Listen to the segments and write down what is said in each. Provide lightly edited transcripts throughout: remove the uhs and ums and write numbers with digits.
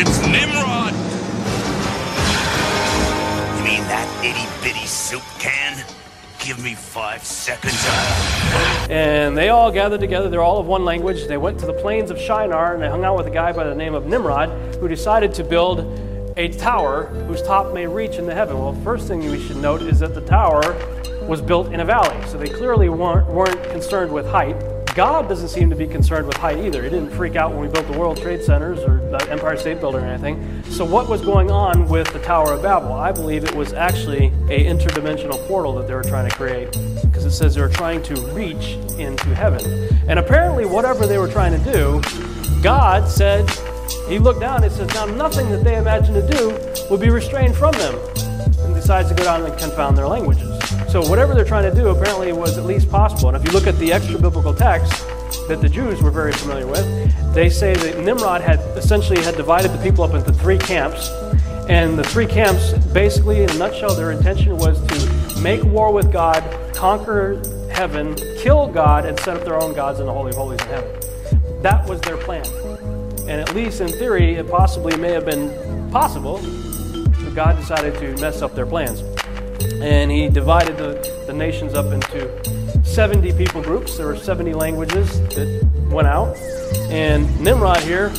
It's Nimrod! You mean that itty-bitty soup can? Give me 5 seconds. And they all gathered together. They're all of one language. They went to the plains of Shinar, and they hung out with a guy by the name of Nimrod, who decided to build a tower whose top may reach into heaven. Well, the first thing we should note is that the tower was built in a valley, so they clearly weren't concerned with height. God doesn't seem to be concerned with height either. He didn't freak out when we built the World Trade Centers or the Empire State Building or anything. So what was going on with the Tower of Babel? I believe it was actually an interdimensional portal that they were trying to create, because it says they were trying to reach into heaven. And apparently whatever they were trying to do, God said, he looked down and says, now nothing that they imagined to do would be restrained from them, and decides to go down and confound their languages. So whatever they're trying to do apparently was at least possible. And if you look at the extra biblical text that the Jews were very familiar with, they say that Nimrod had essentially divided the people up into 3 camps. And the 3 camps, basically in a nutshell, their intention was to make war with God, conquer heaven, kill God, and set up their own gods in the Holy of Holies in heaven. That was their plan. And at least in theory, it possibly may have been possible, but God decided to mess up their plans. And he divided the nations up into 70 people groups. There were 70 languages that went out. And Nimrod here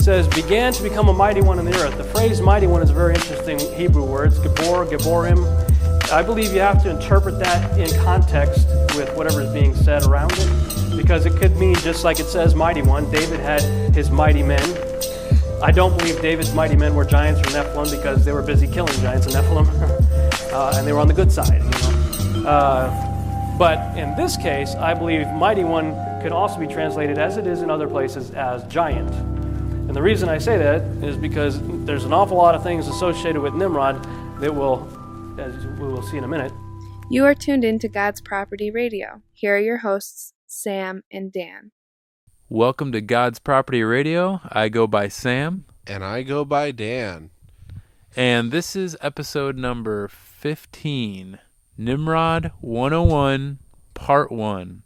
says, began to become a mighty one in the earth. The phrase mighty one is a very interesting Hebrew word. It's Gabor, Gaborim. I believe you have to interpret that in context with whatever is being said around it, because it could mean, just like it says, mighty one. David had his mighty men. I don't believe David's mighty men were giants from Nephilim, because they were busy killing giants in Nephilim. And they were on the good side, you know. But in this case, I believe mighty one could also be translated, as it is in other places, as giant. And the reason I say that is because there's an awful lot of things associated with Nimrod that will, as we will see in a minute. You are tuned into God's Property Radio. Here are your hosts, Sam and Dan. Welcome to God's Property Radio. I go by Sam. And I go by Dan. And this is episode number 15, Nimrod 101, Part 1,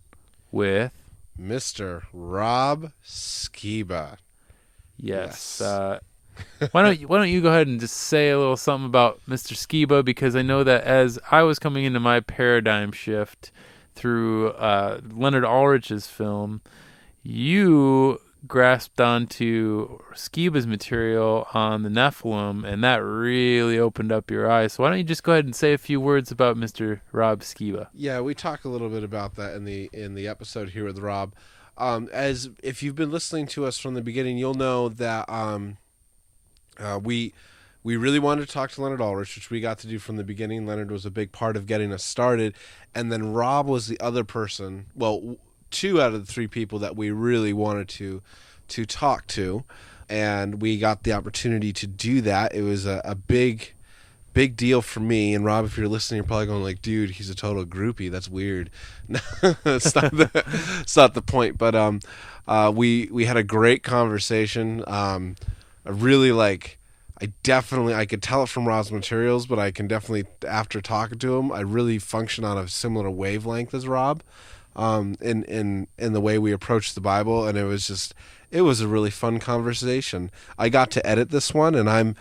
with Mr. Rob Skiba. Yes. Why don't you go ahead and just say a little something about Mr. Skiba, because I know that as I was coming into my paradigm shift through Leonard Ulrich's film, you grasped onto Skiba's material on the Nephilim, and that really opened up your eyes. So why don't you just go ahead and say a few words about Mr. Rob Skiba? Yeah, we talk a little bit about that in the episode here with Rob. As if you've been listening to us from the beginning, you'll know that we really wanted to talk to Leonard Ulrich, which we got to do from the beginning. Leonard was a big part of getting us started, and then Rob was the other person. Well, 2 out of the 3 people that we really wanted to talk to, and we got the opportunity to do that. It was a big deal for me. And Rob, if you're listening, you're probably going like, dude, he's a total groupie. That's weird. No, it's not the point. But we had a great conversation. I really like. I could tell it from Rob's materials, but I can definitely, after talking to him, I really function on a similar wavelength as Rob. In the way we approached the Bible, and it was a really fun conversation. I got to edit this one, and I'm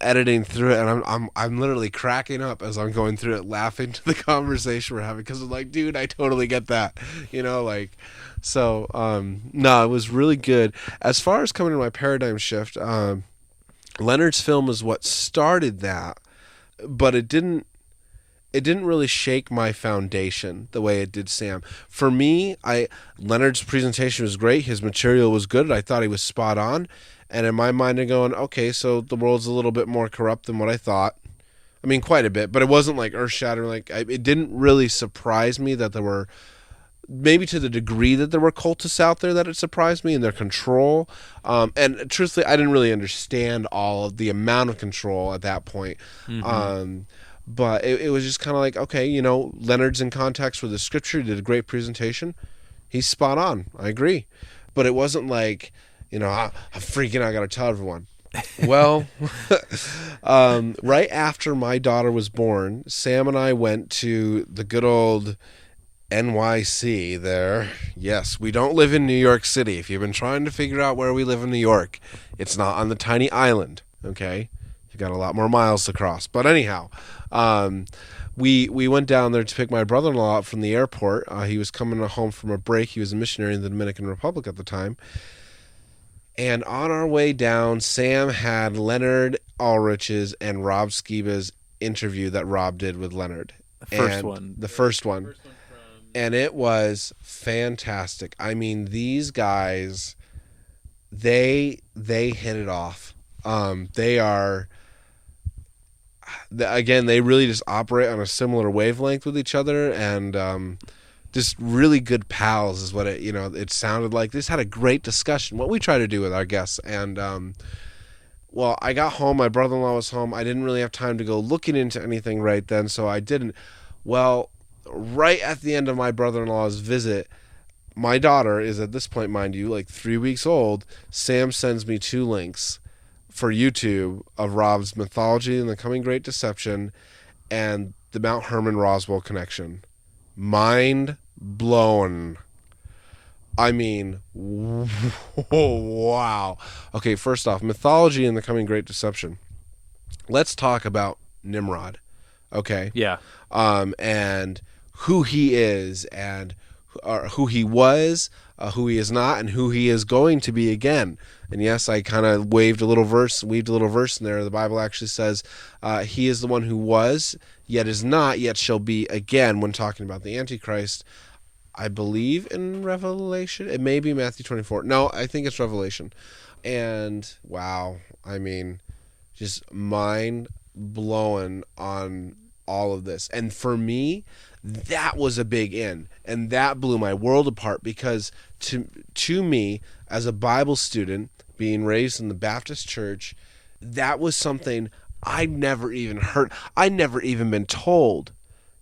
editing through it, and I'm literally cracking up as I'm going through it, laughing to the conversation we're having, because I'm like, dude, I totally get that, you know, like. So no, it was really good. As far as coming to my paradigm shift, Leonard's film is what started that, but it didn't really shake my foundation the way it did Sam. For me, Leonard's presentation was great. His material was good. I thought he was spot on. And in my mind, I'm going, okay, so the world's a little bit more corrupt than what I thought. I mean, quite a bit, but it wasn't like earth-shattering. Like, it didn't really surprise me that there were, maybe to the degree that there were cultists out there, that it surprised me in their control. And truthfully, I didn't really understand all of the amount of control at that point. Mm-hmm. But it was just kind of like, okay, you know, Leonard's in context with the scripture. He did a great presentation. He's spot on. I agree. But it wasn't like, you know, I'm freaking out. I got to tell everyone. Well, right after my daughter was born, Sam and I went to the good old NYC there. Yes, we don't live in New York City. If you've been trying to figure out where we live in New York, it's not on the tiny island, okay? You've got a lot more miles to cross. But anyhow, we went down there to pick my brother-in-law up from the airport. He was coming home from a break. He was a missionary in the Dominican Republic at the time. And on our way down, Sam had Leonard Ulrich's and Rob Skiba's interview that Rob did with Leonard. The first one. And it was fantastic. I mean, these guys, they hit it off. They really just operate on a similar wavelength with each other, and just really good pals is what it sounded like. They just had a great discussion, what we try to do with our guests. And well, I got home, my brother-in-law was home. I didn't really have time to go looking into anything right then, so I didn't. Well, right at the end of my brother-in-law's visit, my daughter is at this point, mind you, like 3 weeks old. Sam sends me 2 links for YouTube of Rob's Mythology and the Coming Great Deception and the Mount Hermon Roswell connection. Mind blown. I mean, wow. Okay, first off, Mythology and the Coming Great Deception. Let's talk about Nimrod. Okay. Yeah. And who he is, and who he was, who he is not, and who he is going to be again. And yes, I kind of weaved a little verse in there. The Bible actually says, he is the one who was, yet is not, yet shall be again, when talking about the Antichrist. I believe in Revelation. It may be Matthew 24. No, I think it's Revelation. And wow, I mean, just mind blowing on all of this. And for me, that was a big in, and that blew my world apart, because to me, as a Bible student being raised in the Baptist church, that was something I'd never even heard. I'd never even been told.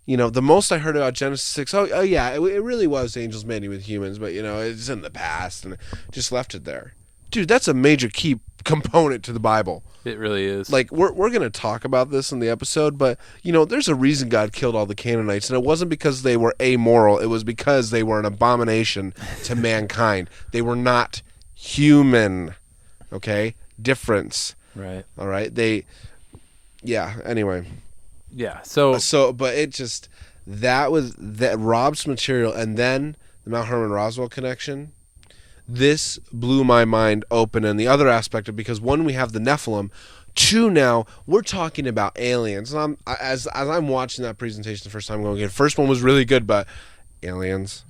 You know, the most I heard about Genesis 6, it really was angels mating with humans, but, you know, it's in the past, and just left it there. Dude, that's a major key component to the Bible. It really is. Like, we're going to talk about this in the episode, but, you know, there's a reason God killed all the Canaanites, and it wasn't because they were amoral. It was because they were an abomination to mankind. They were not human. Okay? Difference. Right. All right? Anyway. Yeah, so but it just, that was, that Rob's material, and then the Mount Hermon-Roswell connection. This blew my mind open. And the other aspect of, because one, we have the Nephilim, two, now we're talking about aliens. And I'm, as I'm watching that presentation the first time, going, the first one was really good, but aliens?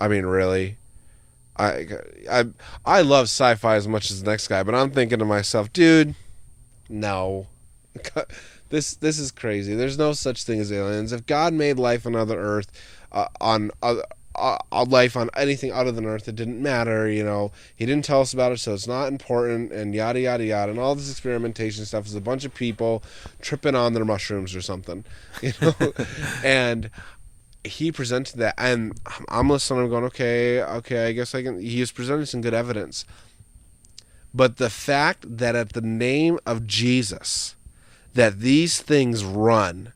I mean, really? I love sci-fi as much as the next guy, but I'm thinking to myself, dude, no. This is crazy. There's no such thing as aliens. If God made life on other Earth, life on anything other than Earth, it didn't matter, you know. He didn't tell us about it, so it's not important, and yada, yada, yada. And all this experimentation stuff is a bunch of people tripping on their mushrooms or something, you know. And he presented that, and I'm listening, I'm going, okay, I guess I can. He was presenting some good evidence. But the fact that at the name of Jesus, that these things run,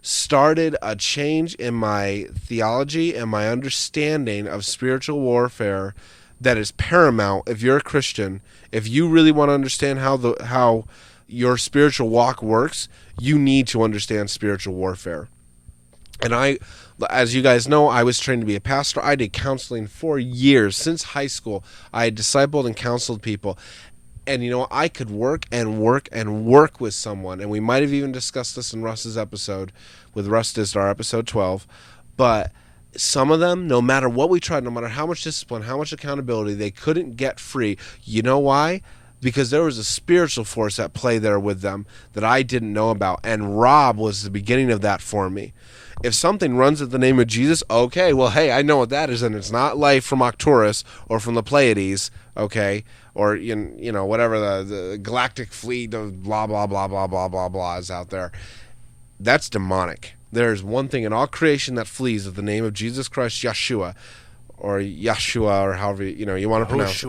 started a change in my theology and my understanding of spiritual warfare that is paramount if you're a Christian. If you really want to understand how your spiritual walk works, you need to understand spiritual warfare. And I, as you guys know, I was trained to be a pastor. I did counseling for years. Since high school, I had discipled and counseled people. And, you know, I could work and work and work with someone. And we might have even discussed this in Russ's episode, with Russ Dizdar, episode 12. But some of them, no matter what we tried, no matter how much discipline, how much accountability, they couldn't get free. You know why? Because there was a spiritual force at play there with them that I didn't know about. And Rob was the beginning of that for me. If something runs at the name of Jesus, okay, well, hey, I know what that is, and it's not life from Arcturus or from the Pleiades, okay, or, you know, whatever the galactic fleet of blah, blah, blah, blah, blah, blah, blah is out there. That's demonic. There's one thing in all creation that flees at the name of Jesus Christ, Yeshua, or Yeshua, or however, you know, you want to pronounce it.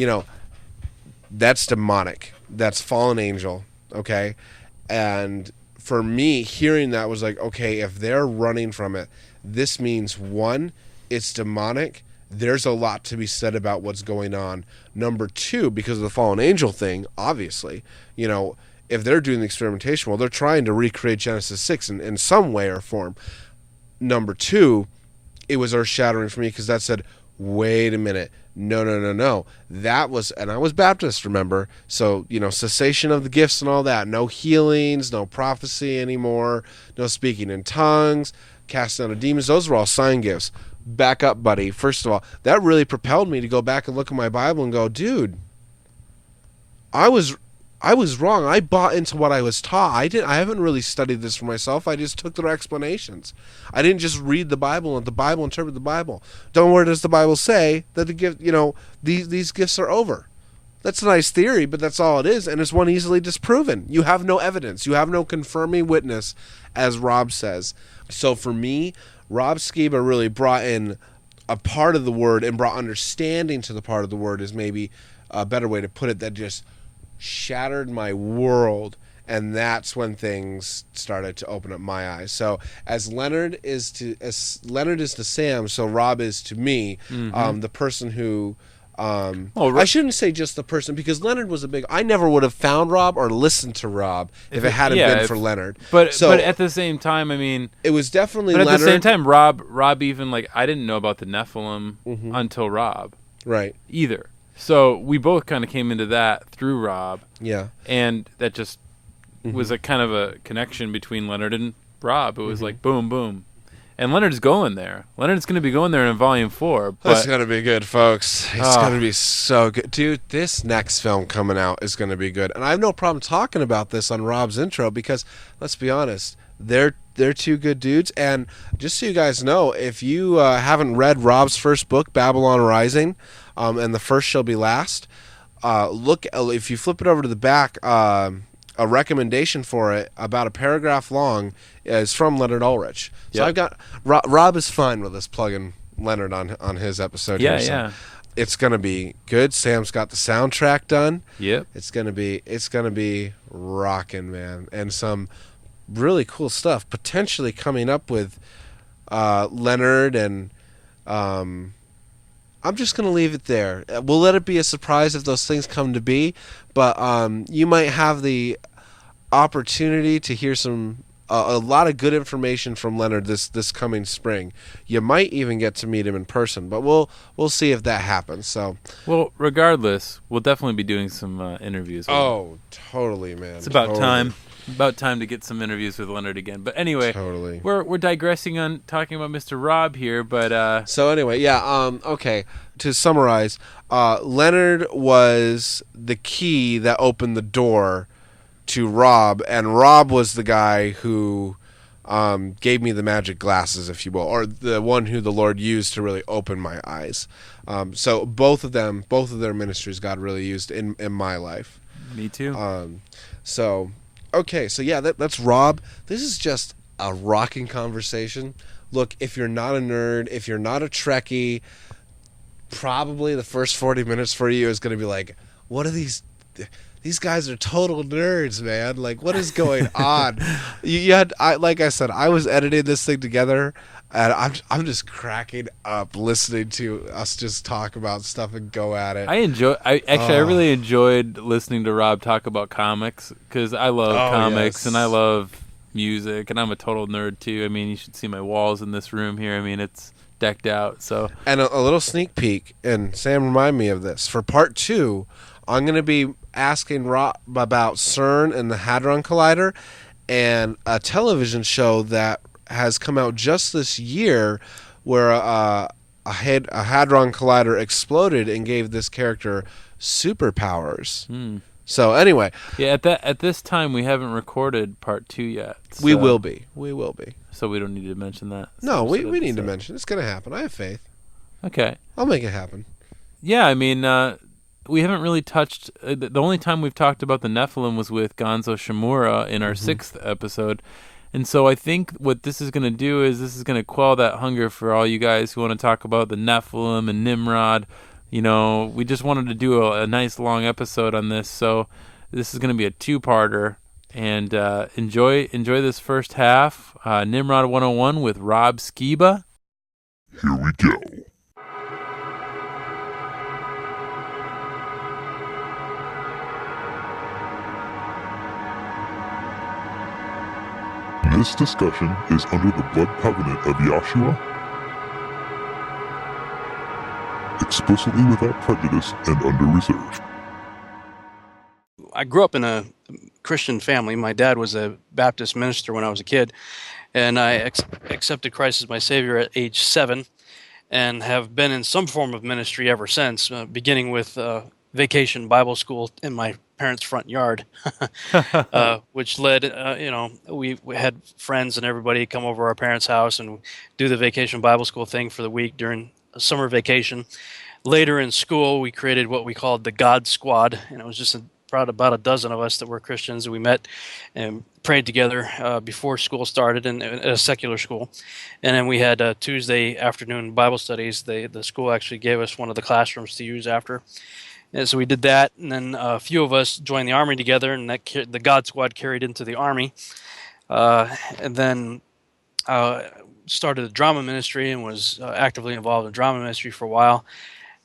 You know, that's demonic. That's fallen angel, okay? And for me, hearing that was like, okay, if they're running from it, This means, one, it's demonic. There's a lot to be said about what's going on. Number two, because of the fallen angel thing, obviously, you know, if they're doing the experimentation, well, they're trying to recreate Genesis 6 in some way or form. Number two, it was earth-shattering for me because that said, wait a minute, no. That was, and I was Baptist, remember? So, you know, cessation of the gifts and all that. No healings, no prophecy anymore, no speaking in tongues, casting out of demons. Those were all sign gifts. Back up, buddy. First of all, that really propelled me to go back and look at my Bible and go, dude, I was wrong. I bought into what I was taught. I haven't really studied this for myself. I just took their explanations. I didn't just read the Bible and let the Bible interpret the Bible. Don't worry, does the Bible say that the gift, you know, these gifts are over? That's a nice theory, but that's all it is, and it's one easily disproven. You have no evidence. You have no confirming witness, as Rob says. So for me, Rob Skiba really brought in a part of the word and brought understanding to the part of the word, is maybe a better way to put it, that just shattered my world, and that's when things started to open up my eyes. So as Leonard is to Sam, so Rob is to me, mm-hmm. The person who I shouldn't say just the person, because Leonard was I never would have found Rob or listened to Rob if it hadn't been for Leonard. But at the same time, I mean, it was definitely Leonard. But at the same time, Rob even, like, I didn't know about the Nephilim mm-hmm. until Rob. Right. Either. So we both kind of came into that through Rob. Yeah. And that just mm-hmm. was a kind of a connection between Leonard and Rob. It was mm-hmm. like boom, boom. And Leonard's going there. Leonard's going to be going there in Volume 4. But it's going to be good, folks. It's going to be so good. Dude, this next film coming out is going to be good. And I have no problem talking about this on Rob's intro because, let's be honest, they're two good dudes. And just so you guys know, if you haven't read Rob's first book, Babylon Rising, and the first shall be last, look, if you flip it over to the back, a recommendation for it, about a paragraph long, is from Leonard Ulrich. So yep. I've got Rob is fine with us plugging Leonard on his episode. Yeah, here, so yeah. It's gonna be good. Sam's got the soundtrack done. Yep. It's gonna be rocking, man, and some really cool stuff potentially coming up with Leonard and. I'm just going to leave it there. We'll let it be a surprise if those things come to be, but you might have the opportunity to hear a lot of good information from Leonard this coming spring. You might even get to meet him in person, but we'll see if that happens. So, well, regardless, we'll definitely be doing some interviews. Oh, totally, man. It's about time. About time to get some interviews with Leonard again. But anyway, totally. We're digressing on talking about Mr. Rob here. But so anyway, yeah. Okay. To summarize, Leonard was the key that opened the door to Rob, and Rob was the guy who gave me the magic glasses, if you will, or the one who the Lord used to really open my eyes. So both of their ministries, God really used in my life. Me too. Okay, so yeah, that's Rob. This is just a rocking conversation. Look, if you're not a nerd, if you're not a Trekkie, probably the first 40 minutes for you is going to be like, what are these? These guys are total nerds, man. Like, what is going on? Like I said, I was editing this thing together, and I'm just cracking up listening to us just talk about stuff and go at it. I really enjoyed listening to Rob talk about comics, because I love comics, yes. And I love music, and I'm a total nerd too. I mean, you should see my walls in this room here. I mean, it's decked out. So, and a little sneak peek, and Sam reminded me of this for part 2. I'm going to be asking Rob about CERN and the Hadron Collider and a television show that has come out just this year where a Hadron Collider exploded and gave this character superpowers. Mm. So anyway. Yeah, at this time we haven't recorded part 2 yet. So. We will be. So we don't need to mention that. No, we need to mention it. It's going to happen. I have faith. Okay. I'll make it happen. Yeah, I mean... we haven't really touched... the only time we've talked about the Nephilim was with Gonzo Shimura in our mm-hmm. 6th episode. And so I think what this is going to do is this is going to quell that hunger for all you guys who want to talk about the Nephilim and Nimrod. You know, we just wanted to do a nice long episode on this. So this is going to be a 2-parter. And enjoy this first half. Nimrod 101 with Rob Skiba. Here we go. This discussion is under the blood covenant of Yeshua, explicitly without prejudice and under reserve. I grew up in a Christian family. My dad was a Baptist minister when I was a kid, and I accepted Christ as my Savior at age 7 and have been in some form of ministry ever since, beginning with vacation Bible school in my parents' front yard, which led, we had friends and everybody come over our parents' house and do the vacation Bible school thing for the week during summer vacation. Later in school, we created what we called the God Squad, and it was just about a dozen of us that were Christians. We met and prayed together before school started at a secular school. And then we had Tuesday afternoon Bible studies. The school actually gave us one of the classrooms to use after. And so we did that, and then a few of us joined the Army together, and that the God Squad carried into the Army. And then started a drama ministry and was actively involved in drama ministry for a while.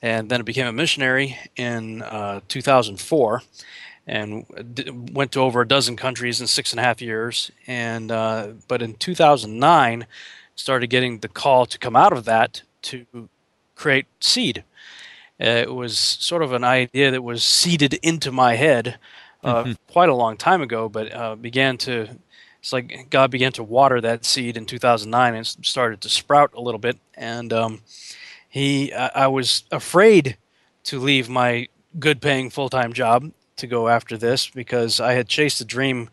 And then I became a missionary in 2004 and went to over a dozen countries in 6.5 years. And but in 2009, started getting the call to come out of that to create Seed. It was sort of an idea that was seeded into my head quite a long time ago, but it's like God began to water that seed in 2009 and it started to sprout a little bit. And I was afraid to leave my good-paying full-time job to go after this because I had chased a dream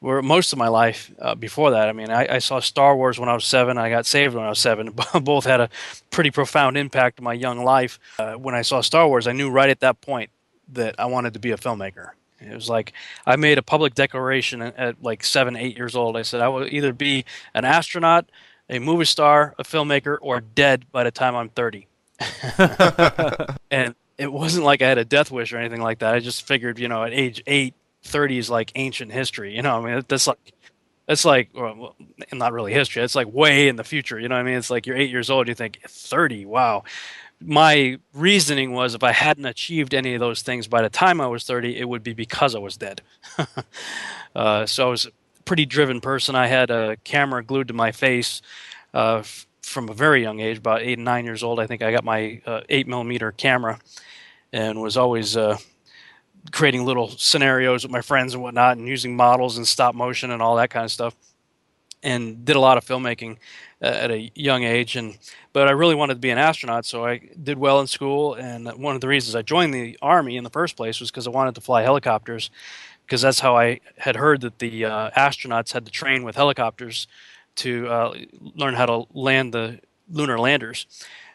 where most of my life before that. I mean, I saw Star Wars when I was 7. I got saved when I was 7. Both had a pretty profound impact on my young life. When I saw Star Wars, I knew right at that point that I wanted to be a filmmaker. It was like I made a public declaration at like 7, 8 years old. I said I would either be an astronaut, a movie star, a filmmaker, or dead by the time I'm 30. And it wasn't like I had a death wish or anything like that. I just figured, at age 8, 30 is like ancient history. Well, not really history. It's like way in the future. It's like you're 8 years old, you think 30. Wow. My reasoning was if I hadn't achieved any of those things by the time I was 30, it would be because I was dead. So I was pretty driven person. I had a camera glued to my face from a very young age, about 8 and 9 years old. I think I got my 8mm camera and was always creating little scenarios with my friends and whatnot and using models and stop motion and all that kind of stuff, and did a lot of filmmaking at a young age. But I really wanted to be an astronaut, so I did well in school. And one of the reasons I joined the Army in the first place was because I wanted to fly helicopters, because that's how I had heard that the astronauts had to train with helicopters to learn how to land the lunar landers.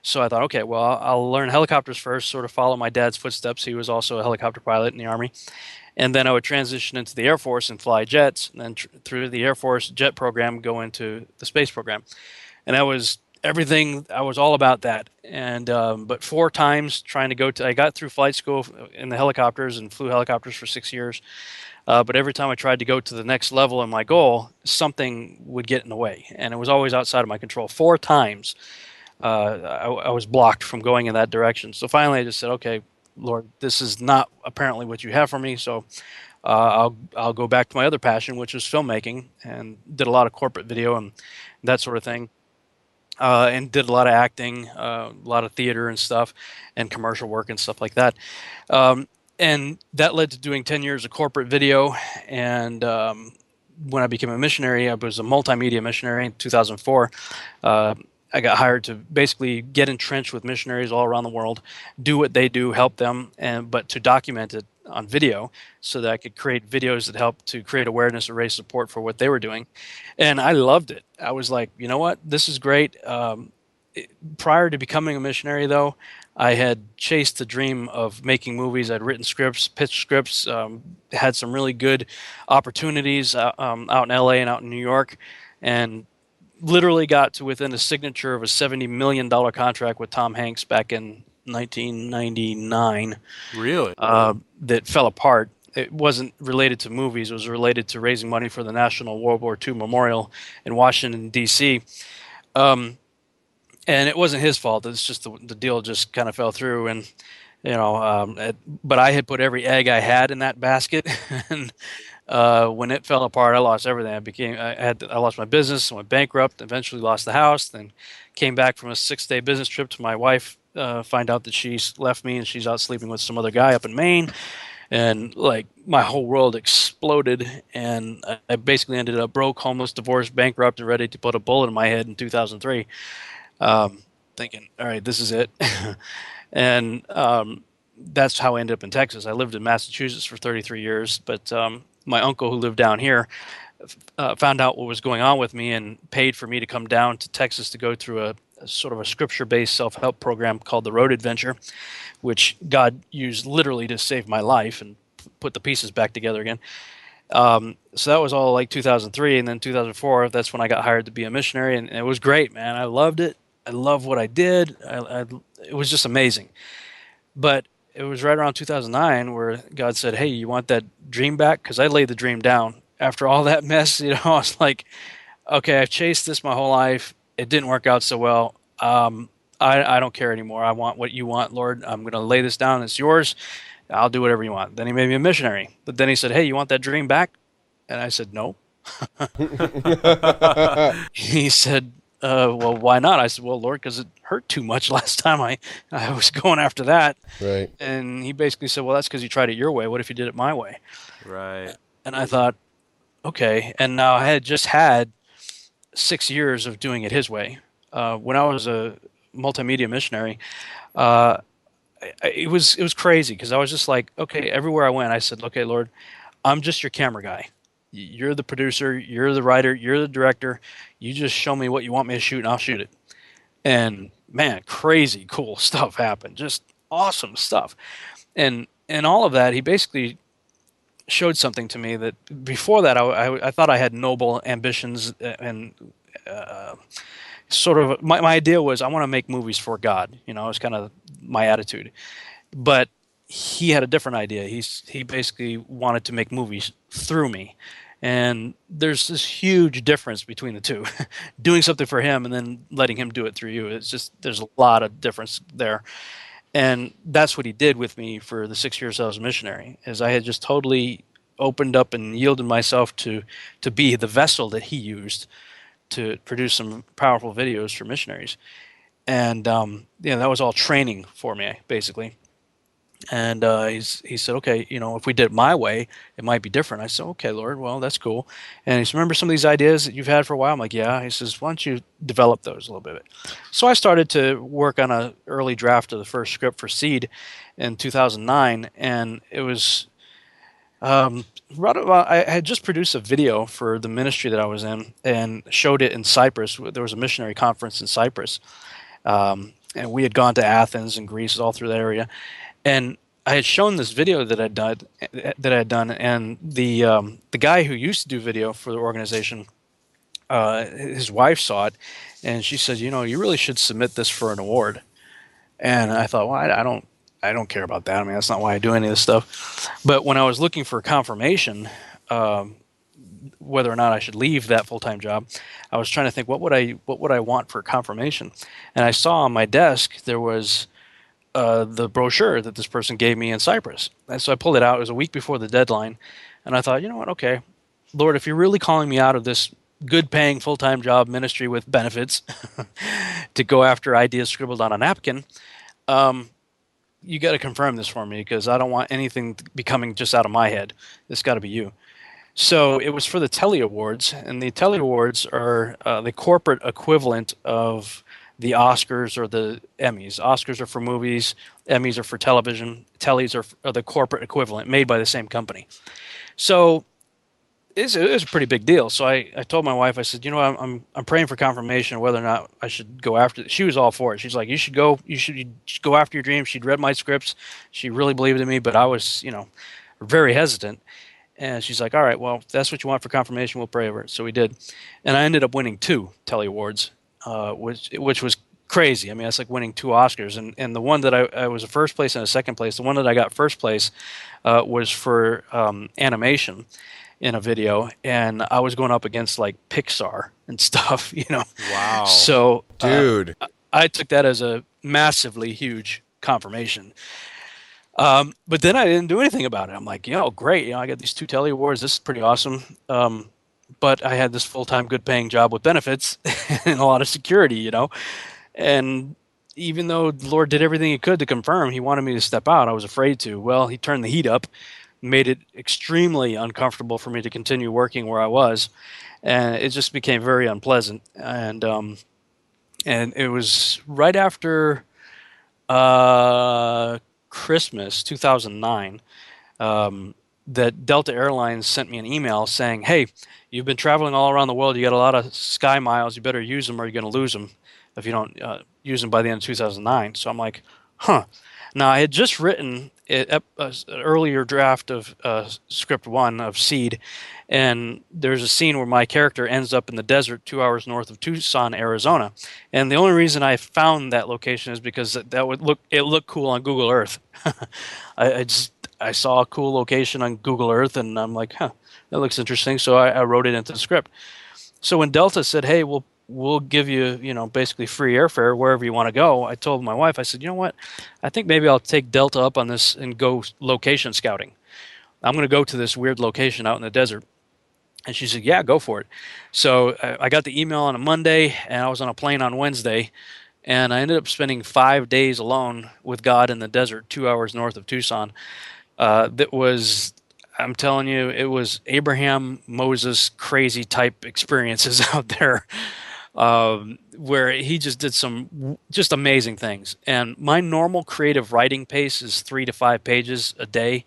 So I thought, okay, well, I'll learn helicopters first, sort of follow my dad's footsteps. He was also a helicopter pilot in the Army. And then I would transition into the Air Force and fly jets, and then through the Air Force jet program, go into the space program. And I was everything, I was all about that. And but 4 times trying to I got through flight school in the helicopters and flew helicopters for 6 years. But every time I tried to go to the next level in my goal, something would get in the way. And it was always outside of my control. 4 times I was blocked from going in that direction. So finally I just said, okay, Lord, this is not apparently what you have for me. So I'll go back to my other passion, which was filmmaking, and did a lot of corporate video and that sort of thing. And did a lot of acting, a lot of theater and stuff, and commercial work and stuff like that. And that led to doing 10 years of corporate video. And when I became a missionary, I was a multimedia missionary in 2004. I got hired to basically get entrenched with missionaries all around the world, do what they do, help them, but to document it on video so that I could create videos that helped to create awareness or raise support for what they were doing. And I loved it. I was like, you know what? This is great. Prior to becoming a missionary, though, I had chased the dream of making movies. I'd written scripts, pitched scripts, had some really good opportunities out in L.A. and out in New York, and literally got to within a signature of a $70 million contract with Tom Hanks back in 1999. Really? That fell apart. it wasn't related to movies. It was related to raising money for the National World War II Memorial in Washington, D.C. And it wasn't his fault. It's just the deal just kind of fell through. And, you know, but I had put every egg I had in that basket. And when it fell apart, I lost everything. I lost my business, went bankrupt, eventually lost the house, then came back from a 6-day business trip to my wife, find out that she left me and she's out sleeping with some other guy up in Maine. And like my whole world exploded, and I basically ended up broke, homeless, divorced, bankrupt, and ready to put a bullet in my head in 2003, thinking, all right, this is it. And that's how I ended up in Texas. I lived in Massachusetts for 33 years, but my uncle who lived down here found out what was going on with me and paid for me to come down to Texas to go through a sort of a scripture-based self-help program called The Road Adventure, which God used literally to save my life and put the pieces back together again. So that was all like 2003, and then 2004, that's when I got hired to be a missionary, and it was great, man. I loved it. I loved what I did. It was just amazing. But it was right around 2009 where God said, hey, you want that dream back? Because I laid the dream down. After all that mess, you know, I was like, okay, I've chased this my whole life. It didn't work out so well. I don't care anymore. I want what you want, Lord. I'm going to lay this down. It's yours. I'll do whatever you want. Then he made me a missionary. But then he said, hey, you want that dream back? And I said, no. He said, well, why not? I said, well, Lord, because it hurt too much last time I was going after that. Right. And he basically said, well, that's because you tried it your way. What if you did it my way? Right. And I thought, okay. And now I had just had 6 years of doing it his way. When I was a multimedia missionary, it was crazy because I was just like, okay, everywhere I went, I said, okay, Lord, I'm just your camera guy. You're the producer, you're the writer, you're the director. You just show me what you want me to shoot and I'll shoot it. And man, crazy cool stuff happened. Just awesome stuff. And all of that, he basically showed something to me that before that I thought I had noble ambitions and sort of my idea was I want to make movies for God. You know, it was kind of my attitude. But he had a different idea. He basically wanted to make movies through me. And there's this huge difference between the two. Doing something for him and then letting him do it through you. It's just there's a lot of difference there. And that's what he did with me for the 6 years I was a missionary, is I had just totally opened up and yielded myself to be the vessel that he used to produce some powerful videos for missionaries. And yeah, that was all training for me, basically. And he said, okay, you know, if we did it my way, it might be different. I said, okay, Lord, well, that's cool. And he said, remember some of these ideas that you've had for a while? I'm like, yeah. He says, why don't you develop those a little bit? So I started to work on an early draft of the first script for Seed in 2009. And it was right about, I had just produced a video for the ministry that I was in and showed it in Cyprus. There was a missionary conference in Cyprus. And we had gone to Athens and Greece, all through that area. And I had shown this video that I had done, and the guy who used to do video for the organization, his wife saw it, and she said, "You know, you really should submit this for an award." And I thought, "Well, I don't care about that. I mean, that's not why I do any of this stuff." But when I was looking for confirmation, whether or not I should leave that full-time job, I was trying to think, what would I want for confirmation? And I saw on my desk there was the brochure that this person gave me in Cyprus. And so I pulled it out. It was a week before the deadline. And I thought, you know what? Okay, Lord, if you're really calling me out of this good paying full-time job ministry with benefits to go after ideas scribbled on a napkin, you got to confirm this for me because I don't want anything becoming just out of my head. It's got to be you. So it was for the Telly Awards. And the Telly Awards are the corporate equivalent of the Oscars or the Emmys. Oscars are for movies. Emmys are for television. Tellys are the corporate equivalent made by the same company. So it was a pretty big deal. So I told my wife, I said, you know, I'm praying for confirmation whether or not I should go after it. She was all for it. She's like, you should go after your dreams. She'd read my scripts. She really believed in me, but I was, you know, very hesitant. And she's like, all right, well, if that's what you want for confirmation, we'll pray over it. So we did. And I ended up winning 2 Telly Awards. Which was crazy. I mean, that's like winning two Oscars. And the one that I was first place and a second place, the one that I got first place was for animation in a video, and I was going up against like Pixar and stuff, you know. Wow. So dude, I took that as a massively huge confirmation. But then I didn't do anything about it. I'm like, you know, great. You know, I got these two Telly Awards. This is pretty awesome. But I had this full-time, good-paying job with benefits and a lot of security, you know. And even though the Lord did everything he could to confirm, he wanted me to step out. I was afraid to. Well, he turned the heat up, made it extremely uncomfortable for me to continue working where I was. And it just became very unpleasant. And it was right after Christmas 2009 that Delta Airlines sent me an email saying, hey, you've been traveling all around the world. You got a lot of sky miles. You better use them or you're going to lose them if you don't use them by the end of 2009. So I'm like, huh. Now, I had just written an earlier draft of script one of Seed, and there's a scene where my character ends up in the desert 2 hours north of Tucson, Arizona. And the only reason I found that location is because that would look it looked cool on Google Earth. I saw a cool location on Google Earth, and I'm like, huh, that looks interesting. So I wrote it into the script. So when Delta said, hey, we'll give you, you know, basically free airfare wherever you want to go, I told my wife, I said, you know what, I think maybe I'll take Delta up on this and go location scouting. I'm going to go to this weird location out in the desert. And she said, yeah, go for it. So I got the email on a Monday, and I was on a plane on Wednesday. And I ended up spending 5 days alone with God in the desert, 2 hours north of Tucson. That was, I'm telling you, it was Abraham, Moses, crazy type experiences out there, where he just did some just amazing things. And my normal creative writing pace is 3 to 5 pages a day.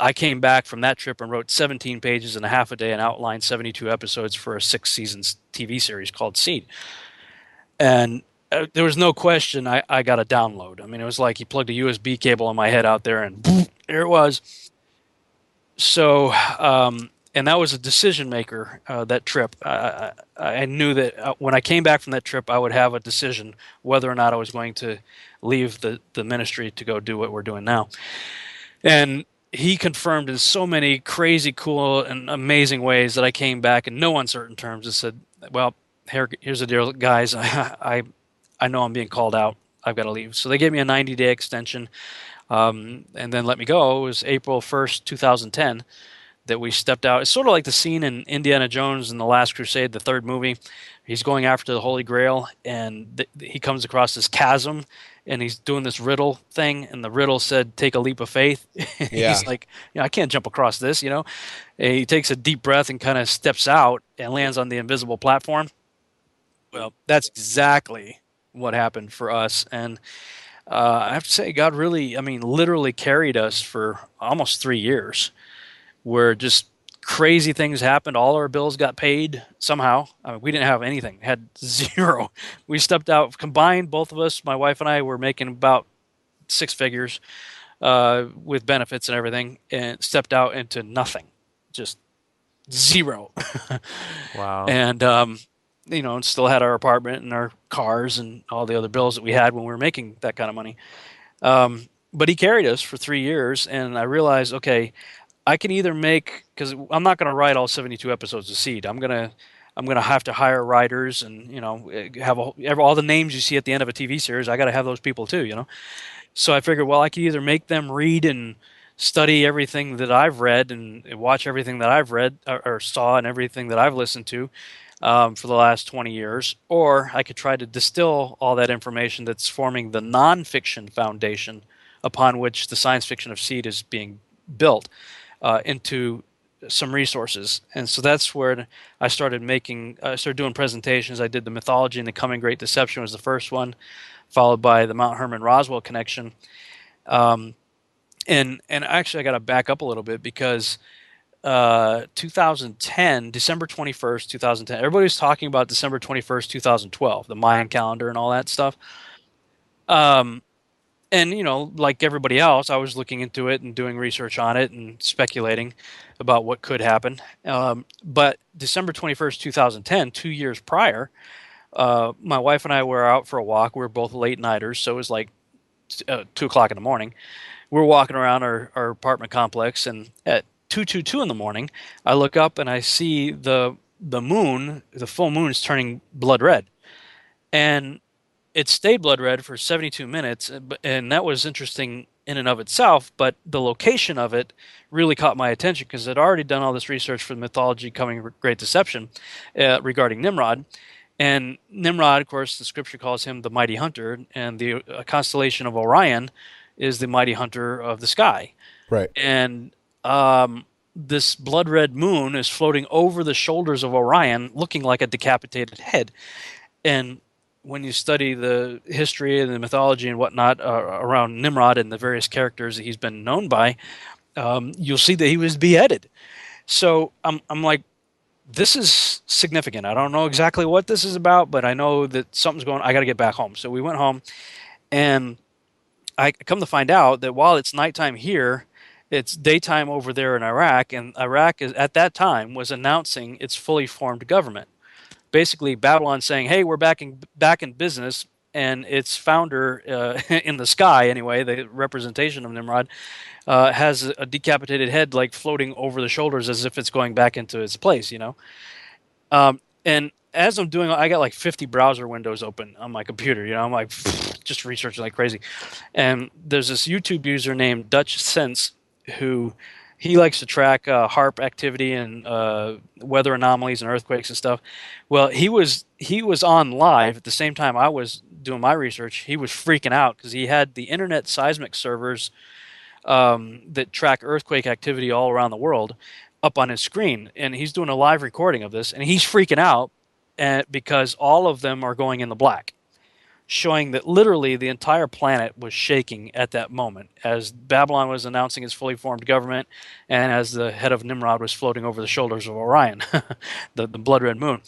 I came back from that trip and wrote 17 pages and a half a day and outlined 72 episodes for a 6-season TV series called Seed. And there was no question I got a download. I mean, it was like he plugged a USB cable on my head out there, and boom, there it was. So, and that was a decision maker, that trip. I knew that when I came back from that trip, I would have a decision whether or not I was going to leave the ministry to go do what we're doing now. And he confirmed in so many crazy, cool, and amazing ways that I came back in no uncertain terms and said, well, here's the deal, guys. I know I'm being called out. I've got to leave. So they gave me a 90-day extension, and then let me go. It was April 1st, 2010, that we stepped out. It's sort of like the scene in Indiana Jones and the Last Crusade, the third movie. He's going after the Holy Grail, and he comes across this chasm, and he's doing this riddle thing, and the riddle said, take a leap of faith. Yeah. He's like, you know, I can't jump across this, you know. And he takes a deep breath and kind of steps out and lands on the invisible platform. Well, that's exactly what happened for us. And I have to say, God really, I mean, literally carried us for almost 3 years where just crazy things happened. All our bills got paid somehow. I mean, we didn't have anything, had zero. We stepped out combined, both of us, my wife and I, were making about 6 figures with benefits and everything, and stepped out into nothing, just zero. Wow. And, you know, and still had our apartment and our cars and all the other bills that we had when we were making that kind of money. But he carried us for 3 years, and I realized, okay, I can either make, because I'm not going to write all 72 episodes of Seed. I'm gonna have to hire writers, and you know, have all the names you see at the end of a TV series. I got to have those people too, you know. So I figured, well, I could either make them read and study everything that I've read and watch everything that I've read or saw and everything that I've listened to. For the last 20 years, or I could try to distill all that information that's forming the nonfiction foundation upon which the science fiction of Seed is being built into some resources. And so that's where I started doing presentations. I did the mythology and the coming great deception was the first one, followed by the Mount Hermon Roswell connection. And actually, I got to back up a little bit because 2010, December 21st, 2010. Everybody was talking about December 21st, 2012, the Mayan calendar and all that stuff. And, you know, like everybody else, I was looking into it and doing research on it and speculating about what could happen. But December 21st, 2010, 2 years prior, my wife and I were out for a walk. We were both late nighters, so it was like 2 o'clock in the morning. We're walking around our apartment complex, and at 2:22 in the morning, I look up and I see the moon, the full moon, is turning blood red, and it stayed blood red for 72 minutes, and that was interesting in and of itself, but the location of it really caught my attention because I'd already done all this research for the mythology coming Great Deception regarding Nimrod. And Nimrod, of course, the scripture calls him the mighty hunter, and the constellation of Orion is the mighty hunter of the sky. Right. And this blood-red moon is floating over the shoulders of Orion looking like a decapitated head. And when you study the history and the mythology and whatnot around Nimrod and the various characters that he's been known by, you'll see that he was beheaded. So I'm like, this is significant. I don't know exactly what this is about, but I know that something's going on. I got to get back home. So we went home, and I come to find out that while it's nighttime here, it's daytime over there in Iraq, and Iraq is, at that time was announcing its fully formed government. Basically, Babylon saying, "Hey, we're back in business," and its founder in the sky, anyway, the representation of Nimrod, has a decapitated head like floating over the shoulders as if it's going back into its place, you know. And as I'm doing, I got like 50 browser windows open on my computer, you know. I'm like just researching like crazy, and there's this YouTube user named Dutch Sense who. He likes to track HAARP activity and weather anomalies and earthquakes and stuff. Well, he was on live at the same time I was doing my research. He was freaking out because he had the internet seismic servers that track earthquake activity all around the world up on his screen, and he's doing a live recording of this, and he's freaking out because all of them are going in the black, showing that literally the entire planet was shaking at that moment as Babylon was announcing its fully formed government and as the head of Nimrod was floating over the shoulders of Orion, the blood-red moon.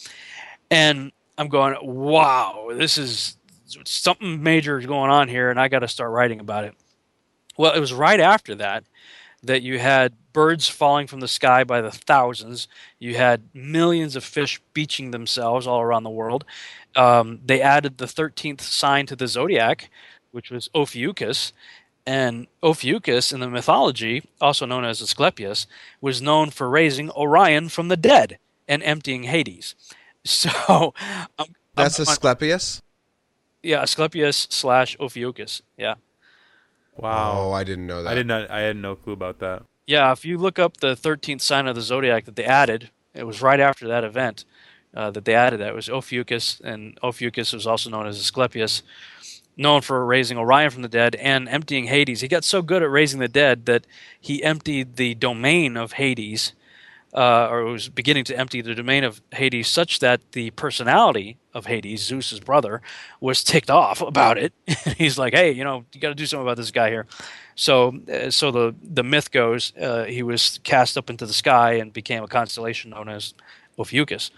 And I'm going, wow, this is something major going on here, and I got to start writing about it. Well, it was right after that you had birds falling from the sky by the thousands. You had millions of fish beaching themselves all around the world. They added the 13th sign to the zodiac, which was Ophiuchus. And Ophiuchus in the mythology, also known as Asclepius, was known for raising Orion from the dead and emptying Hades. So that's Asclepius? Yeah, Asclepius/Ophiuchus. Yeah. Wow. Oh, I didn't know that. I had no clue about that. Yeah, if you look up the 13th sign of the zodiac that they added, it was right after that event that they added that. It was Ophiuchus, and Ophiuchus was also known as Asclepius, known for raising Orion from the dead and emptying Hades. He got so good at raising the dead that he emptied the domain of Hades, or was beginning to empty the domain of Hades, such that the personality of Hades, Zeus's brother, was ticked off about it. He's like, "Hey, you know, you got to do something about this guy here." So the myth goes, he was cast up into the sky and became a constellation known as Ophiuchus,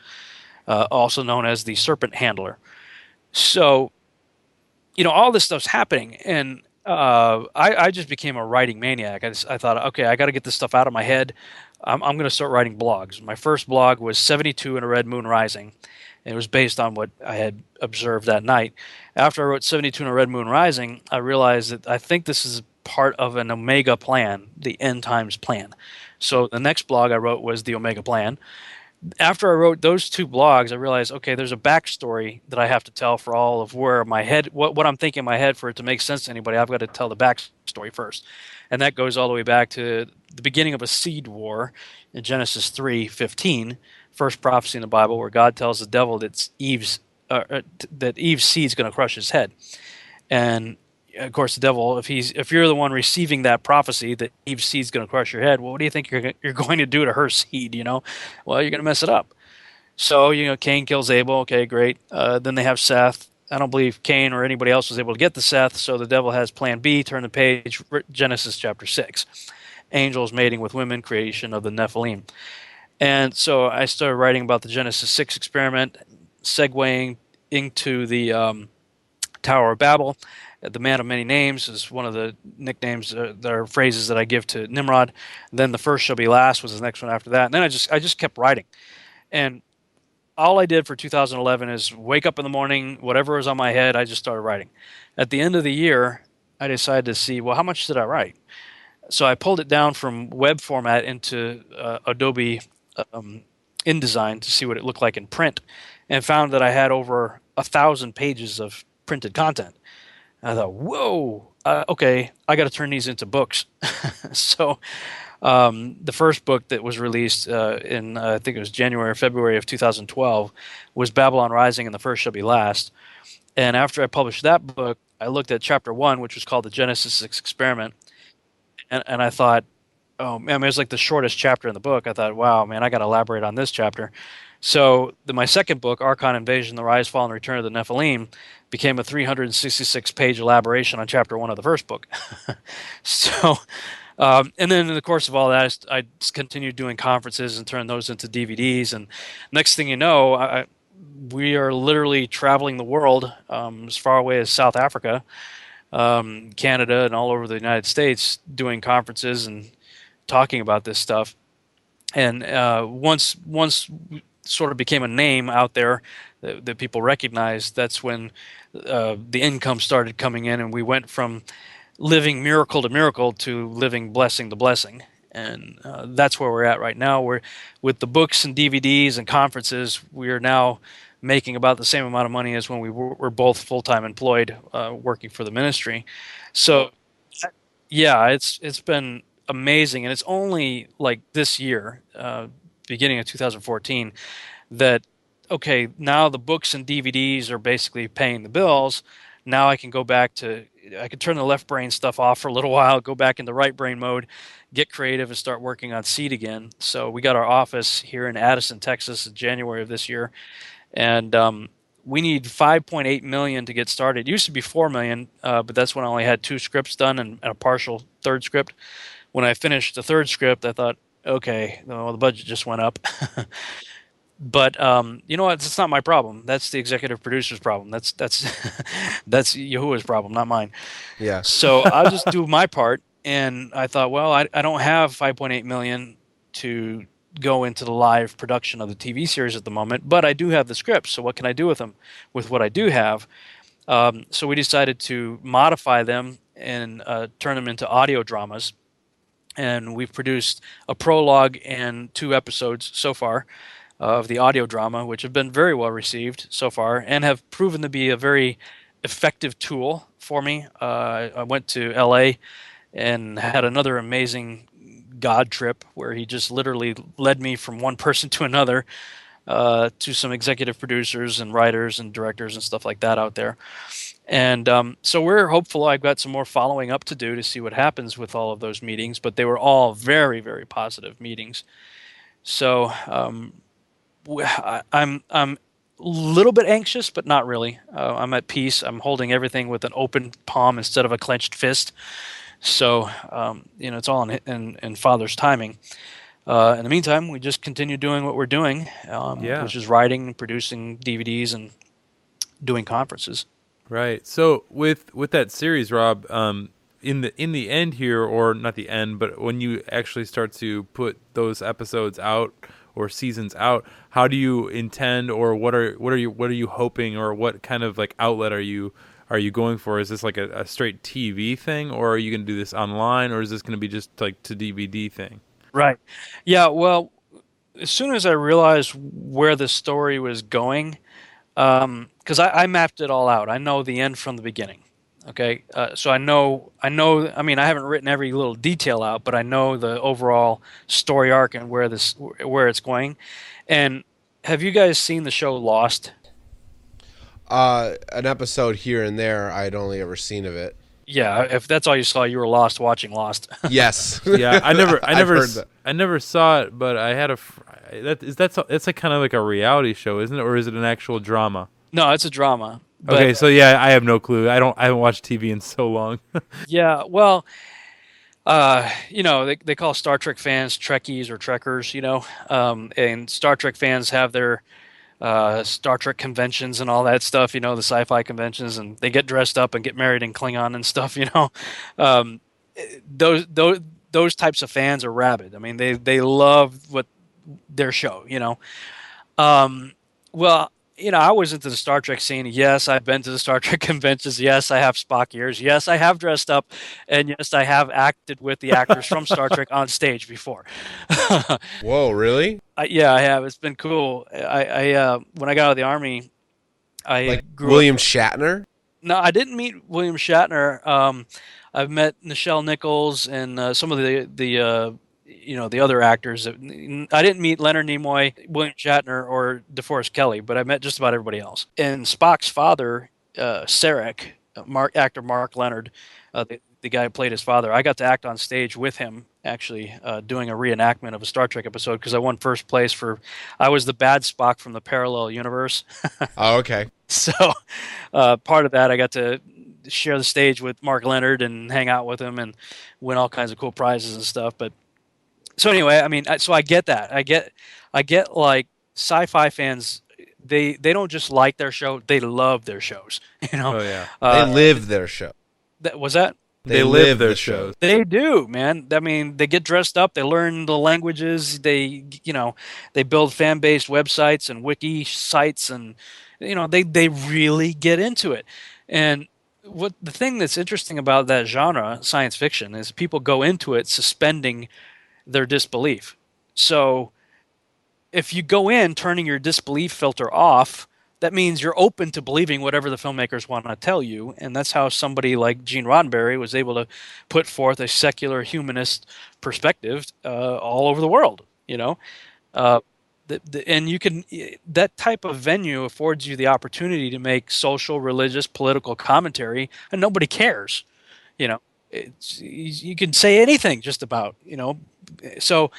also known as the serpent handler. So, you know, all this stuff's happening, and I just became a writing maniac. I thought, okay, I got to get this stuff out of my head. I'm going to start writing blogs. My first blog was 72 and a Red Moon Rising. It was based on what I had observed that night. After I wrote 72 and a Red Moon Rising, I realized that I think this is part of an Omega plan, the End Times plan. So the next blog I wrote was the Omega plan. After I wrote those two blogs, I realized, okay, there's a backstory that I have to tell for all of where my head, what I'm thinking in my head for it to make sense to anybody, I've got to tell the backstory first. And that goes all the way back to the beginning of a seed war in Genesis 3:15, first prophecy in the Bible where God tells the devil that Eve's seed's going to crush his head. And of course, the devil, if you're the one receiving that prophecy that Eve's seed's going to crush your head, well, what do you think you're going to do to her seed? You know, well, you're going to mess it up. So, you know, Cain kills Abel. Okay, great. Then they have Seth. I don't believe Cain or anybody else was able to get to Seth. So the devil has plan B. Turn the page. Genesis chapter 6, angels mating with women, creation of the Nephilim. And so I started writing about the Genesis 6 experiment, segueing into the Tower of Babel. The man of many names is one of the nicknames that are phrases that I give to Nimrod. Then the first shall be last was the next one after that. And then I just kept writing. And all I did for 2011 is wake up in the morning, whatever was on my head, I just started writing. At the end of the year, I decided to see, well, how much did I write? So I pulled it down from web format into Adobe InDesign to see what it looked like in print, and found that I had over 1,000 pages of printed content. And I thought, whoa, okay, I got to turn these into books. So the first book that was released in, I think it was January or February of 2012, was Babylon Rising and the First Shall Be Last. And after I published that book, I looked at chapter 1, which was called the Genesis 6 Experiment, and I thought, oh man, I mean, it was like the shortest chapter in the book. I thought, wow, man, I got to elaborate on this chapter. So my second book, Archon Invasion, The Rise, Fall, and Return of the Nephilim, became a 366-page elaboration on chapter 1 of the first book. So, and then in the course of all that, I continued doing conferences and turned those into DVDs. And next thing you know, we are literally traveling the world as far away as South Africa, Canada, and all over the United States doing conferences and talking about this stuff. And once sort of became a name out there that people recognized, that's when the income started coming in, and we went from living miracle to miracle to living blessing to blessing. And that's where we're at right now. We're with the books and DVDs and conferences, we are now making about the same amount of money as when we were both full-time employed working for the ministry. So, yeah, it's been amazing. And it's only like this year, beginning of 2014, that, okay, now the books and DVDs are basically paying the bills. Now I can go back to, I can turn the left brain stuff off for a little while, go back into right brain mode, get creative, and start working on Seed again. So we got our office here in Addison, Texas in January of this year. And we need $5.8 million to get started. It used to be $4 million, but that's when I only had 2 scripts done and a partial third script. When I finished the third script, I thought, okay, well, the budget just went up. But you know what? It's not my problem. That's the executive producer's problem. That's that's Yahuwah's problem, not mine. Yeah. So I'll just do my part. And I thought, well, I don't have $5.8 million to go into the live production of the TV series at the moment, but I do have the scripts. So what can I do with them? With what I do have. So we decided to modify them and turn them into audio dramas. And we've produced a prologue and 2 episodes so far of the audio drama, which have been very well received so far and have proven to be a very effective tool for me. I went to LA and had another amazing God trip where he just literally led me from one person to another, to some executive producers and writers and directors and stuff like that out there. And so we're hopeful. I've got some more following up to do to see what happens with all of those meetings, but they were all very, very positive meetings. So I'm a little bit anxious, but not really. I'm at peace. I'm holding everything with an open palm instead of a clenched fist. So you know, it's all in Father's timing. In the meantime, we just continue doing what we're doing, which is writing and producing DVDs and doing conferences. Right. So with that series, Rob, in the end here, or not the end, but when you actually start to put those episodes out or seasons out, how do you intend, or what are you hoping, or what kind of like outlet are you going for? Is this like a straight TV thing, or are you going to do this online, or is this going to be just like to DVD thing? Right. Yeah. Well, as soon as I realized where the story was going, because I mapped it all out. I know the end from the beginning. Okay, so I know. I mean, I haven't written every little detail out, but I know the overall story arc and where it's going. And have you guys seen the show Lost? An episode here and there. I'd only ever seen of it. Yeah, if that's all you saw, you were lost watching Lost. Yes. Yeah, I never saw it, but I had that's like kind of like a reality show, isn't it, or is it an actual drama? No, it's a drama. But, okay, so yeah, I have no clue. I haven't watched TV in so long. Yeah, well, you know, they call Star Trek fans Trekkies or Trekkers, you know, and Star Trek fans have their Star Trek conventions and all that stuff, you know, the sci-fi conventions, and they get dressed up and get married in Klingon and stuff, you know. Those types of fans are rabid. I mean, they love their show, you know. Well, you know, I was into the Star Trek scene. Yes, I've been to the Star Trek conventions. Yes, I have Spock ears. Yes, I have dressed up. And yes, I have acted with the actors from Star Trek on stage before. Whoa, really? Yeah, I have. It's been cool. I when I got out of the Army, I like grew William up. Shatner? No, I didn't meet William Shatner. I've met Nichelle Nichols and some of the other actors. I didn't meet Leonard Nimoy, William Shatner, or DeForest Kelley, but I met just about everybody else. And Spock's father, Sarek, actor Mark Leonard, the guy who played his father, I got to act on stage with him, actually, doing a reenactment of a Star Trek episode because I won first place for... I was the bad Spock from the parallel universe. Oh, okay. So part of that, I got to share the stage with Mark Leonard and hang out with him and win all kinds of cool prizes and stuff, but... So anyway, I mean, so I get that. I get like sci-fi fans. They don't just like their show; they love their shows. You know, oh yeah, they live their show. They live their shows. They do, man. I mean, they get dressed up. They learn the languages. They build fan-based websites and wiki sites, and you know, they really get into it. And what the thing that's interesting about that genre, science fiction, is people go into it suspending their disbelief. So if you go in turning your disbelief filter off, that means you're open to believing whatever the filmmakers want to tell you, and that's how somebody like Gene Roddenberry was able to put forth a secular humanist perspective all over the world, you know. And you can, that type of venue affords you the opportunity to make social, religious, political commentary, and nobody cares, you know. You can say anything just about, you know. So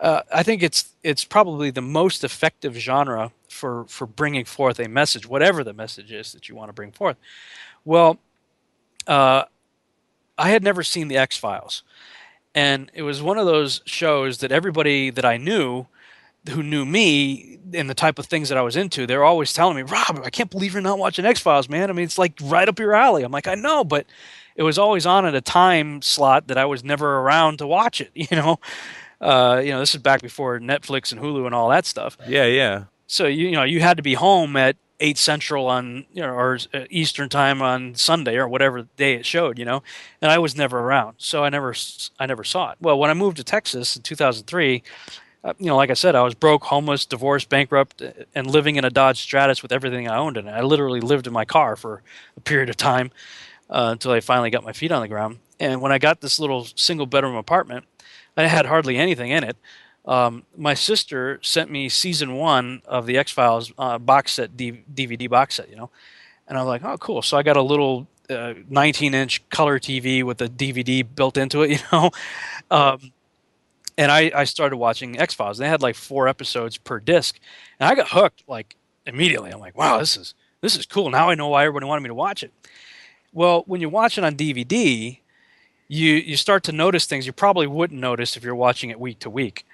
I think it's probably the most effective genre for bringing forth a message, whatever the message is that you want to bring forth. Well, I had never seen The X-Files. And it was one of those shows that everybody that I knew who knew me and the type of things that I was into, they're always telling me, Rob, I can't believe you're not watching X-Files, man. I mean, it's like right up your alley. I'm like, I know, but it was always on at a time slot that I was never around to watch it, you know. This is back before Netflix and Hulu and all that stuff. Yeah, yeah. So you had to be home at 8 Central on, you know, or Eastern time on Sunday or whatever day it showed, you know. And I was never around, so I never saw it. Well, when I moved to Texas in 2003. You know, like I said, I was broke, homeless, divorced, bankrupt, and living in a Dodge Stratus with everything I owned in it. I literally lived in my car for a period of time until I finally got my feet on the ground. And when I got this little single-bedroom apartment, I had hardly anything in it. My sister sent me season 1 of the X-Files box set, DVD box set, you know. And I was like, oh, cool. So I got a little 19-inch color TV with a DVD built into it, you know. And I started watching X-Files. They had like 4 episodes per disc. And I got hooked like immediately. I'm like, wow, this is cool. Now I know why everybody wanted me to watch it. Well, when you watch it on DVD, you start to notice things you probably wouldn't notice if you're watching it week to week.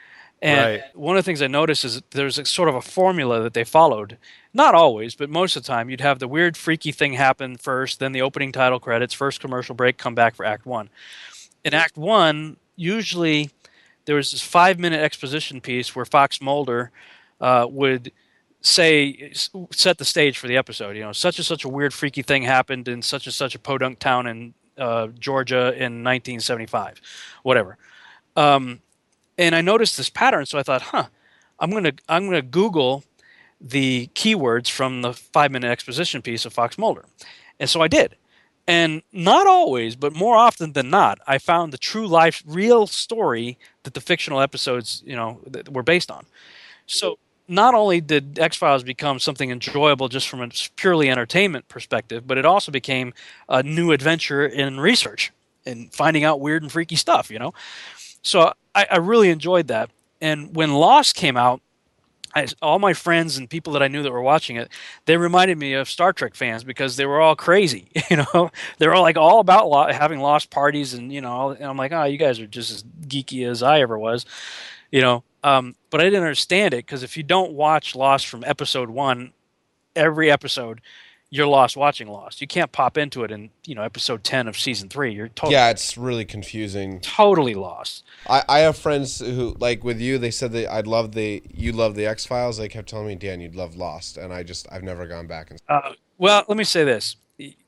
And right. One of the things I noticed is there's a sort of a formula that they followed. Not always, but most of the time you'd have the weird freaky thing happen first, then the opening title credits, first commercial break, come back for Act 1. In Act 1, usually... there was this 5-minute exposition piece where Fox Mulder would set the stage for the episode. You know, such and such a weird, freaky thing happened in such and such a podunk town in Georgia in 1975, whatever. And I noticed this pattern, so I thought, I'm gonna Google the keywords from the 5-minute exposition piece of Fox Mulder, and so I did. And not always, but more often than not, I found the true life, real story that the fictional episodes, you know, were based on. So not only did X-Files become something enjoyable just from a purely entertainment perspective, but it also became a new adventure in research and finding out weird and freaky stuff, you know. So I really enjoyed that. And when Lost came out, all my friends and people that I knew that were watching it, they reminded me of Star Trek fans because they were all crazy, you know. They were all like all about having Lost parties and, you know, and I'm like, oh, you guys are just as geeky as I ever was, you know. But I didn't understand it because if you don't watch Lost from episode 1, every episode, you're lost watching Lost. You can't pop into it in, you know, episode 10 of season 3. You're totally it's really confusing. Totally lost. I have friends who, like with you, they said that you love the X-Files. They kept telling me, Dan, you'd love Lost, and I've never gone back. And well, let me say this.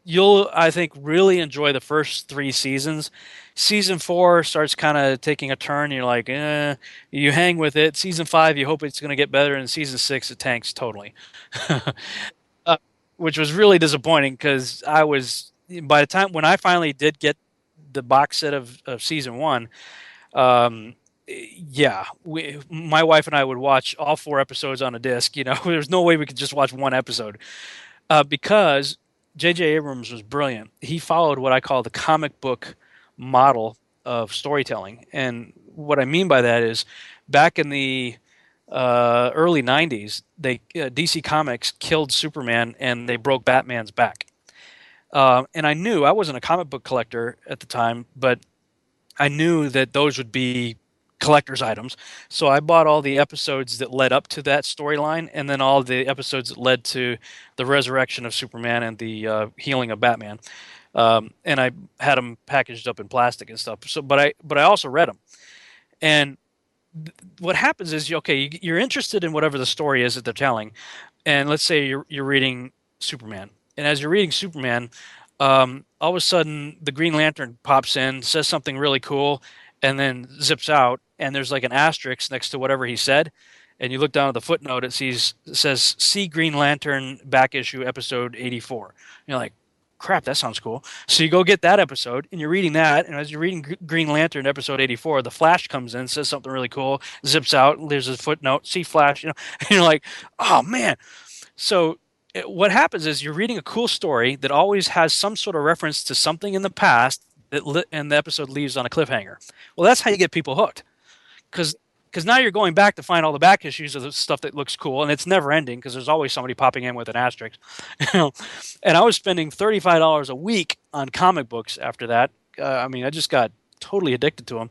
You'll, I think, really enjoy the first 3 seasons. Season 4 starts kind of taking a turn. You're like, you hang with it. Season 5, you hope it's going to get better. And season 6, it tanks totally, which was really disappointing because by the time when I finally did get the box set of season 1, my wife and I would watch all 4 episodes on a disc. You know, there's no way we could just watch one episode because J.J. Abrams was brilliant. He followed what I call the comic book model of storytelling. And what I mean by that is back in the early 90s, DC Comics killed Superman and they broke Batman's back. And I wasn't a comic book collector at the time, but I knew that those would be collector's items. So I bought all the episodes that led up to that storyline and then all the episodes that led to the resurrection of Superman and the healing of Batman. And I had them packaged up in plastic and stuff. So, but I also read them. And what happens is, you're interested in whatever the story is that they're telling. And let's say you're reading Superman. And as you're reading Superman, all of a sudden the Green Lantern pops in, says something really cool, and then zips out, and there's like an asterisk next to whatever he said. And you look down at the footnote, it says, see Green Lantern back issue episode 84. And you're like, crap, that sounds cool. So you go get that episode, and you're reading that, and as you're reading Green Lantern episode 84, the Flash comes in, says something really cool, zips out, and there's a footnote, see Flash, and you're like, oh, man. So what happens is you're reading a cool story that always has some sort of reference to something in the past, and the episode leaves on a cliffhanger. Well, that's how you get people hooked, because now you're going back to find all the back issues of the stuff that looks cool, and it's never ending because there's always somebody popping in with an asterisk. And I was spending $35 a week on comic books after that. I just got totally addicted to them,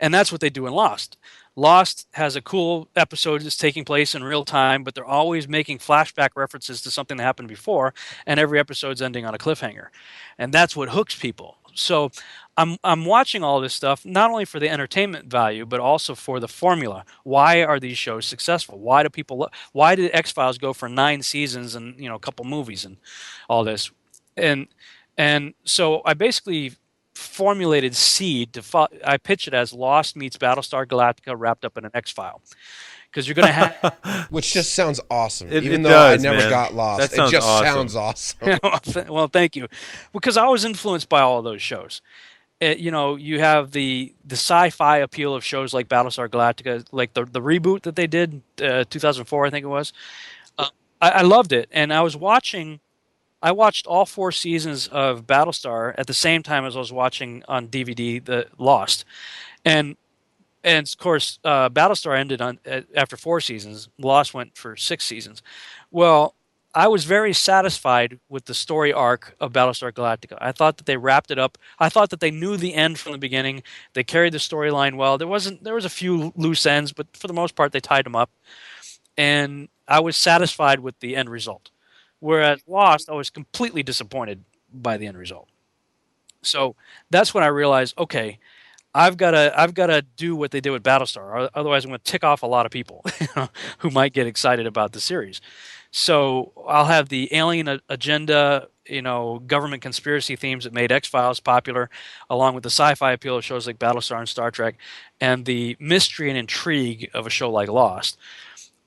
and that's what they do in Lost. Lost has a cool episode that's taking place in real time, but they're always making flashback references to something that happened before, and every episode's ending on a cliffhanger. And that's what hooks people. So I'm watching all this stuff, not only for the entertainment value, but also for the formula. Why are these shows successful? Why did X-Files go for 9 seasons and, a couple movies and all this? And so I basically formulated Seed I pitch it as Lost meets Battlestar Galactica wrapped up in an X-File, because you're gonna have which just sounds awesome. Got Lost, it just sounds awesome. Well, thank you, because I was influenced by all of those shows. You have the sci-fi appeal of shows like Battlestar Galactica, like the reboot that they did 2004, I think it was. I loved it, and I watched all 4 seasons of Battlestar at the same time as I was watching on DVD the Lost, and of course Battlestar ended after 4 seasons. Lost went for 6 seasons. Well, I was very satisfied with the story arc of Battlestar Galactica. I thought that they wrapped it up. I thought that they knew the end from the beginning. They carried the storyline well. There was a few loose ends, but for the most part they tied them up, and I was satisfied with the end result. Whereas Lost, I was completely disappointed by the end result. So that's when I realized, okay, I've got to do what they did with Battlestar. Otherwise, I'm going to tick off a lot of people who might get excited about the series. So I'll have the alien agenda, government conspiracy themes that made X-Files popular, along with the sci-fi appeal of shows like Battlestar and Star Trek, and the mystery and intrigue of a show like Lost.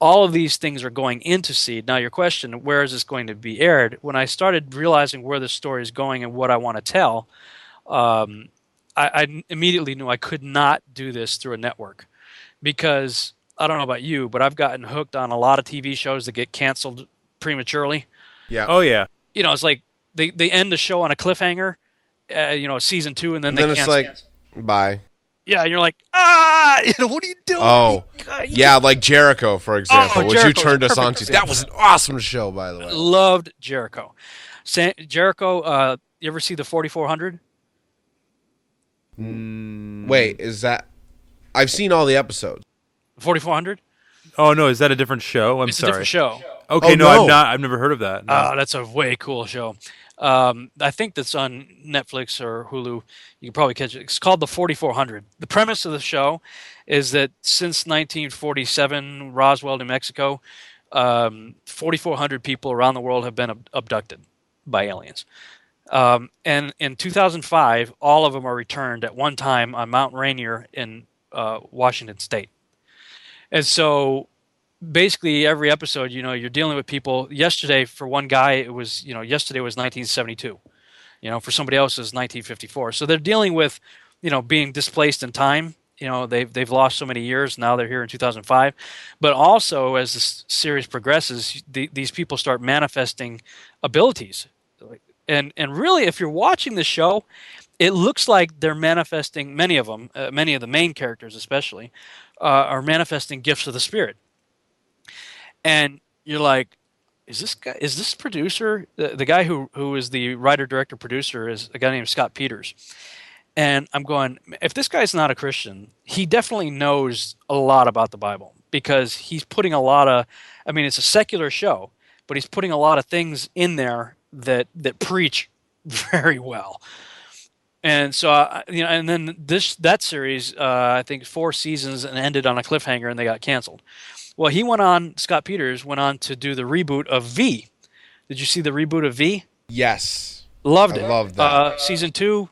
All of these things are going into Seed. Now, your question, where is this going to be aired? When I started realizing where the story is going and what I want to tell, I immediately knew I could not do this through a network, because I don't know about you, but I've gotten hooked on a lot of TV shows that get canceled prematurely. Yeah. Oh, yeah. It's like they end the show on a cliffhanger, season 2, and then they cancel. It's like, bye. Yeah, you're like, what are you doing? Oh, yeah, like Jericho, for example, which you turned us on to. That was an awesome show, by the way. I loved Jericho. Jericho, you ever see the 4400? Wait, is that? I've seen all the episodes. 4400? Oh no, is that a different show? I'm sorry. It's a different show. Okay, no, I'm not. I've never heard of that. No. That's a way cool show. I think that's on Netflix or Hulu. You can probably catch it. It's called The 4400. The premise of the show is that since 1947, Roswell, New Mexico, 4,400 people around the world have been abducted by aliens. And in 2005, all of them are returned at one time on Mount Rainier in Washington State. And so basically every episode, you know, you're dealing with people. Yesterday, for one guy, it was, you know, yesterday was 1972. You know, for somebody else, it was 1954. So they're dealing with, you know, being displaced in time. You know, they've lost so many years. Now they're here in 2005. But also, as this series progresses, these people start manifesting abilities. And really, if you're watching the show, it looks like they're manifesting, many of them, many of the main characters especially, are manifesting gifts of the Spirit. And you're like, is this producer, the guy who is the writer, director, producer is a guy named Scott Peters. And I'm going, if this guy's not a Christian, he definitely knows a lot about the Bible, because he's putting a lot of, I mean, it's a secular show, but he's putting a lot of things in there that preach very well. And so, you know, and then that series, I think 4 seasons and ended on a cliffhanger, and they got canceled. Well, Scott Peters went on to do the reboot of V. Did you see the reboot of V? Yes. Loved it. I loved that. Season 2,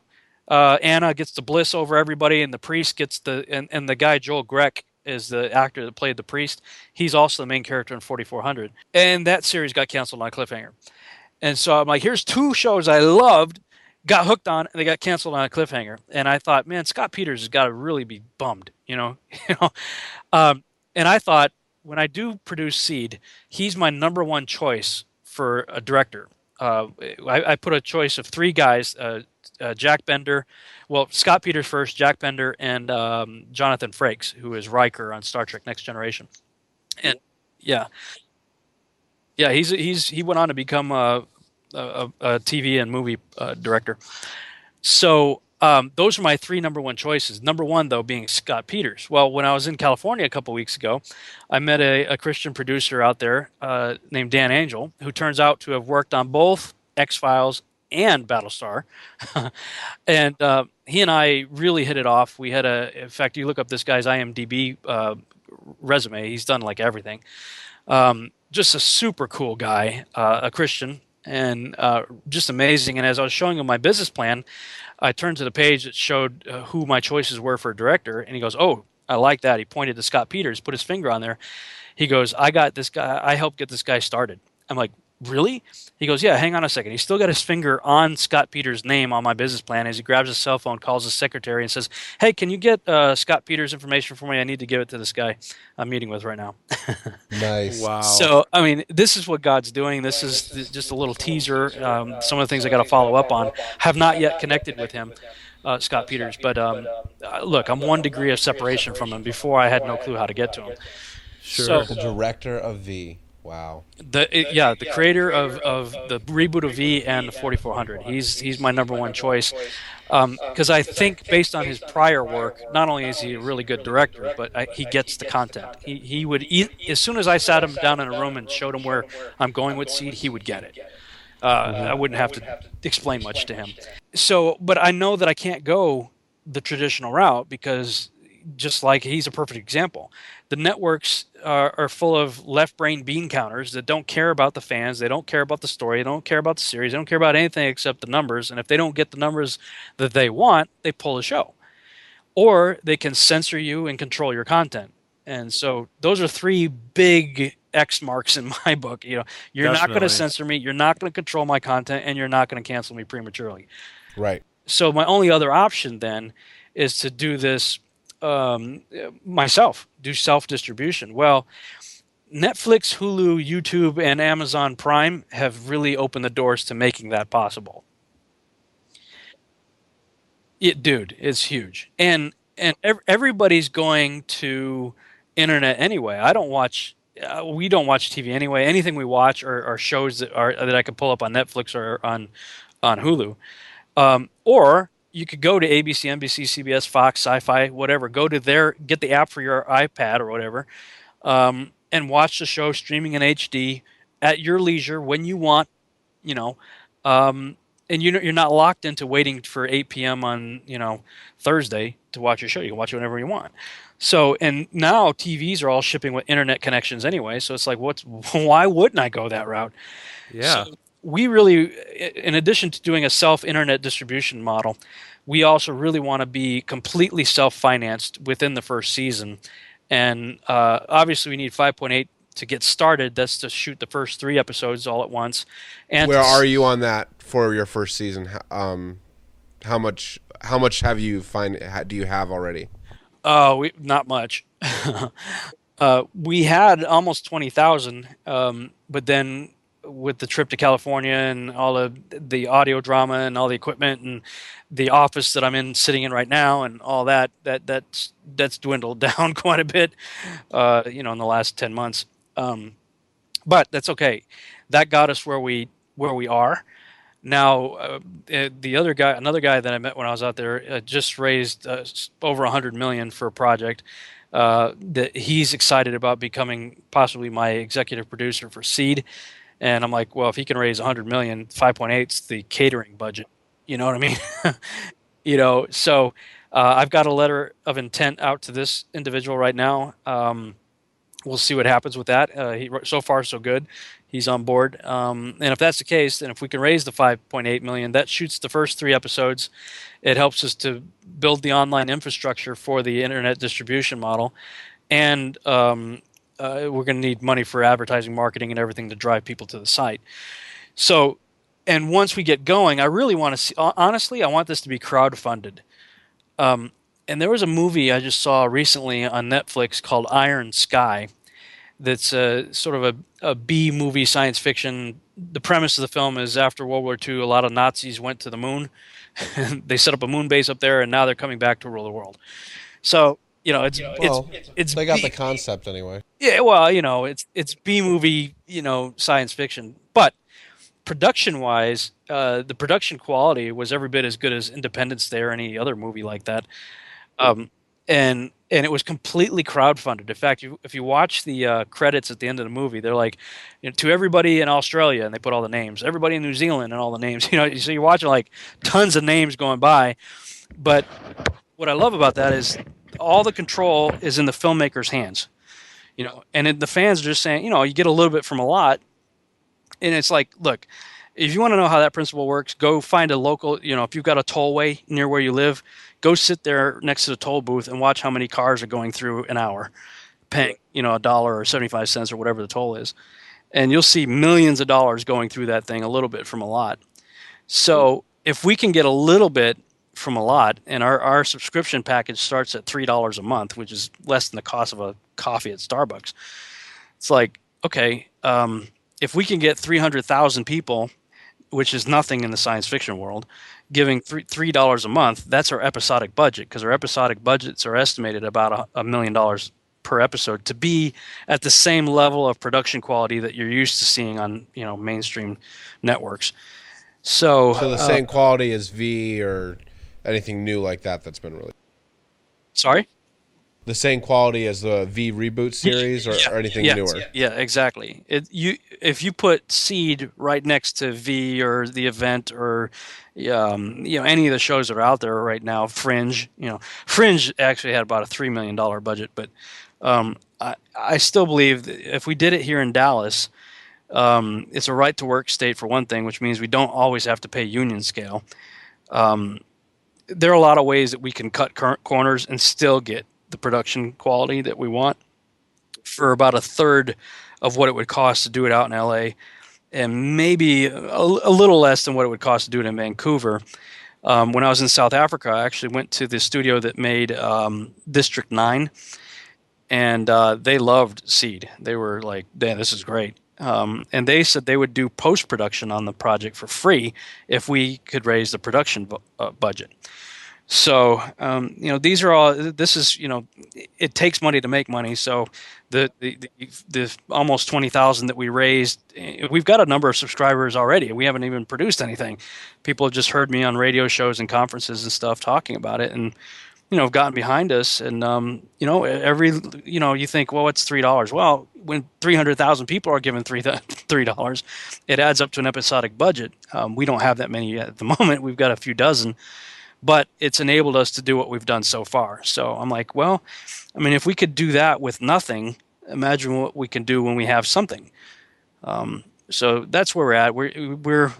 Anna gets the bliss over everybody, and the priest gets and the guy Joel Grech is the actor that played the priest. He's also the main character in 4400. And that series got canceled on a cliffhanger. And so I'm like, here's 2 shows I loved, got hooked on, and they got canceled on a cliffhanger. And I thought, man, Scott Peters has got to really be bummed, you know? And I thought, when I do produce Seed, he's my number one choice for a director. I put a choice of 3 guys, Jack Bender, well, Scott Peters first, Jack Bender, and Jonathan Frakes, who is Riker on Star Trek Next Generation. And, yeah, he went on to become a TV and movie director. So those are my 3 number one choices. Number one, though, being Scott Peters. Well, when I was in California a couple weeks ago, I met a Christian producer out there named Dan Angel, who turns out to have worked on both X-Files and Battlestar. And he and I really hit it off. We had in fact, you look up this guy's IMDb resume. He's done like everything. Just a super cool guy, a Christian. And just amazing. And as I was showing him my business plan, I turned to the page that showed who my choices were for a director. And he goes, oh, I like that. He pointed to Scott Peters, put his finger on there. He goes, I got this guy. I helped get this guy started. I'm like, really? He goes, yeah, hang on a second. He's still got his finger on Scott Peters' name on my business plan as he grabs his cell phone, calls his secretary, and says, hey, can you get Scott Peters' information for me? I need to give it to this guy I'm meeting with right now. Nice. Wow. So, I mean, this is what God's doing. This is just a little teaser. Some of the things I got to follow up on. Have not yet connected with him, Scott Peters. But look, I'm 1 degree of separation from him. Before, I had no clue how to get to him. Sure. So, the director of V. Wow. The creator of the reboot of V and the 4400. He's my number one choice because I think based on his prior work, not only is he a really good director, but he gets the content. He would as soon as I sat him down in a room and showed him where I'm going with Seed, he would get it. I wouldn't have to explain much to him. So, but I know that I can't go the traditional route because. Just like he's a perfect example. The networks are full of left-brain bean counters that don't care about the fans. They don't care about the story. They don't care about the series. They don't care about anything except the numbers. And if they don't get the numbers that they want, they pull the show. Or they can censor you and control your content. And so those are 3 big X marks in my book. You know, you're Definitely. Not going to censor me. You're not going to control my content. And you're not going to cancel me prematurely. Right. So my only other option then is to do this myself, do self-distribution. Well, Netflix, Hulu, YouTube, and Amazon Prime have really opened the doors to making that possible. Dude, it's huge. And everybody's going to internet anyway. We don't watch TV anyway. Anything we watch are shows that I can pull up on Netflix or on Hulu. Or you could go to ABC, NBC, CBS, Fox, Sci-Fi, whatever. Go to get the app for your iPad or whatever, and watch the show streaming in HD at your leisure when you want, you know, and you're not locked into waiting for 8 p.m. on, you know, Thursday to watch your show. You can watch it whenever you want. So, and now TVs are all shipping with internet connections anyway. So it's like, why wouldn't I go that route? Yeah. So we really, in addition to doing a self-internet distribution model, we also really want to be completely self-financed within the first season. And obviously we need 5.8 to get started. That's to shoot the first 3 episodes all at once. And where are you on that for your first season? How much have you do you have already? Not much. We had almost 20,000, but then with the trip to California and all of the audio drama and all the equipment and the office that I'm in, sitting in right now, and all that, that's dwindled down quite a bit, in the last 10 months. But that's okay. That got us where we are. Now, another guy that I met when I was out there, just raised over $100 million for a project that he's excited about becoming possibly my executive producer for Seed. And I'm like, well, if he can raise $100 million, 5.8's the catering budget. You know what I mean? So I've got a letter of intent out to this individual right now. We'll see what happens with that. So far, so good. He's on board. And if that's the case, then if we can raise the $5.8 million, that shoots the first 3 episodes. It helps us to build the online infrastructure for the internet distribution model. And we're going to need money for advertising, marketing, and everything to drive people to the site. So, and once we get going, I really want to see – honestly, I want this to be crowdfunded. And there was a movie I just saw recently on Netflix called Iron Sky that's sort of a B-movie science fiction. The premise of the film is after World War II, a lot of Nazis went to the moon. They set up a moon base up there, and now they're coming back to rule the world. So, it's they got the concept anyway. Yeah, well, it's B-movie, science fiction. But production-wise, the production quality was every bit as good as Independence Day or any other movie like that. And it was completely crowdfunded. In fact, if you watch the credits at the end of the movie, they're like, to everybody in Australia, and they put all the names. Everybody in New Zealand and all the names. So you're watching like tons of names going by. But what I love about that is all the control is in the filmmaker's hands. And the fans are just saying, you get a little bit from a lot. And it's like, look, if you want to know how that principle works, go find a local, if you've got a tollway near where you live, go sit there next to the toll booth and watch how many cars are going through an hour, paying, $1 or 75 cents or whatever the toll is. And you'll see millions of dollars going through that thing, a little bit from a lot. So if we can get a little bit from a lot, and our subscription package starts at $3 a month, which is less than the cost of a coffee at Starbucks. It's like, okay, if we can get 300,000 people, which is nothing in the science fiction world, giving $3 a month, that's our episodic budget, because our episodic budgets are estimated about $1 million per episode to be at the same level of production quality that you're used to seeing on mainstream networks. So the same quality as V or anything new like that that's been released. Sorry? The same quality as the V reboot series or anything newer. Yeah, exactly. If you put Seed right next to V or The Event or any of the shows that are out there right now, Fringe. Fringe actually had about a $3 million budget, but I still believe that if we did it here in Dallas, it's a right-to-work state for one thing, which means we don't always have to pay union scale. There are a lot of ways that we can cut corners and still get the production quality that we want for about a third of what it would cost to do it out in LA, and maybe a little less than what it would cost to do it in Vancouver. When I was in South Africa, I actually went to the studio that made District 9, and they loved Seed. They were like, "Damn, this is great." And they said they would do post-production on the project for free if we could raise the production budget. So, these are all, this is, it takes money to make money. So the almost 20,000 that we raised, we've got a number of subscribers already. We haven't even produced anything. People have just heard me on radio shows and conferences and stuff talking about it. And, have gotten behind us. And, you think, well, it's $3. Well, when 300,000 people are given $3, it adds up to an episodic budget. We don't have that many at the moment. We've got a few dozen. But it's enabled us to do what we've done so far. So I'm like, well, I mean, if we could do that with nothing, imagine what we can do when we have something. So that's where we're at. We're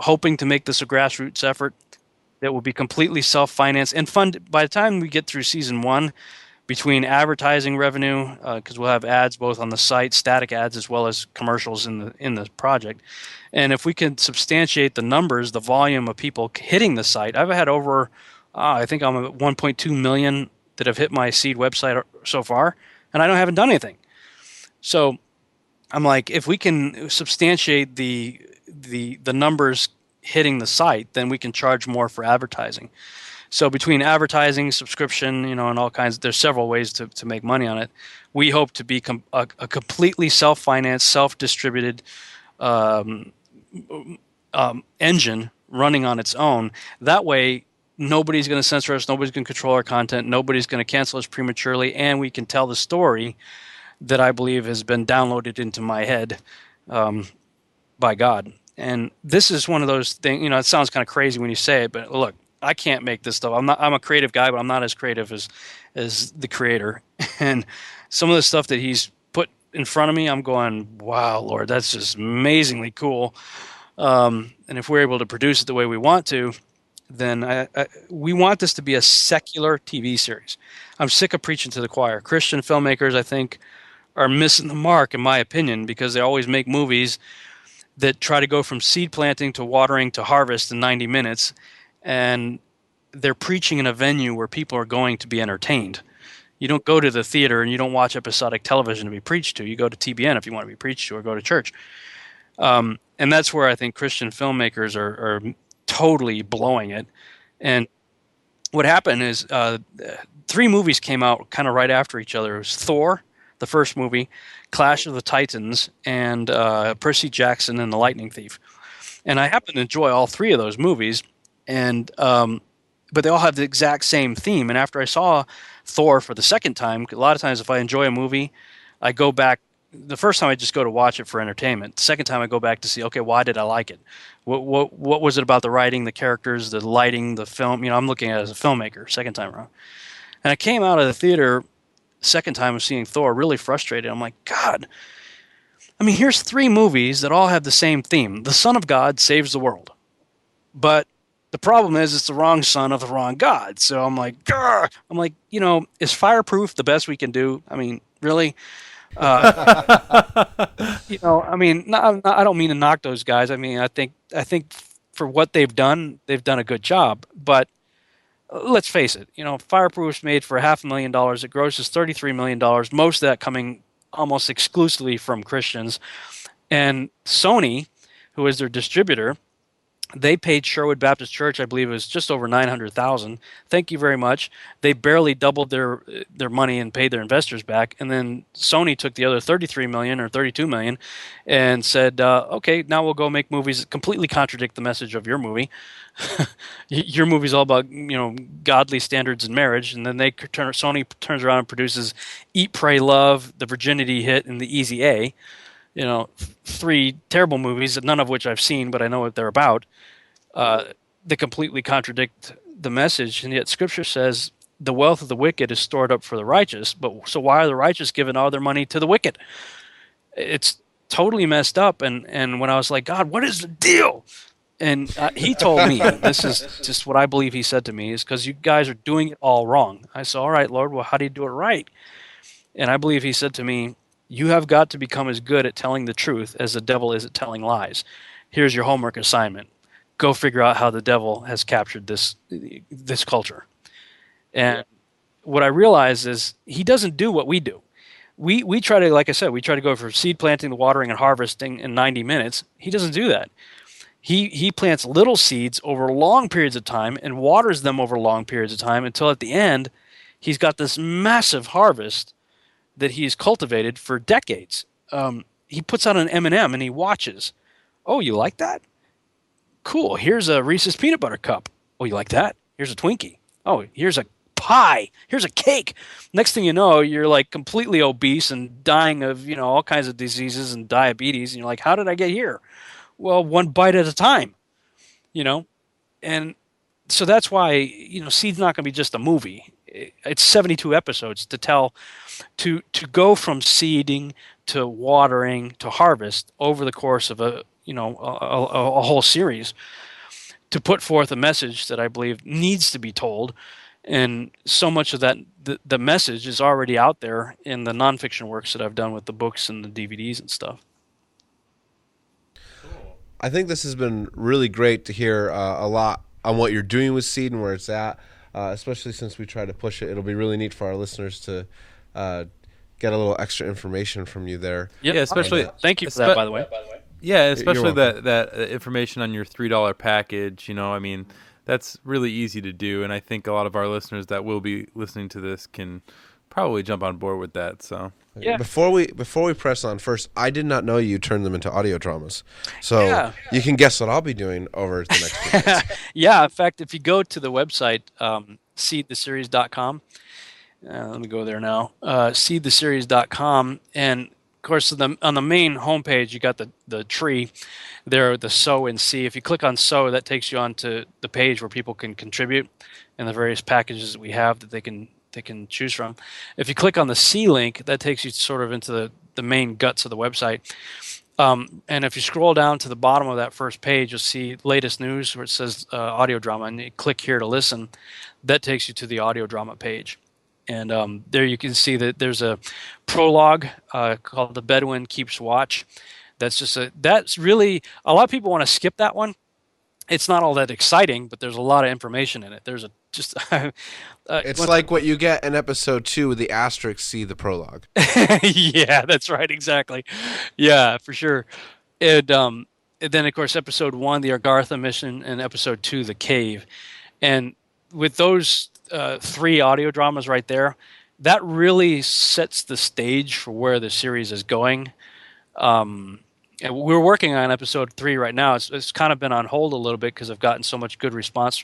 hoping to make this a grassroots effort that will be completely self-financed and funded. By the time we get through season one, between advertising revenue, because we'll have ads both on the site, static ads as well as commercials in the project, and if we can substantiate the numbers, the volume of people hitting the site, I've had over, I think I'm at 1.2 million that have hit my Seed website so far, and I haven't done anything. So I'm like, if we can substantiate the numbers hitting the site, then we can charge more for advertising. So between advertising, subscription, and all kinds, there's several ways to make money on it. We hope to be a completely self-financed, self-distributed engine running on its own. That way, nobody's going to censor us, nobody's going to control our content, nobody's going to cancel us prematurely, and we can tell the story that I believe has been downloaded into my head by God. And this is one of those things, it sounds kind of crazy when you say it, but look, I can't make this stuff. I'm a creative guy, but I'm not as creative as the creator. And some of the stuff that he's put in front of me, I'm going, wow, Lord, that's just amazingly cool. And if we're able to produce it the way we want to, then we want this to be a secular TV series. I'm sick of preaching to the choir. Christian filmmakers, I think, are missing the mark, in my opinion, because they always make movies that try to go from seed planting to watering to harvest in 90 minutes. And they're preaching in a venue where people are going to be entertained. You don't go to the theater and you don't watch episodic television to be preached to. You go to TBN if you want to be preached to, or go to church. And that's where I think Christian filmmakers are totally blowing it. And what happened is three movies came out kind of right after each other. It was Thor, the first movie, Clash of the Titans, and Percy Jackson and the Lightning Thief. And I happen to enjoy all three of those movies. And but they all have the exact same theme. And after I saw Thor for the second time, a lot of times if I enjoy a movie, I go back. The first time I just go to watch it for entertainment. The second time I go back to see, okay, why did I like it? What was it about the writing, the characters, the lighting, the film? I'm looking at it as a filmmaker second time around. And I came out of the theater second time of seeing Thor really frustrated. I'm like, God, here's three movies that all have the same theme. The Son of God saves the world. But the problem is it's the wrong son of the wrong God. So I'm like, grr! Is Fireproof the best we can do? Really? I don't mean to knock those guys. I think for what they've done a good job. But let's face it, Fireproof's made for $500,000. It grosses $33 million, most of that coming almost exclusively from Christians. And Sony, who is their distributor, they paid Sherwood Baptist Church, I believe it was just over $900,000. Thank you very much. They barely doubled their money and paid their investors back. And then Sony took the other $33 million or $32 million and said, okay, now we'll go make movies that completely contradict the message of your movie. Your movie's all about godly standards in marriage. And then Sony turns around and produces Eat, Pray, Love, The Virginity Hit, and The Easy A. Three terrible movies, none of which I've seen, but I know what they're about, that completely contradict the message. And yet Scripture says the wealth of the wicked is stored up for the righteous, but so why are the righteous giving all their money to the wicked? It's totally messed up. And when I was like, God, what is the deal? And he told me, this is just what I believe he said to me, is because you guys are doing it all wrong. I said, all right, Lord, well, how do you do it right? And I believe he said to me, you have got to become as good at telling the truth as the devil is at telling lies. Here's your homework assignment. Go figure out how the devil has captured this culture. And what I realize is he doesn't do what we do. We try to, like I said, we try to go for seed planting, the watering, and harvesting in 90 minutes. He doesn't do that. He plants little seeds over long periods of time and waters them over long periods of time until at the end he's got this massive harvest that he's cultivated for decades. He puts out an M&M and he watches. Oh, you like that? Cool. Here's a Reese's peanut butter cup. Oh, you like that? Here's a Twinkie. Oh, here's a hi, here's a cake. Next thing you know, you're like completely obese and dying of, you know, all kinds of diseases and diabetes. And you're like, how did I get here? Well, one bite at a time, you know. And so that's why, you know, Seed's not going to be just a movie. It's 72 episodes to tell, to go from seeding to watering to harvest over the course of a, you know, a whole series, to put forth a message that I believe needs to be told. And so much of that, the message is already out there in the nonfiction works that I've done with the books and the DVDs and stuff. Cool. I think this has been really great to hear a lot on what you're doing with Seed and where it's at, especially since we try to push it. It'll be really neat for our listeners to get a little extra information from you there. Yep. Yeah, especially. Thank you for that, by the way. Yeah, especially that information on your $3 package, you know, I mean, that's really easy to do, and I think a lot of our listeners that will be listening to this can probably jump on board with that, so. Yeah. Before we press on, first, I did not know you turned them into audio dramas, so you can guess what I'll be doing over the next few minutes. Yeah, in fact, if you go to the website, seedtheseries.com, let me go there now, seedtheseries.com, and of course, on the main homepage, you got the tree there, the sow and see. If you click on sow, that takes you on to the page where people can contribute and the various packages that we have that they can choose from. If you click on the see link, that takes you sort of into the main guts of the website. And if you scroll down to the bottom of that first page, you'll see latest news where it says audio drama, and you click here to listen. That takes you to the audio drama page. And there you can see that there's a prologue called "The Bedouin Keeps Watch." That's really, a lot of people want to skip that one. It's not all that exciting, but there's a lot of information in it. It's like what you get in episode 2 with the asterisk. See the prologue. Yeah, that's right, exactly. Yeah, for sure. And then of course episode 1, the Argartha mission, and episode 2, the cave, and with those. 3 audio dramas right there, that really sets the stage for where the series is going. And we're working on episode 3 right now. It's kind of been on hold a little bit because I've gotten so much good response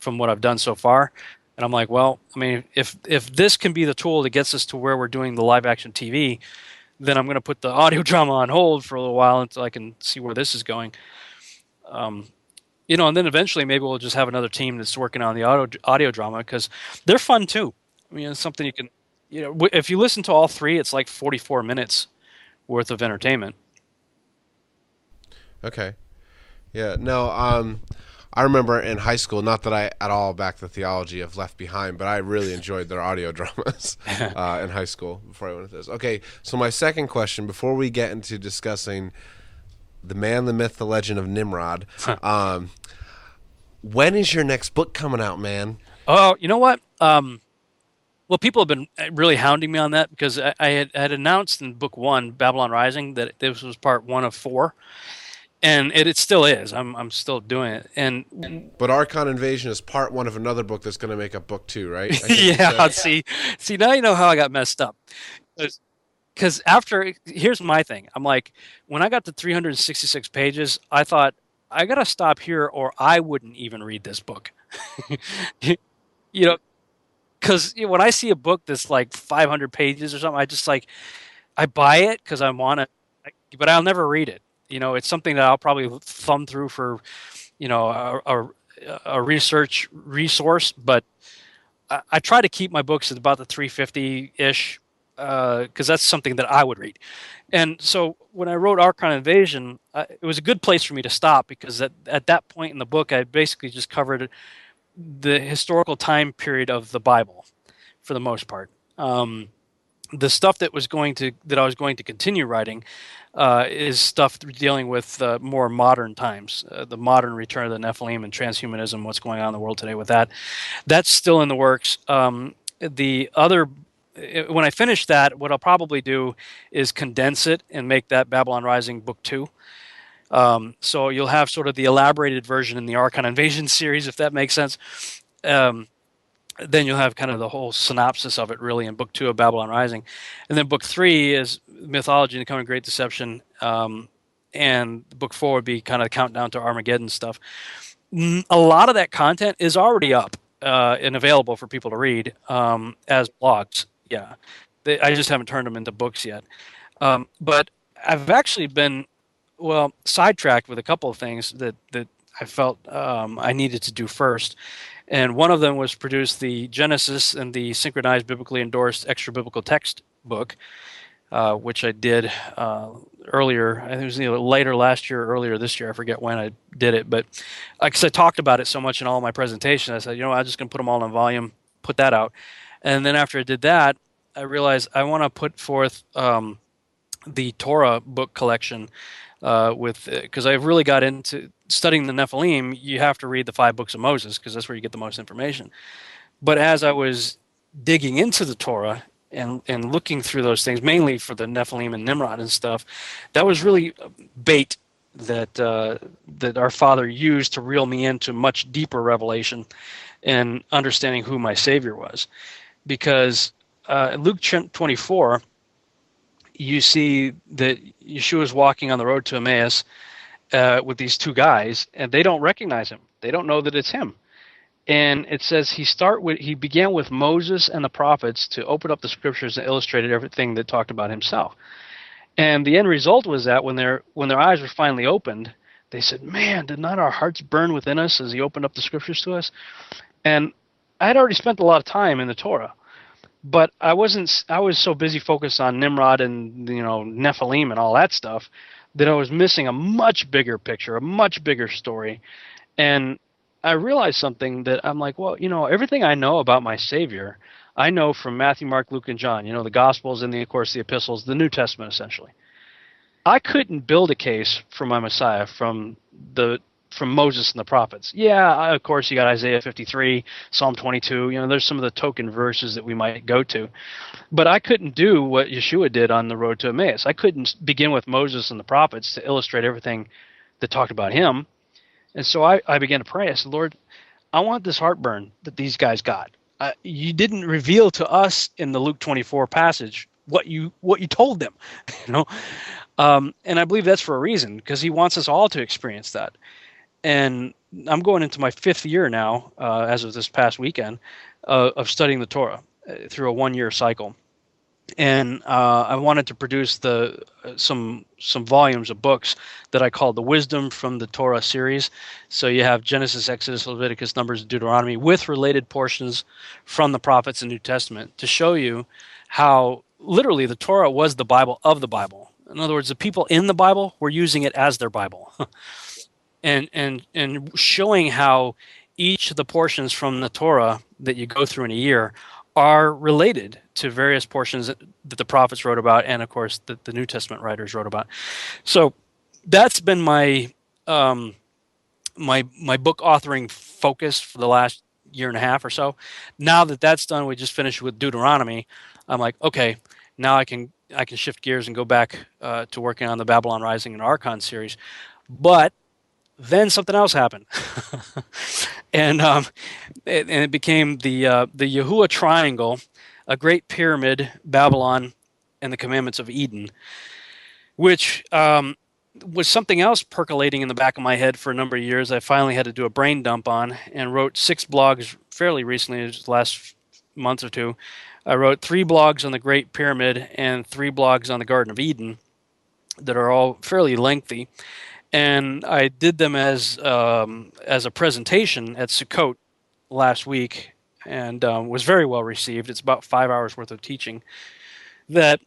from what I've done so far. And I'm like, well, I mean, if this can be the tool that gets us to where we're doing the live action TV, then I'm going to put the audio drama on hold for a little while until I can see where this is going. You know, and then eventually maybe we'll just have another team that's working on the audio drama, because they're fun too. I mean, it's something you can, you know, if you listen to all 3, it's like 44 minutes worth of entertainment. Okay. Yeah. No, I remember in high school, not that I at all backed the theology of Left Behind, but I really enjoyed their audio dramas in high school before I went to this. Okay. So my second question, before we get into discussing the man, the myth, the legend of Nimrod. When is your next book coming out, man? Oh, you know what? Well, people have been really hounding me on that, because I had announced in book 1, Babylon Rising, that this was part 1 of 4, and it still is. I'm still doing it. But Archon Invasion is part 1 of another book that's going to make up book 2, right? Yeah. See, now you know how I got messed up. Because here's my thing. I'm like, when I got to 366 pages, I thought, I got to stop here or I wouldn't even read this book. You know, because when I see a book that's like 500 pages or something, I just like, I buy it because I want to, but I'll never read it. You know, it's something that I'll probably thumb through for, you know, a research resource. But I try to keep my books at about the 350-ish. Because that's something that I would read. And so when I wrote Archon Invasion, it was a good place for me to stop, because at that point in the book, I basically just covered the historical time period of the Bible for the most part. The stuff that I was going to continue writing is stuff dealing with more modern times, the modern return of the Nephilim and transhumanism, what's going on in the world today with that. That's still in the works. The other... When I finish that, what I'll probably do is condense it and make that Babylon Rising book 2. So you'll have sort of the elaborated version in the Archon Invasion series, if that makes sense. Then you'll have kind of the whole synopsis of it really in book 2 of Babylon Rising. And then book 3 is Mythology and the Coming Great Deception. And book 4 would be kind of the countdown to Armageddon stuff. A lot of that content is already up. and available for people to read as blogs. Yeah, I just haven't turned them into books yet. But I've actually been, well, sidetracked with a couple of things that I felt I needed to do first. And one of them was produce the Genesis and the Synchronized Biblically Endorsed Extra Biblical Text book, which I did earlier. I think it was either later last year or earlier this year. I forget when I did it. But because I talked about it so much in all my presentations, I said, you know what, I'm just going to put them all in volume, put that out. And then after I did that, I realized I want to put forth the Torah book collection because I've really got into studying the Nephilim. You have to read the 5 books of Moses because that's where you get the most information. But as I was digging into the Torah and looking through those things, mainly for the Nephilim and Nimrod and stuff, that was really bait that our Father used to reel me into much deeper revelation and understanding who my Savior was. Because in Luke 24, you see that Yeshua is walking on the road to Emmaus with these 2 guys, and they don't recognize him. They don't know that it's him. And it says he began with Moses and the prophets to open up the scriptures and illustrated everything that talked about himself. And the end result was that when their eyes were finally opened, they said, "Man, did not our hearts burn within us as he opened up the scriptures to us?" And I had already spent a lot of time in the Torah, but I was so busy focused on Nimrod and Nephilim and all that stuff that I was missing a much bigger picture, a much bigger story. And I realized something that I'm like, well, everything I know about my Savior, I know from Matthew, Mark, Luke, and John, the Gospels and, of course, the Epistles, the New Testament, essentially. I couldn't build a case for my Messiah from Moses and the prophets. Yeah, of course, you got Isaiah 53, Psalm 22. There's some of the token verses that we might go to. But I couldn't do what Yeshua did on the road to Emmaus. I couldn't begin with Moses and the prophets to illustrate everything that talked about him. And so I began to pray. I said, "Lord, I want this heartburn that these guys got. You didn't reveal to us in the Luke 24 passage what you told them, And I believe that's for a reason, because he wants us all to experience that. And I'm going into my 5th year now, as of this past weekend, of studying the Torah through a 1-year cycle. And I wanted to produce some volumes of books that I called the Wisdom from the Torah series. So you have Genesis, Exodus, Leviticus, Numbers, and Deuteronomy with related portions from the prophets and New Testament to show you how literally the Torah was the Bible of the Bible. In other words, the people in the Bible were using it as their Bible. and showing how each of the portions from the Torah that you go through in a year are related to various portions that the prophets wrote about and, of course, that the New Testament writers wrote about. So that's been my my book authoring focus for the last year and a half or so. Now that that's done, we just finished with Deuteronomy. I'm like, okay, now I can shift gears and go back to working on the Babylon Rising and Archon series. But then something else happened, and it became the Yahuwah Triangle, a Great Pyramid, Babylon, and the Commandments of Eden, which was something else percolating in the back of my head for a number of years. I finally had to do a brain dump on, and wrote 6 blogs fairly recently, just last month or two. I wrote 3 blogs on the Great Pyramid and 3 blogs on the Garden of Eden, that are all fairly lengthy. And I did them as a presentation at Sukkot last week, and was very well received. It's about 5 hours worth of teaching. That's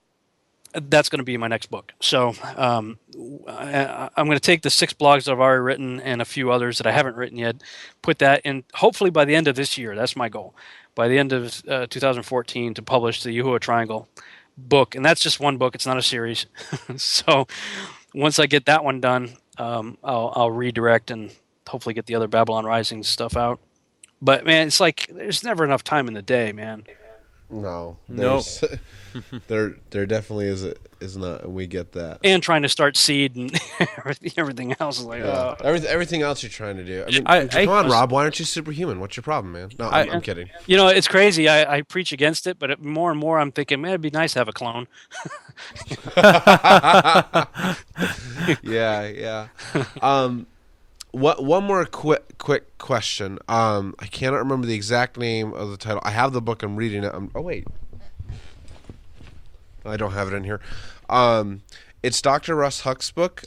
going to be my next book. So I'm going to take the 6 blogs that I've already written and a few others that I haven't written yet, put that in hopefully by the end of this year. That's my goal. By the end of 2014 to publish the Yahuwah Triangle book. And that's just one book. It's not a series. So once I get that one done, I'll redirect and hopefully get the other Babylon Rising stuff out. But, man, it's like there's never enough time in the day, man. No. There definitely is not, and we get that. And trying to start Seed and everything else is like, yeah. Everything else you're trying to do. I mean, come on, Rob, why aren't you superhuman? What's your problem, man? No, I'm kidding. It's crazy. I preach against it, but more and more I'm thinking, man, it'd be nice to have a clone. Yeah, yeah. What one more quick question? I cannot remember the exact name of the title. I have the book. I'm reading it. Oh wait, I don't have it in here. It's Dr. Russ Huck's book,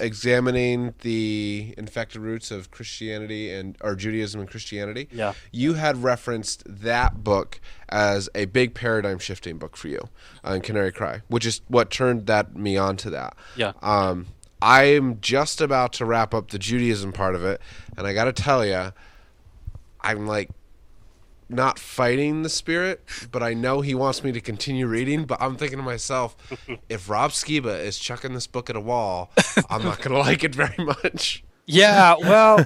examining the infected roots of Christianity or Judaism and Christianity. Yeah, you had referenced that book as a big paradigm shifting book for you, in Canary Cry, which is what turned me on to that. Yeah. I'm just about to wrap up the Judaism part of it, and I got to tell you, I'm like not fighting the spirit, but I know he wants me to continue reading, but I'm thinking to myself, if Rob Skiba is chucking this book at a wall, I'm not going to like it very much. Yeah, well,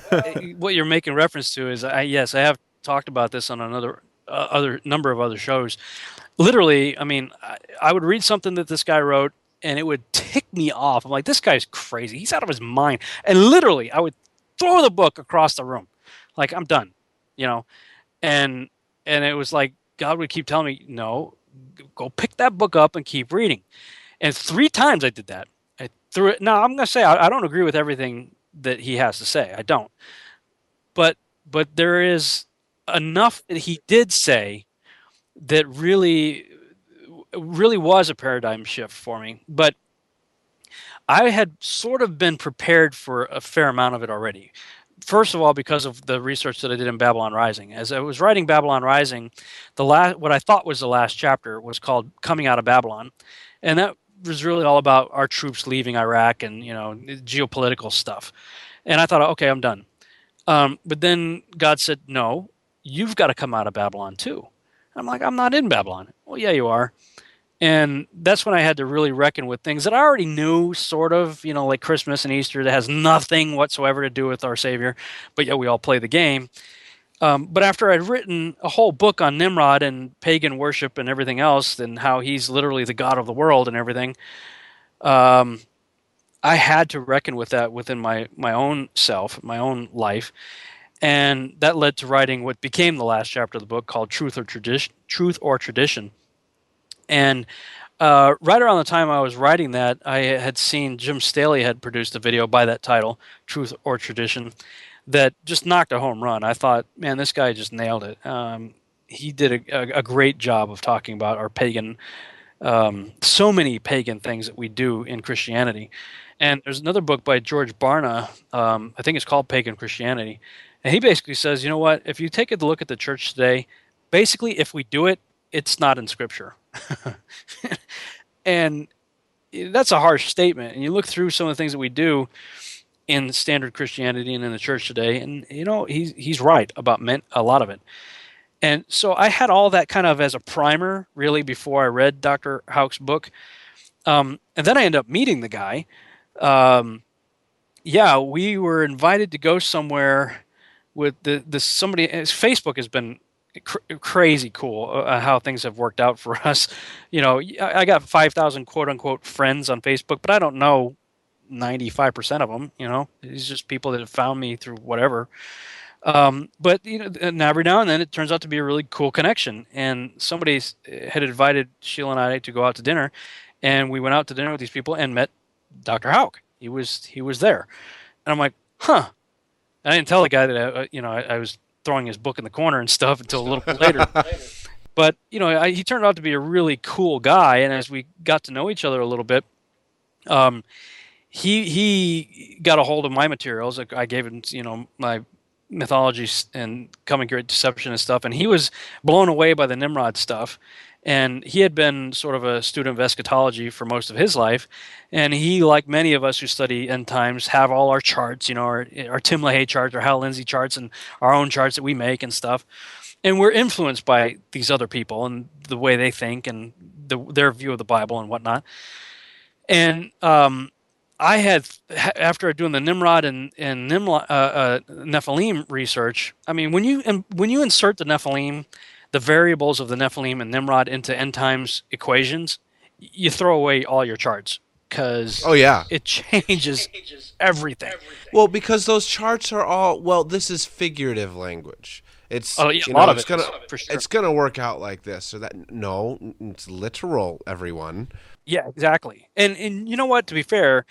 what you're making reference to is, I have talked about this on a number of other shows. Literally, I mean, I would read something that this guy wrote, and it would tick me off. I'm like, this guy's crazy. He's out of his mind. And literally, I would throw the book across the room. Like, I'm done, you know. And it was like, God would keep telling me, no, go pick that book up and keep reading. And 3 times I did that. I threw it. Now, I'm going to say I don't agree with everything that he has to say. I don't. But there is enough that he did say that really was a paradigm shift for me, but I had sort of been prepared for a fair amount of it already. First of all, because of the research that I did in Babylon Rising. As I was writing Babylon Rising, what I thought was the last chapter was called Coming Out of Babylon, and that was really all about our troops leaving Iraq and, you know, geopolitical stuff. And I thought, okay, I'm done. But then God said, no, you've got to come out of Babylon too. I'm like, I'm not in Babylon. Well, yeah, you are. And that's when I had to really reckon with things that I already knew, sort of, you know, like Christmas and Easter, that has nothing whatsoever to do with our Savior, but yet we all play the game. But after I'd written a whole book on Nimrod and pagan worship and everything else, and how he's literally the god of the world and everything, I had to reckon with that within my own self, my own life. And that led to writing what became the last chapter of the book, called Truth or Tradition. And right around the time I was writing that, I had seen Jim Staley had produced a video by that title, Truth or Tradition, that just knocked a home run. I thought, man, this guy just nailed it. He did a great job of talking about our pagan, so many pagan things that we do in Christianity. And there's another book by George Barna, I think it's called Pagan Christianity. And he basically says, you know what, if you take a look at the church today, basically if we do it, it's not in Scripture. And that's a harsh statement. And you look through some of the things that we do in standard Christianity and in the church today, and, you know, he's right about a lot of it. And so I had all that kind of as a primer, really, before I read Dr. Houck's book. And then I ended up meeting the guy. We were invited to go somewhere with somebody. Facebook has been crazy cool how things have worked out for us. You know, I got 5,000 quote-unquote friends on Facebook, but I don't know 95% of them, you know. It's just people that have found me through whatever. But, you know, and every now and then it turns out to be a really cool connection. And somebody had invited Sheila and I to go out to dinner, and we went out to dinner with these people and met Dr. Houck. He was there. And I'm like, huh. And I didn't tell the guy that, I was throwing his book in the corner and stuff until a little bit later. But, you know, he turned out to be a really cool guy. And as we got to know each other a little bit, he got a hold of my materials. I gave him, you know, my mythology and Coming Great Deception and stuff. And he was blown away by the Nimrod stuff. And he had been sort of a student of eschatology for most of his life. And he, like many of us who study end times, have all our charts, you know, our Tim LaHaye charts, our Hal Lindsey charts, and our own charts that we make and stuff. And we're influenced by these other people and the way they think and their view of the Bible and whatnot. And I had, after doing the Nimrod and Nephilim research, I mean, when you insert the Nephilim, the variables of the Nephilim and Nimrod into end times equations, you throw away all your charts because it changes everything. Well, because those charts are all, well, this is figurative language. It's it's gonna work out like this or that. No, it's literal, everyone. Yeah, exactly. And you know what? To be fair,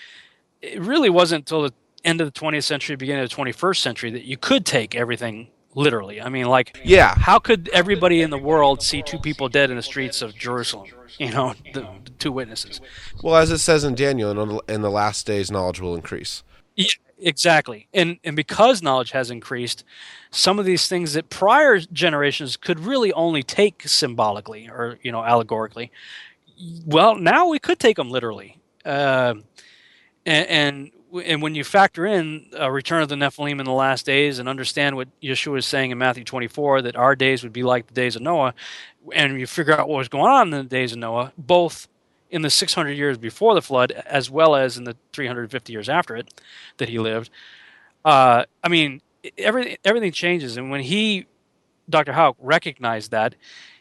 it really wasn't until the end of the 20th century, beginning of the 21st century, that you could take everything literally. I mean, like, yeah, how could everybody in the world see two people dead in the streets of Jerusalem? You know, the two witnesses. Well, as it says in Daniel, in the last days, knowledge will increase. Yeah, exactly. And because knowledge has increased, some of these things that prior generations could really only take symbolically or, you know, allegorically, well, now we could take them literally. And when you factor in a return of the Nephilim in the last days and understand what Yeshua is saying in Matthew 24, that our days would be like the days of Noah, and you figure out what was going on in the days of Noah, both in the 600 years before the flood as well as in the 350 years after it that he lived, I mean, everything changes. And when he, Dr. Houck, recognized that,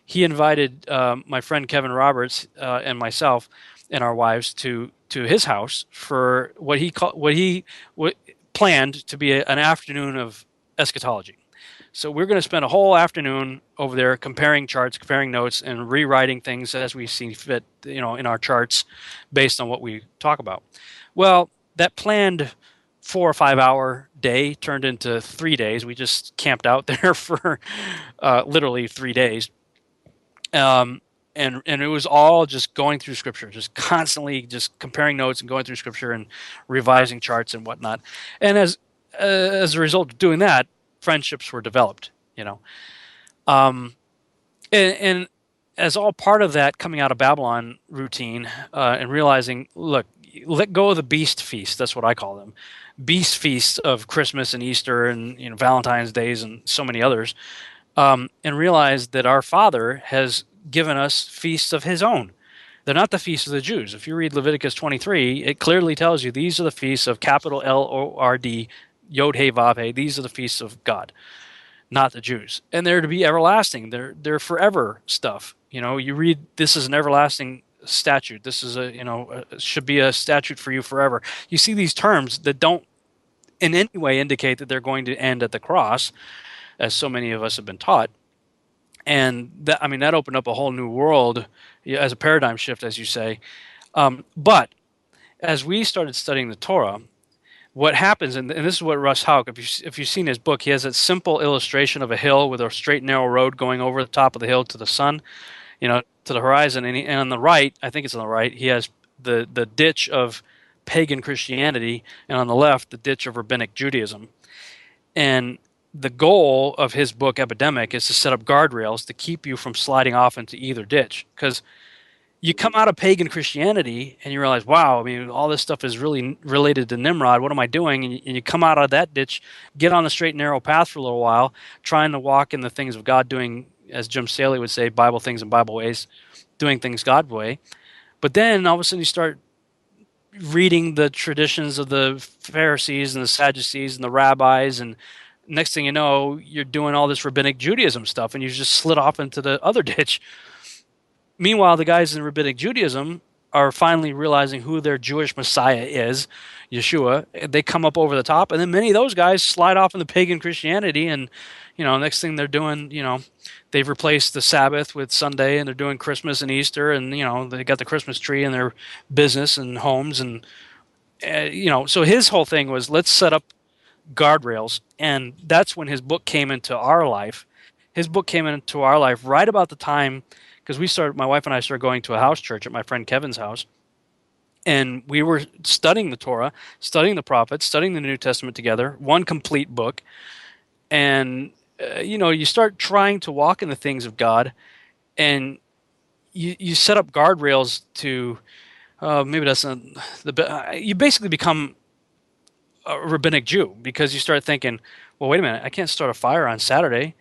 he invited my friend Kevin Roberts and myself and our wives to his house for what he called, what planned to be an afternoon of eschatology. So we're going to spend a whole afternoon over there comparing charts, comparing notes, and rewriting things as we see fit, you know, in our charts based on what we talk about. Well, that planned 4 or 5 hour day turned into 3 days. We just camped out there for literally 3 days. And it was all just going through Scripture, just constantly just comparing notes and going through Scripture and revising charts and whatnot. And as a result of doing that, friendships were developed, you know. And as all part of that coming out of Babylon routine and realizing, look, let go of the beast feast. That's what I call them. Beast feasts of Christmas and Easter and, you know, Valentine's Days and so many others. And realize that our Father has given us feasts of his own. They're not the feasts of the Jews. If you read Leviticus 23, it clearly tells you these are the feasts of capital L-O-R-D, Yod He Vav He. These are the feasts of God, not the Jews. And they're to be everlasting. They're forever stuff. You know, you read this is an everlasting statute. This is a, you know, should be a statute for you forever. You see these terms that don't in any way indicate that they're going to end at the cross, as so many of us have been taught. And that, I mean, that opened up a whole new world as a paradigm shift, as you say. But as we started studying the Torah, what happens, and this is what Russ Houck, if you've seen his book, he has that simple illustration of a hill with a straight, narrow road going over the top of the hill to the sun, you know, to the horizon. And on the right, I think it's on the right, he has the ditch of pagan Christianity, and on the left, the ditch of rabbinic Judaism. And the goal of his book, Epidemic, is to set up guardrails to keep you from sliding off into either ditch. Because you come out of pagan Christianity and you realize, wow, I mean, all this stuff is really related to Nimrod. What am I doing? And you come out of that ditch, get on the straight and narrow path for a little while, trying to walk in the things of God, doing, as Jim Staley would say, Bible things and Bible ways, doing things God's way. But then all of a sudden you start reading the traditions of the Pharisees and the Sadducees and the rabbis, and next thing you know, you're doing all this rabbinic Judaism stuff, and you just slid off into the other ditch. Meanwhile, the guys in rabbinic Judaism are finally realizing who their Jewish Messiah is, Yeshua. They come up over the top, and then many of those guys slide off into pagan Christianity, and, you know, next thing they're doing, you know, they've replaced the Sabbath with Sunday, and they're doing Christmas and Easter, and, you know, they got the Christmas tree in their business and homes, and, you know, so his whole thing was, let's set up guardrails. And that's when his book came into our life. His book came into our life right about the time, because we started, my wife and I started going to a house church at my friend Kevin's house, and we were studying the Torah, studying the prophets, studying the New Testament together, one complete book. And you know, you start trying to walk in the things of God, and you set up guardrails to maybe that's not the you basically become a rabbinic Jew, because you start thinking, well, wait a minute, I can't start a fire on Saturday.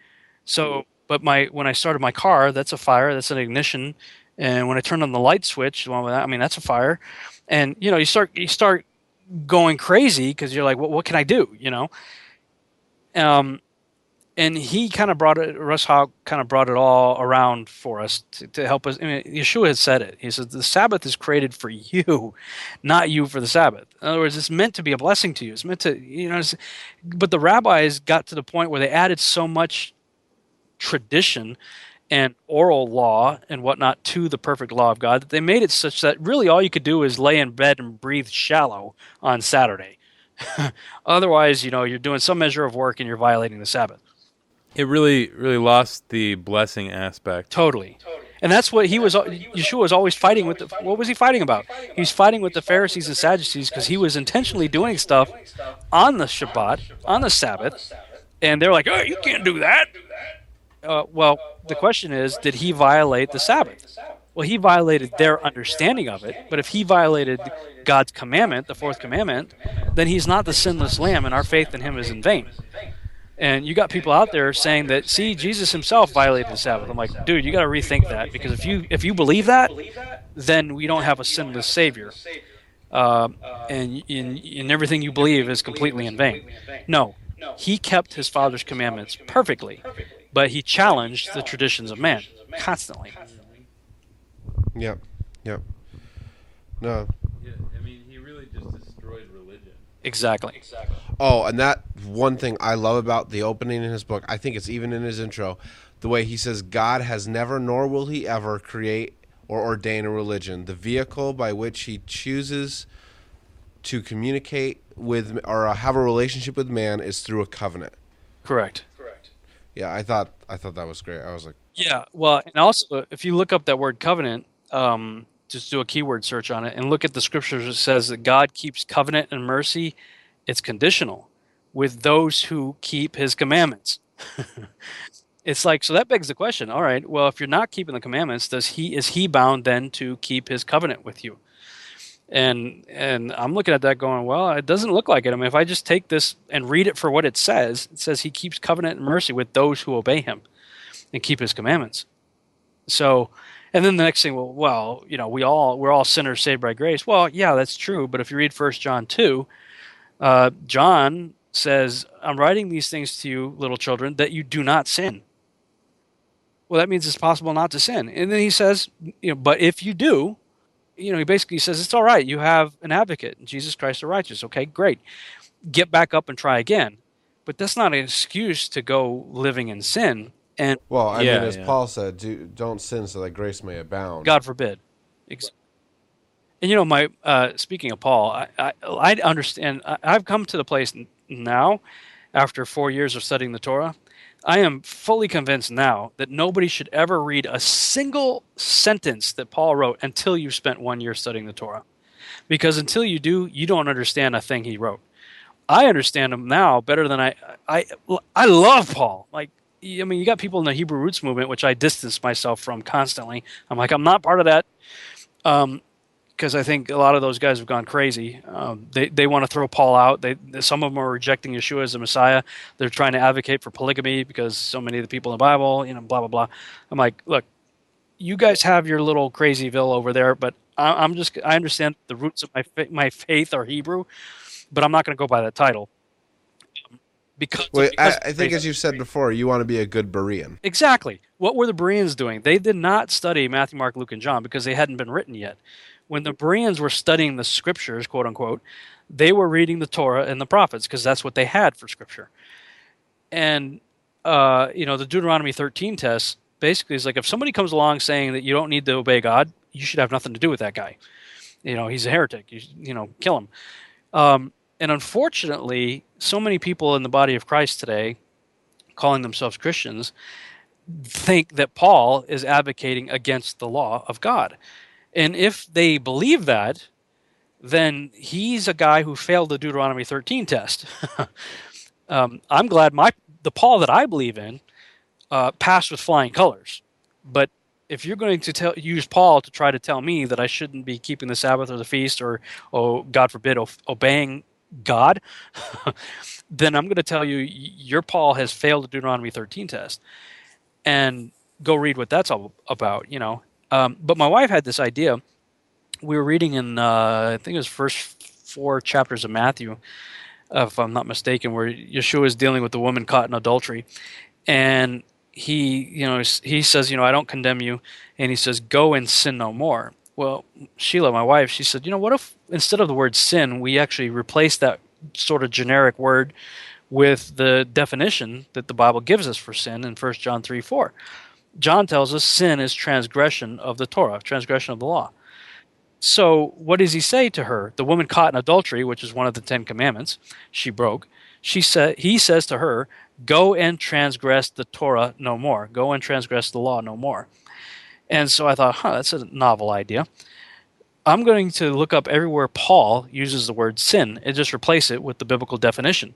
So, but when I started my car, that's a fire, that's an ignition, and when I turned on the light switch, well, I mean, that's a fire. And you know, you start going crazy because you're like, well, what can I do? You know, and he kind of brought it. Russ Houck kind of brought it all around for us to help us. I mean, Yeshua had said it. He said, the Sabbath is created for you, not you for the Sabbath. In other words, it's meant to be a blessing to you. It's meant to, you know, but the rabbis got to the point where they added so much tradition and oral law and whatnot to the perfect law of God that they made it such that really all you could do is lay in bed and breathe shallow on Saturday. Otherwise, you know, you're doing some measure of work and you're violating the Sabbath. It really, really lost the blessing aspect. Totally. And that's what Yeshua was always fighting with. What was he fighting about? He was fighting with the Pharisees and Sadducees because he was intentionally doing stuff on the Shabbat, on the Sabbath, and they're like, "Oh, you can't do that." Well, the question is, did he violate the Sabbath? Well, he violated their understanding of it, but if he violated God's commandment, the fourth commandment, then he's not the sinless lamb, and our faith in him is in vain. And you got people out there saying that, see, Jesus himself violated the Sabbath. I'm like, dude, you got to rethink that, because if you believe that, then we don't have a sinless Savior. And in everything you believe is completely in vain. No, he kept his Father's commandments perfectly, but he challenged the traditions of man constantly. Yep. No. Yeah, I mean, he really just destroyed religion. Exactly. Oh, and that one thing I love about the opening in his book, I think it's even in his intro, the way he says, God has never nor will he ever create or ordain a religion. The vehicle by which he chooses to communicate with or have a relationship with man is through a covenant. Correct. Yeah, I thought that was great. I was like, yeah, well, and also, if you look up that word covenant, just do a keyword search on it and look at the scriptures that says that God keeps covenant and mercy. It's conditional with those who keep his commandments. It's like, so that begs the question, all right, well, if you're not keeping the commandments, is he bound then to keep his covenant with you? And I'm looking at that going, well, it doesn't look like it. I mean, if I just take this and read it for what it says he keeps covenant and mercy with those who obey him and keep his commandments. So, and then the next thing, well, you know, we're all sinners saved by grace. Well, yeah, that's true. But if you read 1 John 2, John says, I'm writing these things to you, little children, that you do not sin. Well, that means it's possible not to sin. And then he says, you know, but if you do, you know, he basically says, it's all right. You have an advocate, Jesus Christ the righteous. Okay, great. Get back up and try again. But that's not an excuse to go living in sin. And well, I mean, as Paul said, don't sin so that grace may abound. God forbid. And you know, my speaking of Paul, I understand. I've come to the place now, after 4 years of studying the Torah, I am fully convinced now that nobody should ever read a single sentence that Paul wrote until you've spent 1 year studying the Torah. Because until you do, you don't understand a thing he wrote. I understand him now better than I love Paul. Like, I mean, you got people in the Hebrew Roots movement, which I distance myself from constantly. I'm like, I'm not part of that, because I think a lot of those guys have gone crazy. They want to throw Paul out. Some of them are rejecting Yeshua as the Messiah. They're trying to advocate for polygamy because so many of the people in the Bible, you know, blah, blah, blah. I'm like, look, you guys have your little crazyville over there, but I understand the roots of my faith are Hebrew, but I'm not going to go by that title. Because I think, as you said before, you want to be a good Berean. Exactly. What were the Bereans doing? They did not study Matthew, Mark, Luke, and John because they hadn't been written yet. When the Bereans were studying the scriptures, quote unquote, they were reading the Torah and the prophets because that's what they had for scripture. And you know, the Deuteronomy 13 test basically is like, if somebody comes along saying that you don't need to obey God, you should have nothing to do with that guy. You know, he's a heretic. You know, kill him. And unfortunately, so many people in the body of Christ today, calling themselves Christians, think that Paul is advocating against the law of God. And if they believe that, then he's a guy who failed the Deuteronomy 13 test. I'm glad the Paul that I believe in passed with flying colors. But if you're going to use Paul to try to tell me that I shouldn't be keeping the Sabbath or the feast or, oh, God forbid, obeying God, then I'm going to tell you your Paul has failed the Deuteronomy 13 test. And go read what that's all about, you know. But my wife had this idea. We were reading in, I think it was first four chapters of Matthew, if I'm not mistaken, where Yeshua is dealing with the woman caught in adultery. And he says, you know, I don't condemn you. And he says, go and sin no more. Well, Sheila, my wife, she said, you know, what if instead of the word sin, we actually replace that sort of generic word with the definition that the Bible gives us for sin in 1 John 3:4. John tells us sin is transgression of the Torah, transgression of the law. So what does he say to her? The woman caught in adultery, which is one of the 10 Commandments, she broke. He says to her, go and transgress the Torah no more. Go and transgress the law no more. And so I thought, that's a novel idea. I'm going to look up everywhere Paul uses the word sin and just replace it with the biblical definition.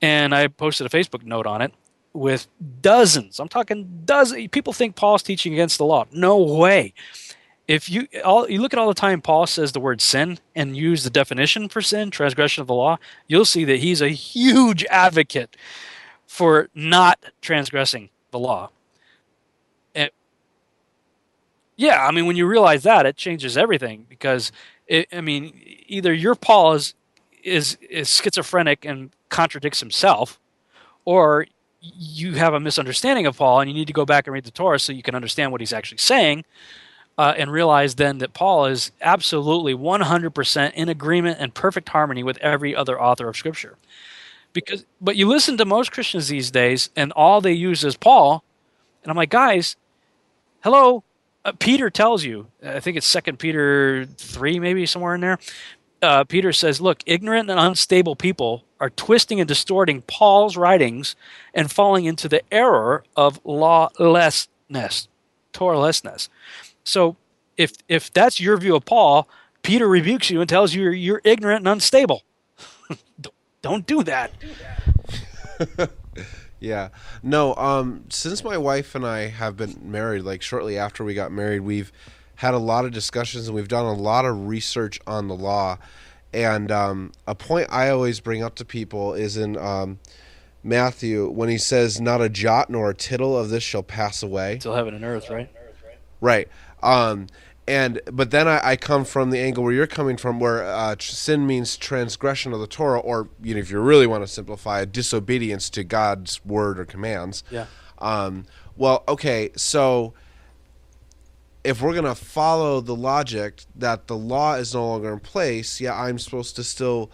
And I posted a Facebook note on it with dozens. I'm talking dozens. People think Paul's teaching against the law. No way. If you look at all the time Paul says the word sin and use the definition for sin, transgression of the law, you'll see that he's a huge advocate for not transgressing the law. Yeah, I mean, when you realize that, it changes everything because, either your Paul is schizophrenic and contradicts himself, or you have a misunderstanding of Paul and you need to go back and read the Torah so you can understand what he's actually saying and realize then that Paul is absolutely 100% in agreement and perfect harmony with every other author of Scripture. But you listen to most Christians these days and all they use is Paul, and I'm like, guys, hello. Peter tells you, I think it's 2 Peter 3 maybe, somewhere in there, Peter says, look, ignorant and unstable people are twisting and distorting Paul's writings and falling into the error of lawlessness, Torahlessness. So if that's your view of Paul, Peter rebukes you and tells you you're ignorant and unstable. Don't do that. Yeah. No, since my wife and I have been married, like shortly after we got married, we've had a lot of discussions and we've done a lot of research on the law. And a point I always bring up to people is in Matthew when he says, not a jot nor a tittle of this shall pass away. Till heaven and earth, right? Right. But then I come from the angle where you're coming from, where sin means transgression of the Torah, or if you really want to simplify it, disobedience to God's word or commands. Yeah. Well, okay, so if we're going to follow the logic that the law is no longer in place, yeah, I'm supposed to still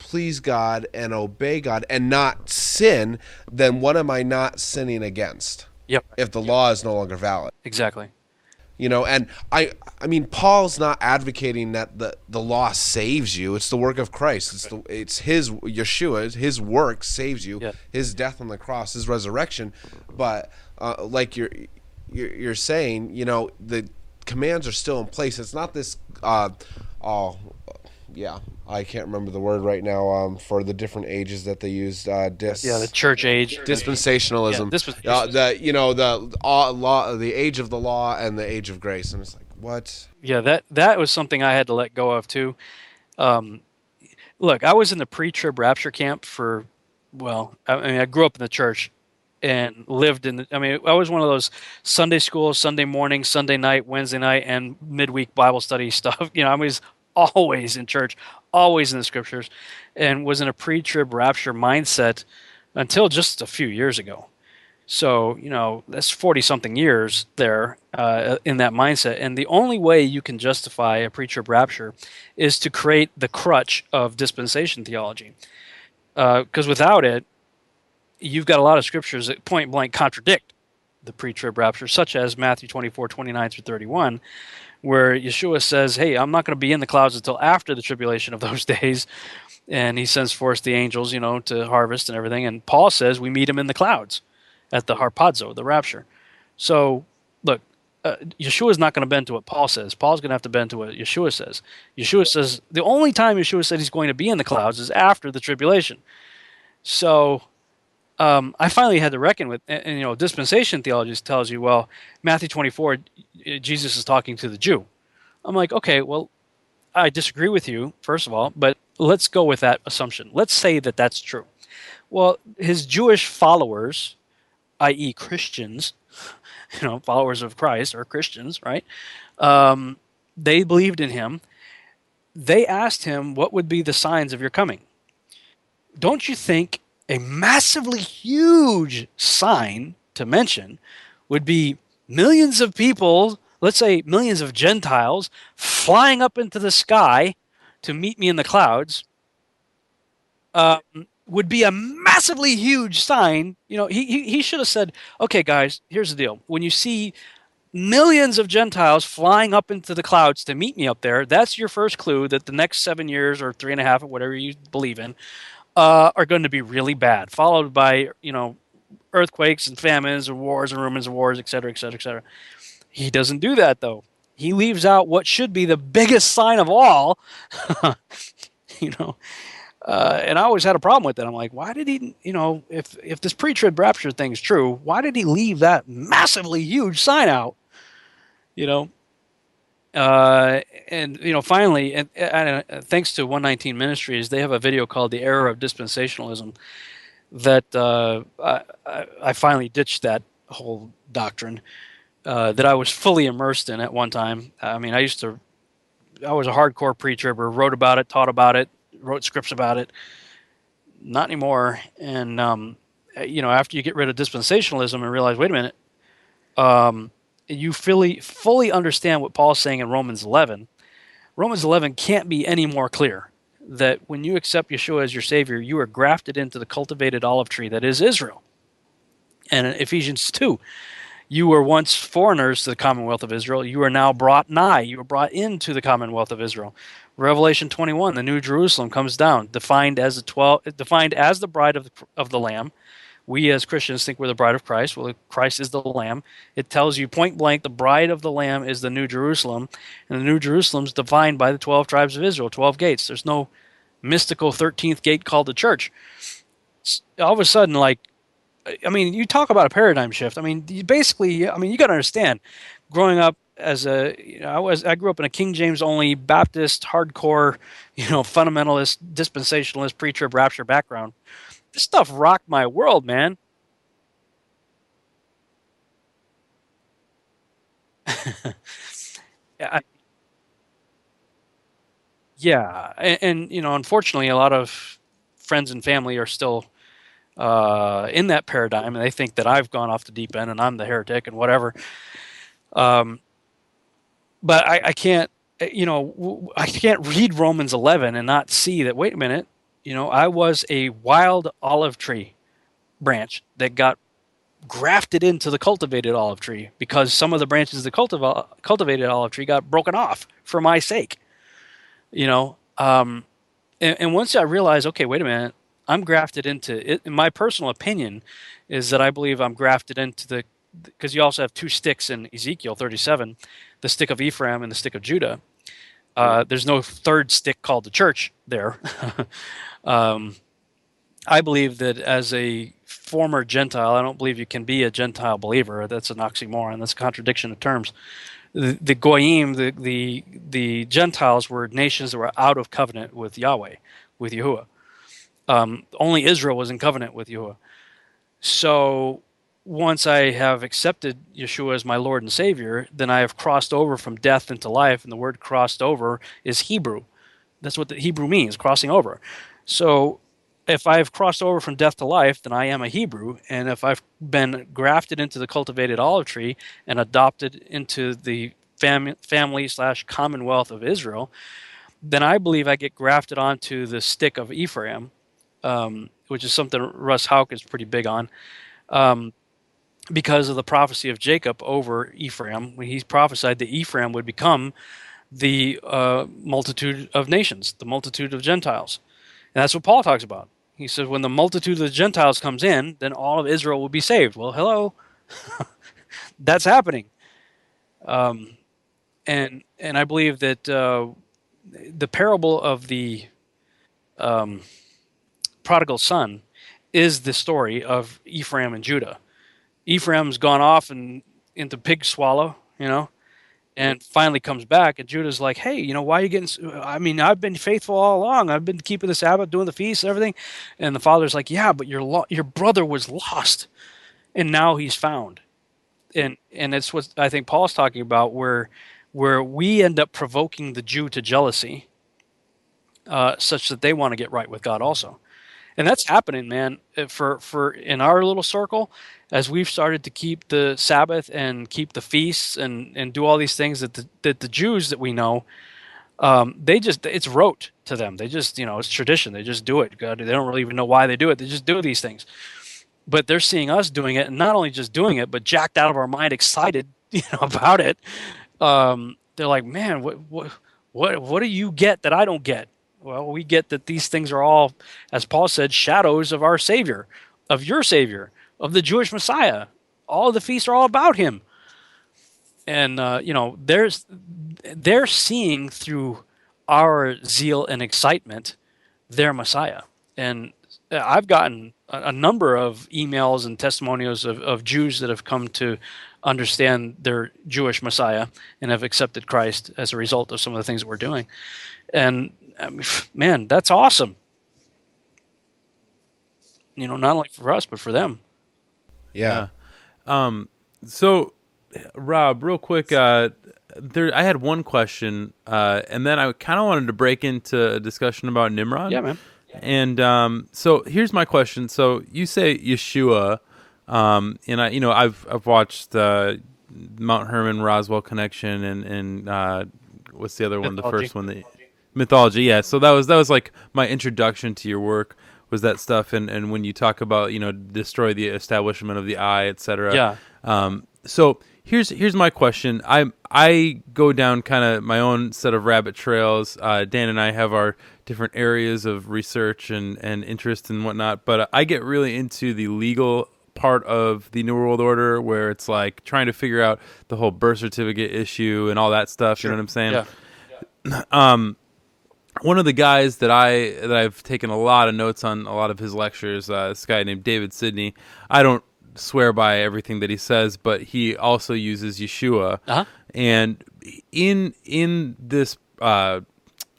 please God and obey God and not sin, then what am I not sinning against? Yep. If the law is no longer valid? Exactly. And I mean, Paul's not advocating that the law saves you. It's the work of Christ. It's his, Yeshua, his work saves you, yeah. His death on the cross, his resurrection. But like you're saying, the commands are still in place. It's not this, I can't remember the word right now for the different ages that they used. The church age. Dispensationalism. Yeah, the age of the law and the age of grace. And it's like, what? Yeah, that was something I had to let go of, too. Look, I was in the pre-trib rapture camp for, I grew up in the church and lived in, I was one of those Sunday school, Sunday morning, Sunday night, Wednesday night, and midweek Bible study stuff. I was always in church, always in the Scriptures, and was in a pre-trib rapture mindset until just a few years ago. So, that's 40-something years there in that mindset. And the only way you can justify a pre-trib rapture is to create the crutch of dispensation theology. Because without it, you've got a lot of Scriptures that point-blank contradict the pre-trib rapture, such as Matthew 24:29-31, where Yeshua says, hey, I'm not going to be in the clouds until after the tribulation of those days. And he sends forth the angels, to harvest and everything. And Paul says we meet him in the clouds at the harpazo, the rapture. So, look, Yeshua's not going to bend to what Paul says. Paul's going to have to bend to what Yeshua says. Yeshua says the only time Yeshua said he's going to be in the clouds is after the tribulation. So I finally had to reckon with, dispensation theology tells you, Matthew 24, Jesus is talking to the Jew. I'm like, okay, I disagree with you, first of all, but let's go with that assumption. Let's say that that's true. Well, his Jewish followers, i.e. Christians, followers of Christ or Christians, right? They believed in him. They asked him, what would be the signs of your coming? Don't you think a massively huge sign to mention would be millions of people, let's say millions of Gentiles, flying up into the sky to meet me in the clouds, would be a massively huge sign. He should have said, okay, guys, here's the deal. When you see millions of Gentiles flying up into the clouds to meet me up there. That's your first clue that the next 7 years or 3.5 or whatever you believe in are going to be really bad, followed by, you know, earthquakes and famines and wars and rumors of wars, et cetera, et cetera, et cetera. He doesn't do that, though. He leaves out what should be the biggest sign of all, you know. And I always had a problem with that. I'm like, why did he, you know, if this pre-trib rapture thing is true, why did he leave that massively huge sign out, you know? And, you know, finally, and thanks to 119 Ministries, they have a video called The Error of Dispensationalism that I finally ditched that whole doctrine that I was fully immersed in at one time. I mean, I was a hardcore pre-tribber, wrote about it, taught about it, wrote scripts about it. Not anymore. And, you know, after you get rid of dispensationalism and realize, wait a minute, you fully understand what Paul's saying in Romans 11. Romans 11 can't be any more clear that when you accept Yeshua as your Savior, you are grafted into the cultivated olive tree that is Israel. And in Ephesians 2, you were once foreigners to the commonwealth of Israel. You are now brought nigh. You were brought into the commonwealth of Israel. Revelation 21, the New Jerusalem comes down, defined as the bride of the Lamb. We as Christians think we're the bride of Christ. Well, Christ is the Lamb. It tells you point blank the bride of the Lamb is the New Jerusalem, and the New Jerusalem's defined by the 12 tribes of Israel, 12 gates. There's no mystical 13th gate called the church. All of a sudden, like, I mean, you talk about a paradigm shift. I mean, you got to understand, growing up as a, you know, I grew up in a King James only Baptist, hardcore, you know, fundamentalist, dispensationalist, pre-trib rapture background. This stuff rocked my world, man. Yeah. And, you know, unfortunately, a lot of friends and family are still in that paradigm, and they think that I've gone off the deep end and I'm the heretic and whatever. But I can't, you know, I can't read Romans 11 and not see that, wait a minute, you know, I was a wild olive tree branch that got grafted into the cultivated olive tree because some of the branches of the cultivated olive tree got broken off for my sake, you know. And once I realized, okay, wait a minute, I'm grafted into it. And my personal opinion is that I believe I'm grafted into the, because you also have two sticks in Ezekiel 37, the stick of Ephraim and the stick of Judah. There's no third stick called the church there. I believe that as a former Gentile, I don't believe you can be a Gentile believer. That's an oxymoron. That's a contradiction of terms. The Goyim, the Gentiles were nations that were out of covenant with Yahweh, with Yahuwah. Only Israel was in covenant with Yahuwah. So once I have accepted Yeshua as my Lord and Savior, then I have crossed over from death into life, and the word crossed over is Hebrew. That's what the Hebrew means, crossing over. So if I've crossed over from death to life, then I am a Hebrew, and if I've been grafted into the cultivated olive tree and adopted into the family/commonwealth of Israel, then I believe I get grafted onto the stick of Ephraim, which is something Russ Hauk is pretty big on, because of the prophecy of Jacob over Ephraim, when he prophesied that Ephraim would become the multitude of nations, the multitude of Gentiles. And that's what Paul talks about. He says, when the multitude of the Gentiles comes in, then all of Israel will be saved. Well, hello. That's happening. And I believe that the parable of the prodigal son is the story of Ephraim and Judah. Ephraim's gone off and into pig swallow, you know, and finally comes back, and Judah's like, hey, you know, why are you getting, I mean, I've been faithful all along. I've been keeping the Sabbath, doing the feast and everything. And the father's like, yeah, but your brother was lost and now he's found. And it's what I think Paul's talking about, where we end up provoking the Jew to jealousy, such that they want to get right with God also. And that's happening, man, for in our little circle, as we've started to keep the Sabbath and keep the feasts and do all these things that the Jews that we know, they just, it's rote to them. They just, you know, it's tradition. They just do it. God, they don't really even know why they do it. They just do these things. But they're seeing us doing it, and not only just doing it, but jacked out of our mind, excited about it. They're like, man, what do you get that I don't get? Well, we get that these things are all, as Paul said, shadows of our Savior, of your Savior, of the Jewish Messiah. All the feasts are all about him. And, they're seeing through our zeal and excitement their Messiah. And I've gotten a number of emails and testimonials of Jews that have come to understand their Jewish Messiah and have accepted Christ as a result of some of the things that we're doing. And, I mean, man, that's awesome. Not only for us, but for them. Yeah. So, Rob, real quick, I had one question, and then I kind of wanted to break into a discussion about Nimrod. Yeah, man. And so here's my question. So you say Yeshua, and I've watched Mount Hermon, Roswell Connection, and what's the other one? The first one, the mythology. Yeah. So that was like my introduction to your work. Was that stuff? And when you talk about destroy the establishment of the eye, etc. Yeah. So here's my question. I go down kind of my own set of rabbit trails. Dan and I have our different areas of research and interest and whatnot, but I get really into the legal part of the New World Order, where it's like trying to figure out the whole birth certificate issue and all that stuff. Sure. You know what I'm saying? Yeah. One of the guys that I've taken a lot of notes on, a lot of his lectures, this guy named David Sidney. I don't swear by everything that he says, but he also uses Yeshua. Uh-huh. And in this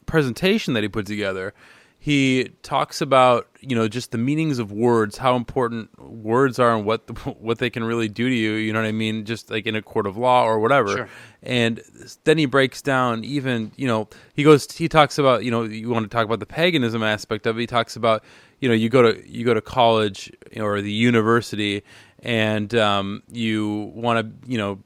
presentation that he put together, he talks about just the meanings of words, how important words are, and what they can really do to you. You know what I mean? Just like in a court of law or whatever. Sure. And then he breaks down even he talks about you want to talk about the paganism aspect of it. He talks about you go to college or the university, and you want to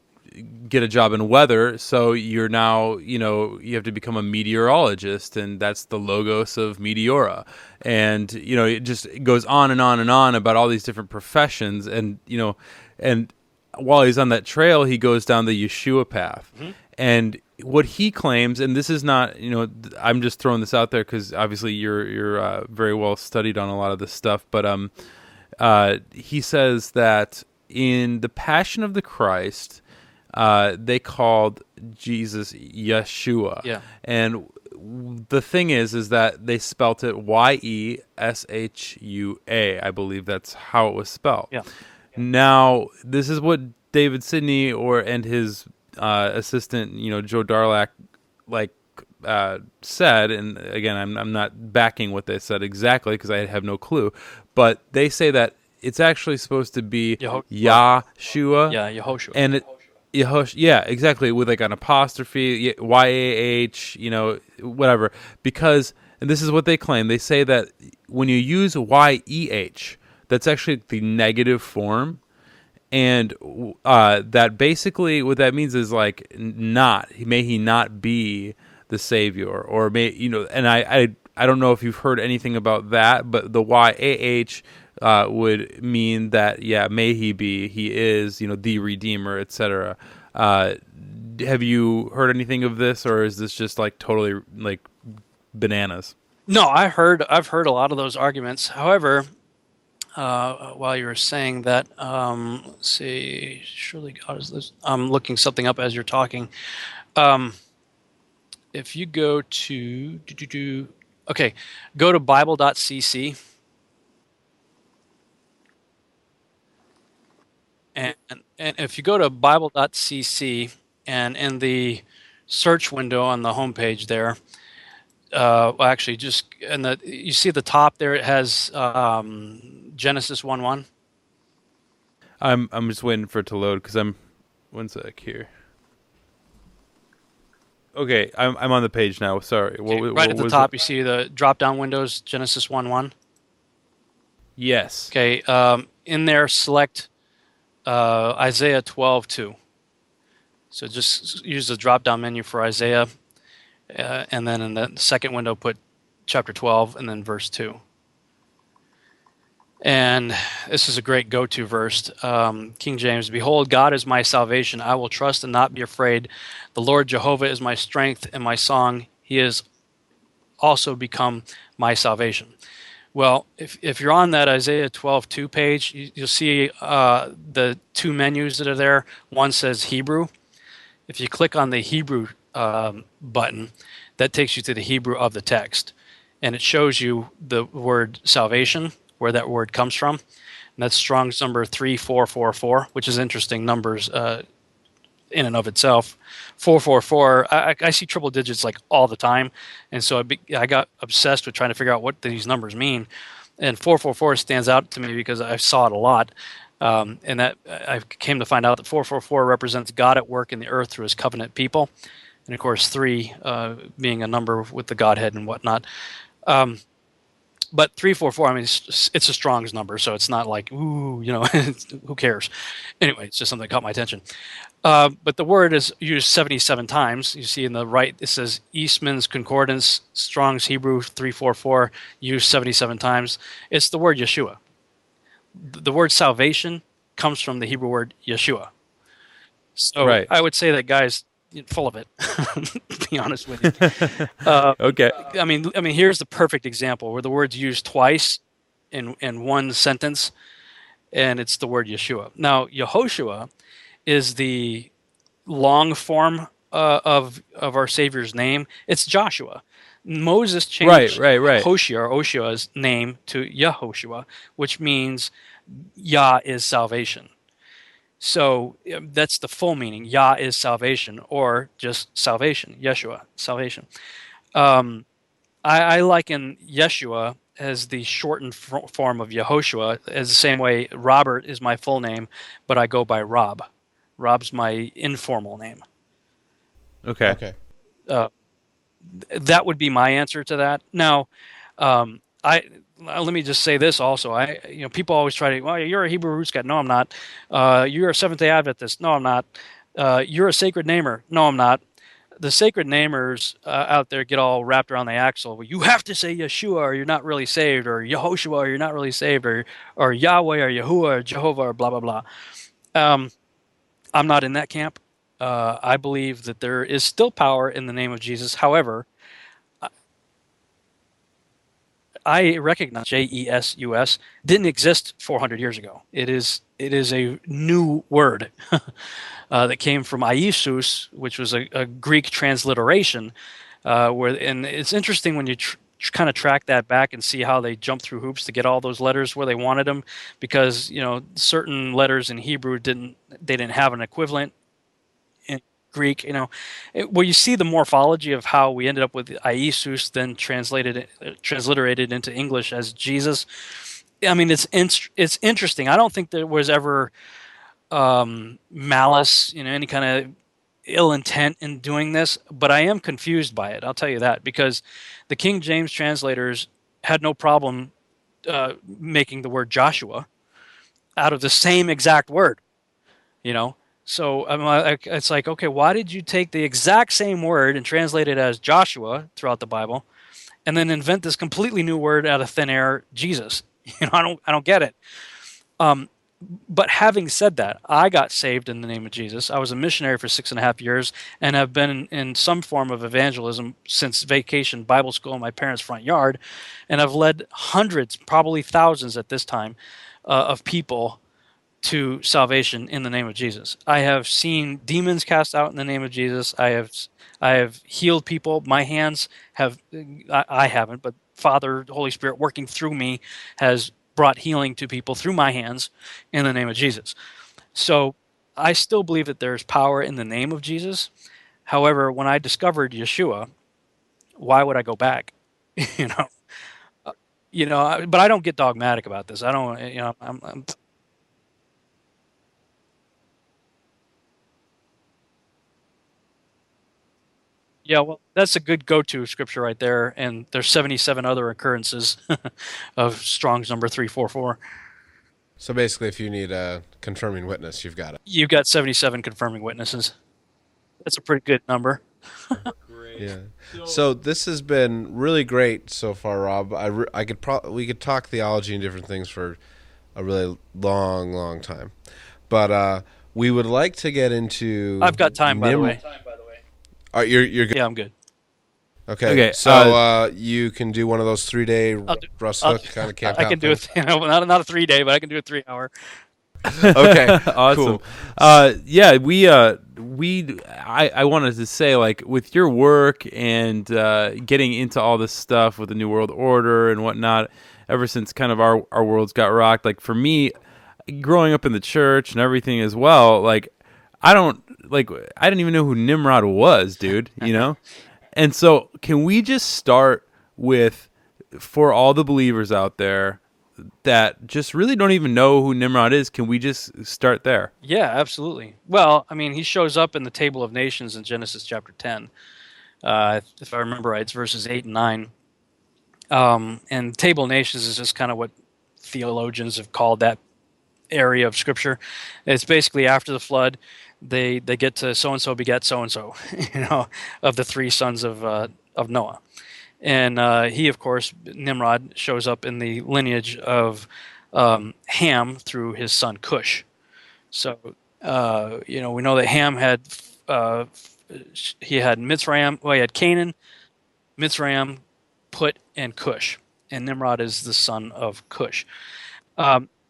get a job in weather, so you're now you have to become a meteorologist, and that's the logos of meteora. And it just goes on and on and on about all these different professions. And and while he's on that trail, he goes down the Yeshua path. Mm-hmm. And what he claims, and this is not, I'm just throwing this out there because obviously you're very well studied on a lot of this stuff, but he says that in the Passion of the Christ, they called Jesus Yeshua. Yeah. And the thing is that they spelt it Yeshua. I believe that's how it was spelled. Yeah. Now, this is what David Sidney and his assistant, Joe Darlach, said. And again, I'm not backing what they said exactly because I have no clue, but they say that it's actually supposed to be Yeshua. Yeah, Yehoshua. And it, Yehoshua, yeah, exactly, with like an apostrophe, Y-A-H, whatever. Because, and this is what they claim, they say that when you use Y-E-H, that's actually the negative form. And that basically what that means is like may he not be the Savior, or may, and I don't know if you've heard anything about that, but the Y-A-H would mean that, may he is, the Redeemer, etc. Have you heard anything of this, or is this just like totally like bananas? No, I've heard a lot of those arguments. However, while you were saying that, let's see, surely God is this. I'm looking something up as you're talking. If you go to, go to bible.cc, and if you go to bible.cc, and in the search window on the homepage there, you see at the top there it has Genesis 1:1. I'm just waiting for it to load because I'm one sec here. Okay, I'm on the page now. Sorry, what at the top it? You see the drop down windows, Genesis 1:1. Yes. Okay, in there select Isaiah 12:2. So just use the drop down menu for Isaiah. And then in the second window, put chapter 12 and then verse 2. And this is a great go-to verse, King James. Behold, God is my salvation. I will trust and not be afraid. The Lord Jehovah is my strength and my song. He is also become my salvation. Well, if you're on that Isaiah 12:2 page, you'll see the two menus that are there. One says Hebrew. If you click on the Hebrew button, that takes you to the Hebrew of the text. And it shows you the word salvation, where that word comes from, and that's Strong's number 3444, which is interesting numbers in and of itself. 444, I see triple digits like all the time, and so I got obsessed with trying to figure out what these numbers mean. And 444 stands out to me because I saw it a lot, and that I came to find out that 444 represents God at work in the earth through His covenant people, and of course 3 being a number with the Godhead and whatnot. But 344, I mean, it's a Strong's number, so it's not like, ooh, you know, who cares? Anyway, it's just something that caught my attention. But the word is used 77 times. You see in the right, it says Eastman's Concordance, Strong's Hebrew 344, used 77 times. It's the word Yeshua. The word salvation comes from the Hebrew word Yeshua. So right. I would say that, guys, full of it, to be honest with you. Okay. I mean, here's the perfect example where the word's used twice in one sentence, and it's the word Yeshua. Now, Yehoshua is the long form of our Savior's name. It's Joshua. Moses changed Hoshea's name to Yehoshua, which means Yah is salvation. So that's the full meaning. Yah is salvation, or just salvation. Yeshua, salvation. I liken Yeshua as the shortened form of Yehoshua, as the same way Robert is my full name, but I go by Rob. Rob's my informal name. Okay. That would be my answer to that. Now, let me just say this also. People always try to, well, you're a Hebrew roots guy. No, I'm not. You're a Seventh-day Adventist. No, I'm not. You're a sacred namer. No, I'm not. The sacred namers out there get all wrapped around the axle. Well, you have to say Yeshua or you're not really saved, or Yehoshua or you're not really saved, or Yahweh or Yahuwah or Jehovah or blah, blah, blah. I'm not in that camp. I believe that there is still power in the name of Jesus. However, I recognize J-E-S-U-S didn't exist 400 years ago. It is a new word that came from Iesus, which was a Greek transliteration. And it's interesting when you kind of track that back and see how they jumped through hoops to get all those letters where they wanted them, because certain letters in Hebrew didn't have an equivalent in Greek, well, you see the morphology of how we ended up with Iesus, then transliterated into English as Jesus. I mean, it's interesting. I don't think there was ever malice, any kind of ill intent in doing this, but I am confused by it. I'll tell you that, because the King James translators had no problem making the word Joshua out of the same exact word, So it's like, okay, why did you take the exact same word and translate it as Joshua throughout the Bible, and then invent this completely new word out of thin air, Jesus? I don't get it. But having said that, I got saved in the name of Jesus. I was a missionary for 6.5 years and have been in some form of evangelism since vacation Bible school in my parents' front yard, and I've led hundreds, probably thousands at this time, of people to salvation in the name of Jesus. I have seen demons cast out in the name of Jesus. I have healed people. My hands have, I haven't, but Father, Holy Spirit working through me has brought healing to people through my hands in the name of Jesus. So I still believe that there's power in the name of Jesus. However, when I discovered Yeshua, why would I go back? But I don't get dogmatic about this. I don't, I'm yeah, well, that's a good go-to scripture right there, and there's 77 other occurrences of Strong's number 344. So basically, if you need a confirming witness, you've got it. You've got 77 confirming witnesses. That's a pretty good number. Great. right? Yeah. So this has been really great so far, Rob. We could talk theology and different things for a really long time, but we would like to get into. I've got time, by the way. All right, you're good. Yeah, I'm good. Okay, so you can do one of those 3-day Russ Hook kind of camp. I can do it. Not a 3-day, but I can do a 3-hour. Okay, awesome. Cool. Yeah, I wanted to say, like, with your work and getting into all this stuff with the New World Order and whatnot, ever since kind of our worlds got rocked, like for me, growing up in the church and everything as well, like I didn't even know who Nimrod was, dude. You know. And so can we just start with, for all the believers out there that just really don't even know who Nimrod is, can we just start there? Yeah, absolutely. Well, I mean, he shows up in the Table of Nations in Genesis chapter 10. If I remember right, it's verses 8 and 9. And Table of Nations is just kind of what theologians have called that area of Scripture. It's basically after the flood. They get to so-and-so begat so-and-so, you know, of the three sons of Noah. And he, of course, Nimrod, shows up in the lineage of Ham through his son Cush. So, you know, we know that Ham had, he had Mitzrayim, well, he had Canaan, Mitzrayim, Put, and Cush. And Nimrod is the son of Cush.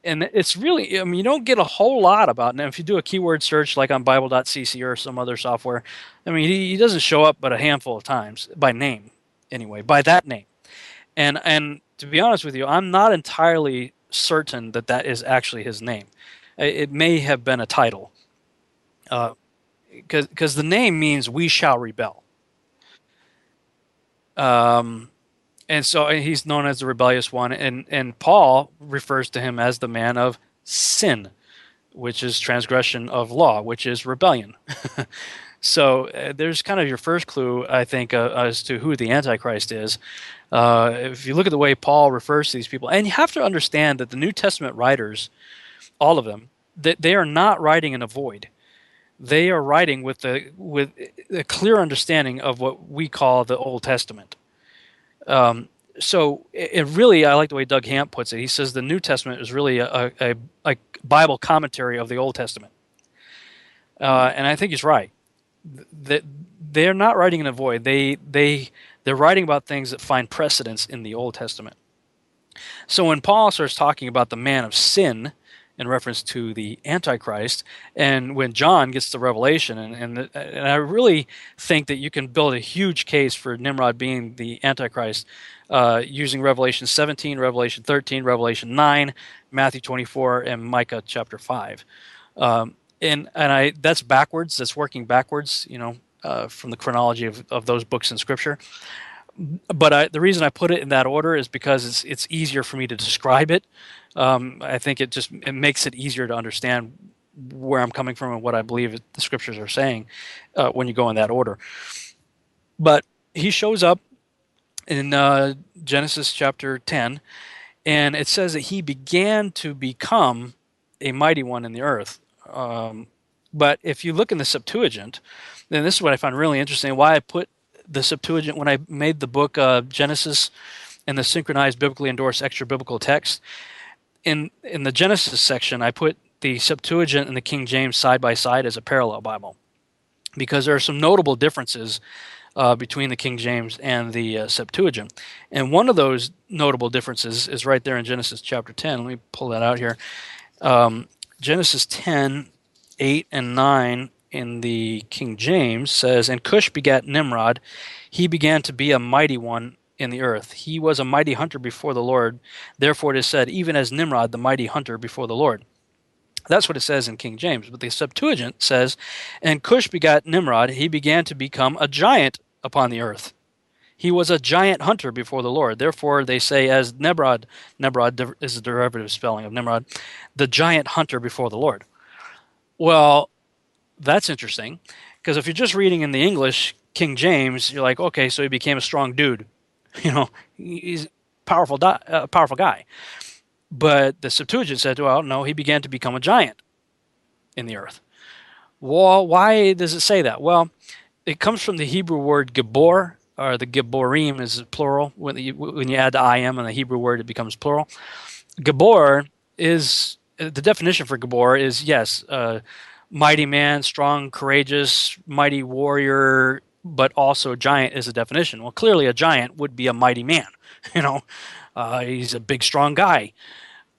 And it's really, I mean, you don't get a whole lot about it. Now, if you do a keyword search like on Bible.cc or some other software, I mean, he doesn't show up but a handful of times by name, anyway, by that name. And to be honest with you, I'm not entirely certain that that is actually his name. It may have been a title, because the name means "we shall rebel." And so he's known as the rebellious one, and Paul refers to him as the man of sin, which is transgression of law, which is rebellion. So there's kind of your first clue, I think, as to who the Antichrist is. If you look at the way Paul refers to these people, and you have to understand that the New Testament writers, all of them, that they are not writing in a void. They are writing with a clear understanding of what we call the Old Testament. So it really, I like the way Doug Hamp puts it. He says the New Testament is really a Bible commentary of the Old Testament. And I think he's right. They're not writing in a void. They're writing about things that find precedence in the Old Testament. So when Paul starts talking about the man of sin in reference to the Antichrist, and when John gets the Revelation, and I really think that you can build a huge case for Nimrod being the Antichrist using Revelation 17, Revelation 13, Revelation 9, Matthew 24, and Micah chapter 5. And that's backwards. That's working backwards, you know, from the chronology of those books in Scripture. But the reason I put it in that order is because it's easier for me to describe it. I think it makes it easier to understand where I'm coming from and what I believe the Scriptures are saying when you go in that order. But he shows up in Genesis chapter 10, and it says that he began to become a mighty one in the earth. But if you look in the Septuagint, then this is what I find really interesting, why I put the Septuagint when I made the book Genesis and the synchronized biblically endorsed extra biblical text. In the Genesis section, I put the Septuagint and the King James side by side as a parallel Bible, because there are some notable differences between the King James and the Septuagint. And one of those notable differences is right there in Genesis chapter 10. Let me pull that out here. Genesis 10, 8 and 9 in the King James says, "And Cush begat Nimrod. He began to be a mighty one in the earth. He was a mighty hunter before the Lord. Therefore it is said, even as Nimrod, the mighty hunter before the Lord." That's what it says in King James. But the Septuagint says, "And Cush begat Nimrod. He began to become a giant upon the earth. He was a giant hunter before the Lord. Therefore they say, as Nimrod," Nimrod is the derivative spelling of Nimrod, "the giant hunter before the Lord." Well, that's interesting, because if you're just reading in the English King James, you're like, okay, so he became a strong dude. You know, he's a powerful guy. But the Septuagint said, well, no, he began to become a giant in the earth. Well, why does it say that? Well, It comes from the Hebrew word gibor, or the giborim is plural. When you add the im on the Hebrew word, it becomes plural. Gibor is, the definition for gibor is, yes, mighty man, strong, courageous, mighty warrior, but also giant is a definition. Well, clearly a giant would be a mighty man. You know, he's a big, strong guy.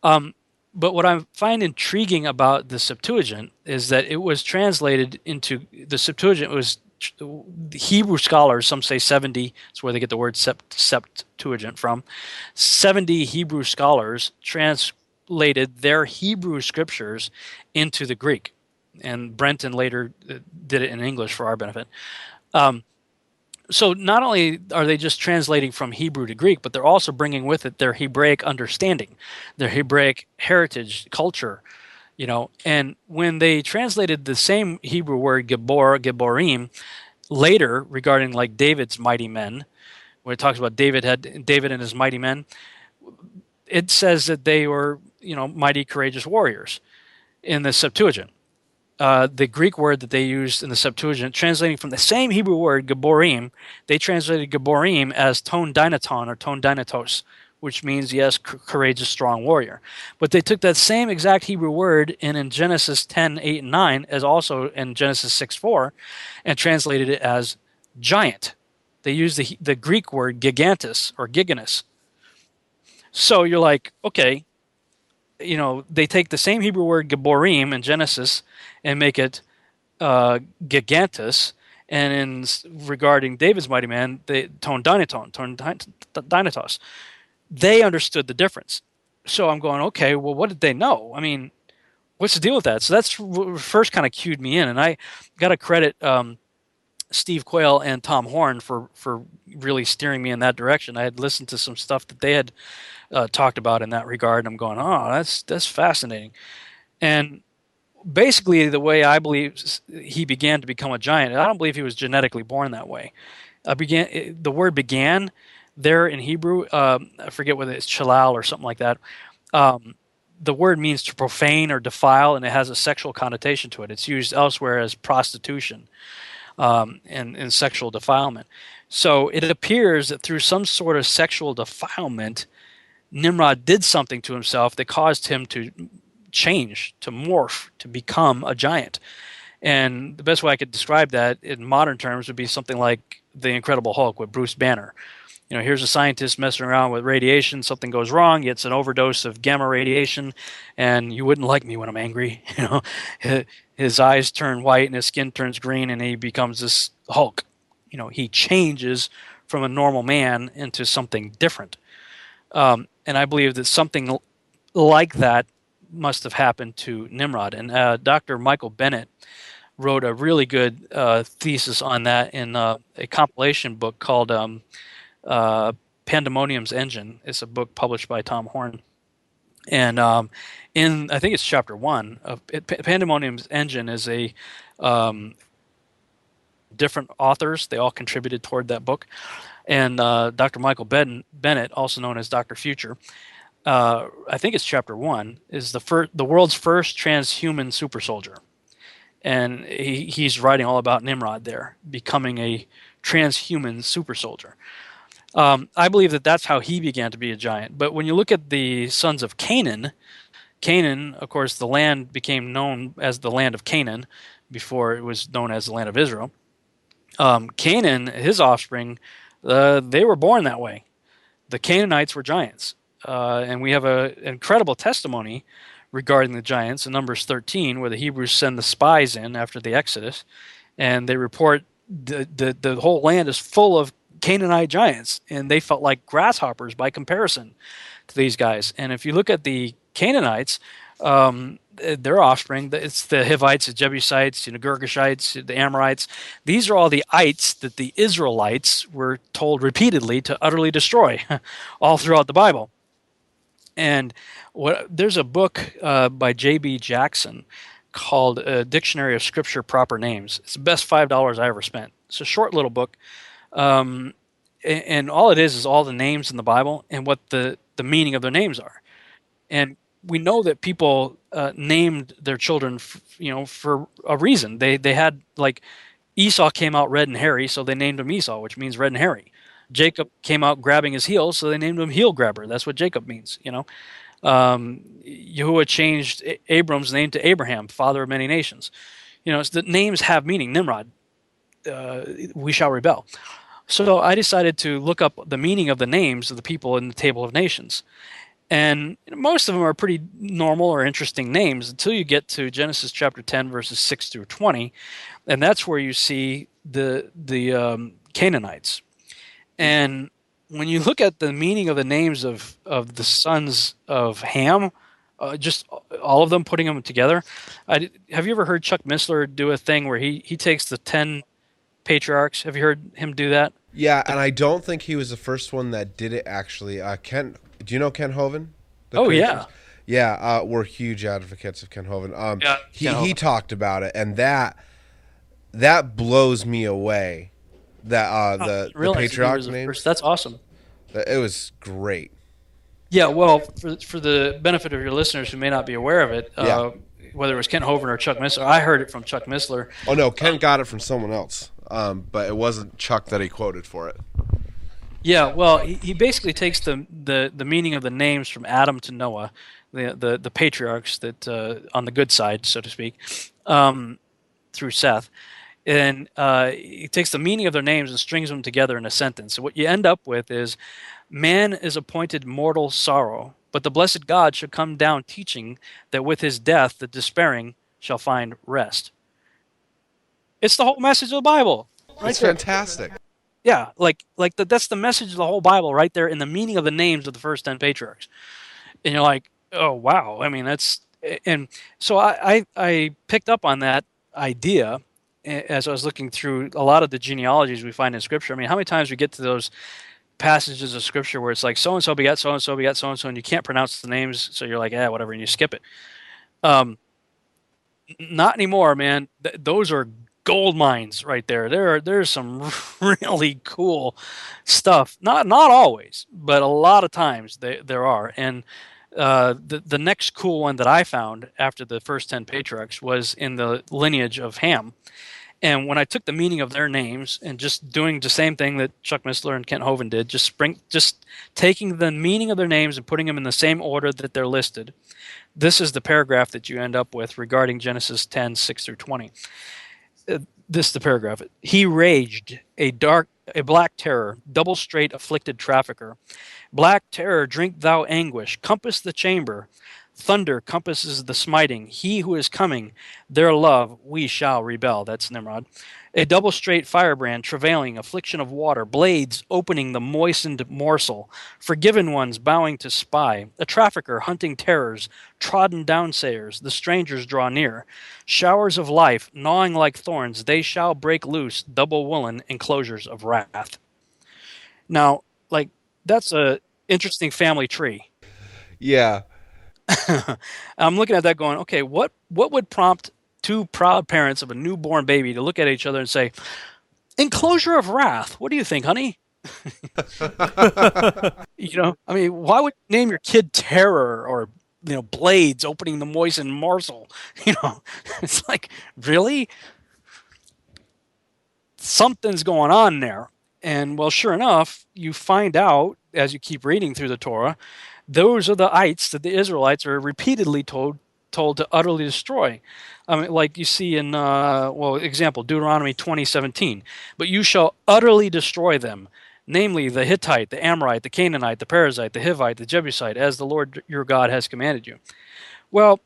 But what I find intriguing about the Septuagint is that it was translated into the Septuagint was the Hebrew scholars, some say 70, that's where they get the word Septuagint from. 70 Hebrew scholars translated their Hebrew scriptures into the Greek. And Brenton later did it in English for our benefit. So not only are they just translating from Hebrew to Greek, but they're also bringing with it their Hebraic understanding, their Hebraic heritage, culture, you know. And when they translated the same Hebrew word gibor, giborim, later regarding like David's mighty men, when it talks about David and his mighty men, it says that they were, you know, mighty, courageous warriors in the Septuagint. The Greek word that they used in the Septuagint, translating from the same Hebrew word, Gaborim, they translated Gaborim as Ton Dynaton or Ton Dynatos, which means, yes, courageous, strong warrior. But they took that same exact Hebrew word and in Genesis 10, 8, and 9, as also in Genesis 6, 4, and translated it as giant. They used the Greek word gigantus or giganus. So you're like, okay, you know, they take the same Hebrew word Gaborim in Genesis and make it gigantus, and in regarding David's mighty man, they Ton Dynaton, Ton Dynatos. They understood the difference. So I'm going, okay, well, what did they know? I mean, what's the deal with that? So that's what first kind of cued me in, and I got to credit Steve Quayle and Tom Horn for really steering me in that direction. I had listened to some stuff that they had talked about in that regard, and I'm going, oh, that's fascinating. And basically the way I believe he began to become a giant, I don't believe he was genetically born that way. The word began there in Hebrew, I forget whether it's chalal or something like that. The word means to profane or defile, and it has a sexual connotation to it. It's used elsewhere as prostitution. And sexual defilement. So it appears that through some sort of sexual defilement, Nimrod did something to himself that caused him to change, to morph, to become a giant. And the best way I could describe that in modern terms would be something like The Incredible Hulk with Bruce Banner. You know, here's a scientist messing around with radiation. Something goes wrong. He gets an overdose of gamma radiation, and you wouldn't like me when I'm angry. You know, his eyes turn white and his skin turns green, and he becomes this Hulk. You know, he changes from a normal man into something different. And I believe that something like that must have happened to Nimrod. And Dr. Michael Bennett wrote a really good thesis on that in a compilation book called Pandemonium's Engine. It's a book published by Tom Horn, and in I think it's chapter 1 of Pandemonium's Engine is a different authors. They all contributed toward that book, and Dr. Michael Bennett, also known as Dr. Future, I think it's chapter 1 is the world's first transhuman super soldier, and he's writing all about Nimrod there becoming a transhuman super soldier. I believe that that's how he began to be a giant. But when you look at the sons of Canaan, of course, the land became known as the land of Canaan before it was known as the land of Israel. Canaan, his offspring, they were born that way. The Canaanites were giants. And we have an incredible testimony regarding the giants in Numbers 13, where the Hebrews send the spies in after the Exodus, and they report the whole land is full of Canaanite giants, and they felt like grasshoppers by comparison to these guys. And if you look at the Canaanites, their offspring, it's the Hivites, the Jebusites, the Girgashites, the Amorites. These are all the ites that the Israelites were told repeatedly to utterly destroy all throughout the Bible. And there's a book by J.B. Jackson called A Dictionary of Scripture Proper Names. It's the best $5 I ever spent. It's a short little book. And all it is all the names in the Bible and what the meaning of their names are. And we know that people named their children, for a reason. They had like Esau came out red and hairy, so they named him Esau, which means red and hairy. Jacob came out grabbing his heels, so they named him Heel Grabber. That's what Jacob means, you know. Yahuwah changed Abram's name to Abraham, father of many nations. You know, it's the names have meaning. Nimrod, we shall rebel. So I decided to look up the meaning of the names of the people in the Table of Nations. And most of them are pretty normal or interesting names until you get to Genesis chapter 10, verses 6 through 20. And that's where you see the Canaanites. And when you look at the meaning of the names of the sons of Ham, just all of them, putting them together. Have you ever heard Chuck Missler do a thing where he takes the 10 patriarchs? Have you heard him do that? Yeah, and I don't think he was the first one that did it, actually. Ken, do you know Ken Hovind? Yeah. Yeah, we're huge advocates of Ken Hovind. He talked about it, and that blows me away. The patriarch's name. That's awesome. It was great. Yeah, well, for the benefit of your listeners who may not be aware of it, whether it was Ken Hovind or Chuck Missler, I heard it from Chuck Missler. Oh, no, Ken got it from someone else, but it wasn't Chuck that he quoted for it. Yeah, well, he basically takes the meaning of the names from Adam to Noah, the patriarchs that on the good side, so to speak, through Seth. And he takes the meaning of their names and strings them together in a sentence. So what you end up with is, man is appointed mortal sorrow, but the blessed God shall come down teaching that with his death the despairing shall find rest. It's the whole message of the Bible. Right? It's fantastic. Yeah, that's the message of the whole Bible right there in the meaning of the names of the first 10 patriarchs. And you're like, oh, wow. I mean, that's – and so I picked up on that idea – as I was looking through a lot of the genealogies we find in Scripture. I mean, how many times we get to those passages of Scripture where it's like, so-and-so begat so-and-so begat so-and-so, and you can't pronounce the names, so you're like, whatever, and you skip it. Not anymore, man. Those are gold mines right there. There's some really cool stuff. Not always, but a lot of times there are. And the next cool one that I found after the first 10 patriarchs was in the lineage of Ham. And when I took the meaning of their names and just doing the same thing that Chuck Missler and Kent Hovind did, just taking the meaning of their names and putting them in the same order that they're listed, this is the paragraph that you end up with regarding Genesis 10, 6 through 20. This is the paragraph. He raged, a black terror, double straight afflicted trafficker. Black terror, drink thou anguish, compass the chamber. Thunder compasses the smiting. He who is coming, their love, we shall rebel. That's Nimrod. A double straight firebrand, travailing, affliction of water, blades opening the moistened morsel, forgiven ones bowing to spy, a trafficker hunting terrors, trodden downsayers, the strangers draw near. Showers of life, gnawing like thorns, they shall break loose, double woolen enclosures of wrath. Now, that's a interesting family tree. Yeah. I'm looking at that going, okay, what would prompt two proud parents of a newborn baby to look at each other and say, enclosure of wrath, what do you think, honey? You know, I mean, why would you name your kid terror or, you know, blades opening the moistened morsel? You know, it's like, really? Something's going on there. And, well, sure enough, you find out as you keep reading through the Torah, those are the ites that the Israelites are repeatedly told to utterly destroy. I mean, like you see in, example, Deuteronomy 20:17. But you shall utterly destroy them, namely the Hittite, the Amorite, the Canaanite, the Perizzite, the Hivite, the Jebusite, as the Lord your God has commanded you. Well,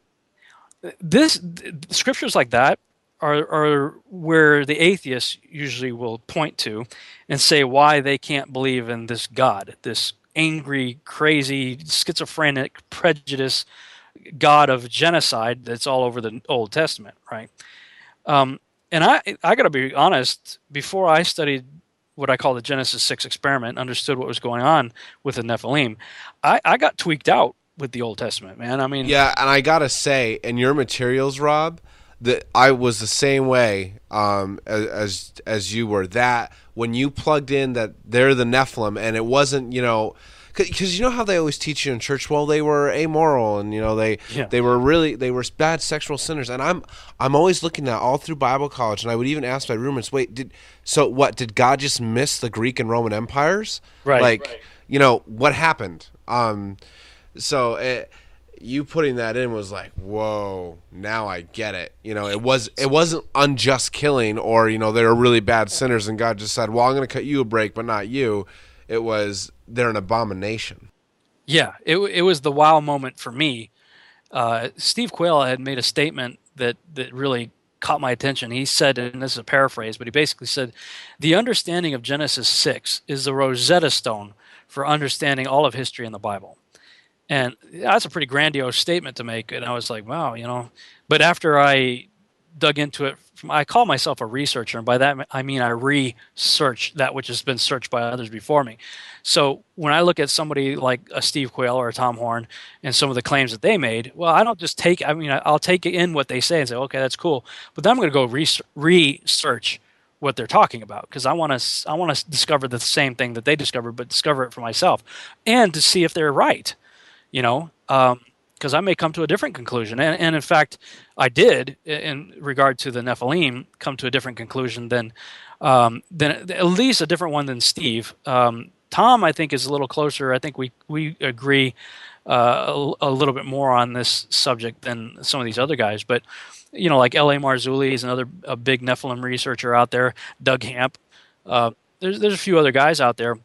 scriptures like that are where the atheists usually will point to and say why they can't believe in this God, this angry, crazy, schizophrenic, prejudice God of genocide that's all over the Old Testament, right? And I got to be honest, before I studied what I call the Genesis 6 experiment, understood what was going on with the Nephilim, I got tweaked out with the Old Testament, man. I mean, yeah, and I got to say, in your materials, Rob, that I was the same way as you were. That when you plugged in that they're the Nephilim, and it wasn't, you know, Because you know how they always teach you in church, well, they were amoral, and you know they were bad sexual sinners. And I'm always looking at all through Bible college, and I would even ask my roommates, wait, did God just miss the Greek and Roman empires? Right. Like, right. You know what happened? You putting that in was like, whoa, now I get it. You know, it wasn't unjust killing, or you know they were really bad sinners, and God just said, well, I'm going to cut you a break, but not you. It was, they're an abomination. Yeah, it was the wow moment for me. Steve Quayle had made a statement that really caught my attention. He said, and this is a paraphrase, but he basically said, the understanding of Genesis 6 is the Rosetta Stone for understanding all of history in the Bible. And that's a pretty grandiose statement to make. And I was like, wow, you know. But after I dug into it, I call myself a researcher, and by that I mean I research that which has been searched by others before me. So when I look at somebody like a Steve Quayle or a Tom Horn and some of the claims that they made, well, I don't just take – I mean, I'll take in what they say and say, okay, that's cool. But then I'm going to go research what they're talking about, because I want to discover the same thing that they discovered, but discover it for myself and to see if they're right, you know. Because I may come to a different conclusion. And in fact, I did, in regard to the Nephilim, come to a different conclusion than at least a different one than Steve. Tom, I think, is a little closer. I think we agree a little bit more on this subject than some of these other guys. But, you know, like L.A. Marzulli is a big Nephilim researcher out there, Doug Hamp. There's a few other guys out there.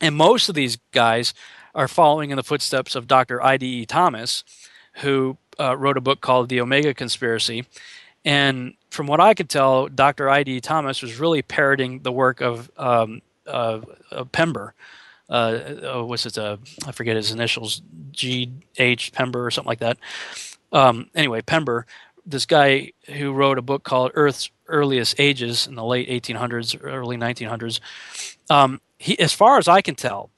And most of these guys are following in the footsteps of Dr. I.D.E. Thomas, who wrote a book called The Omega Conspiracy. And from what I could tell, Dr. I.D.E. Thomas was really parroting the work of Pember. I forget his initials, G.H. Pember or something like that. Anyway, Pember, this guy who wrote a book called Earth's Earliest Ages in the late 1800s, early 1900s. He, as far as I can tell,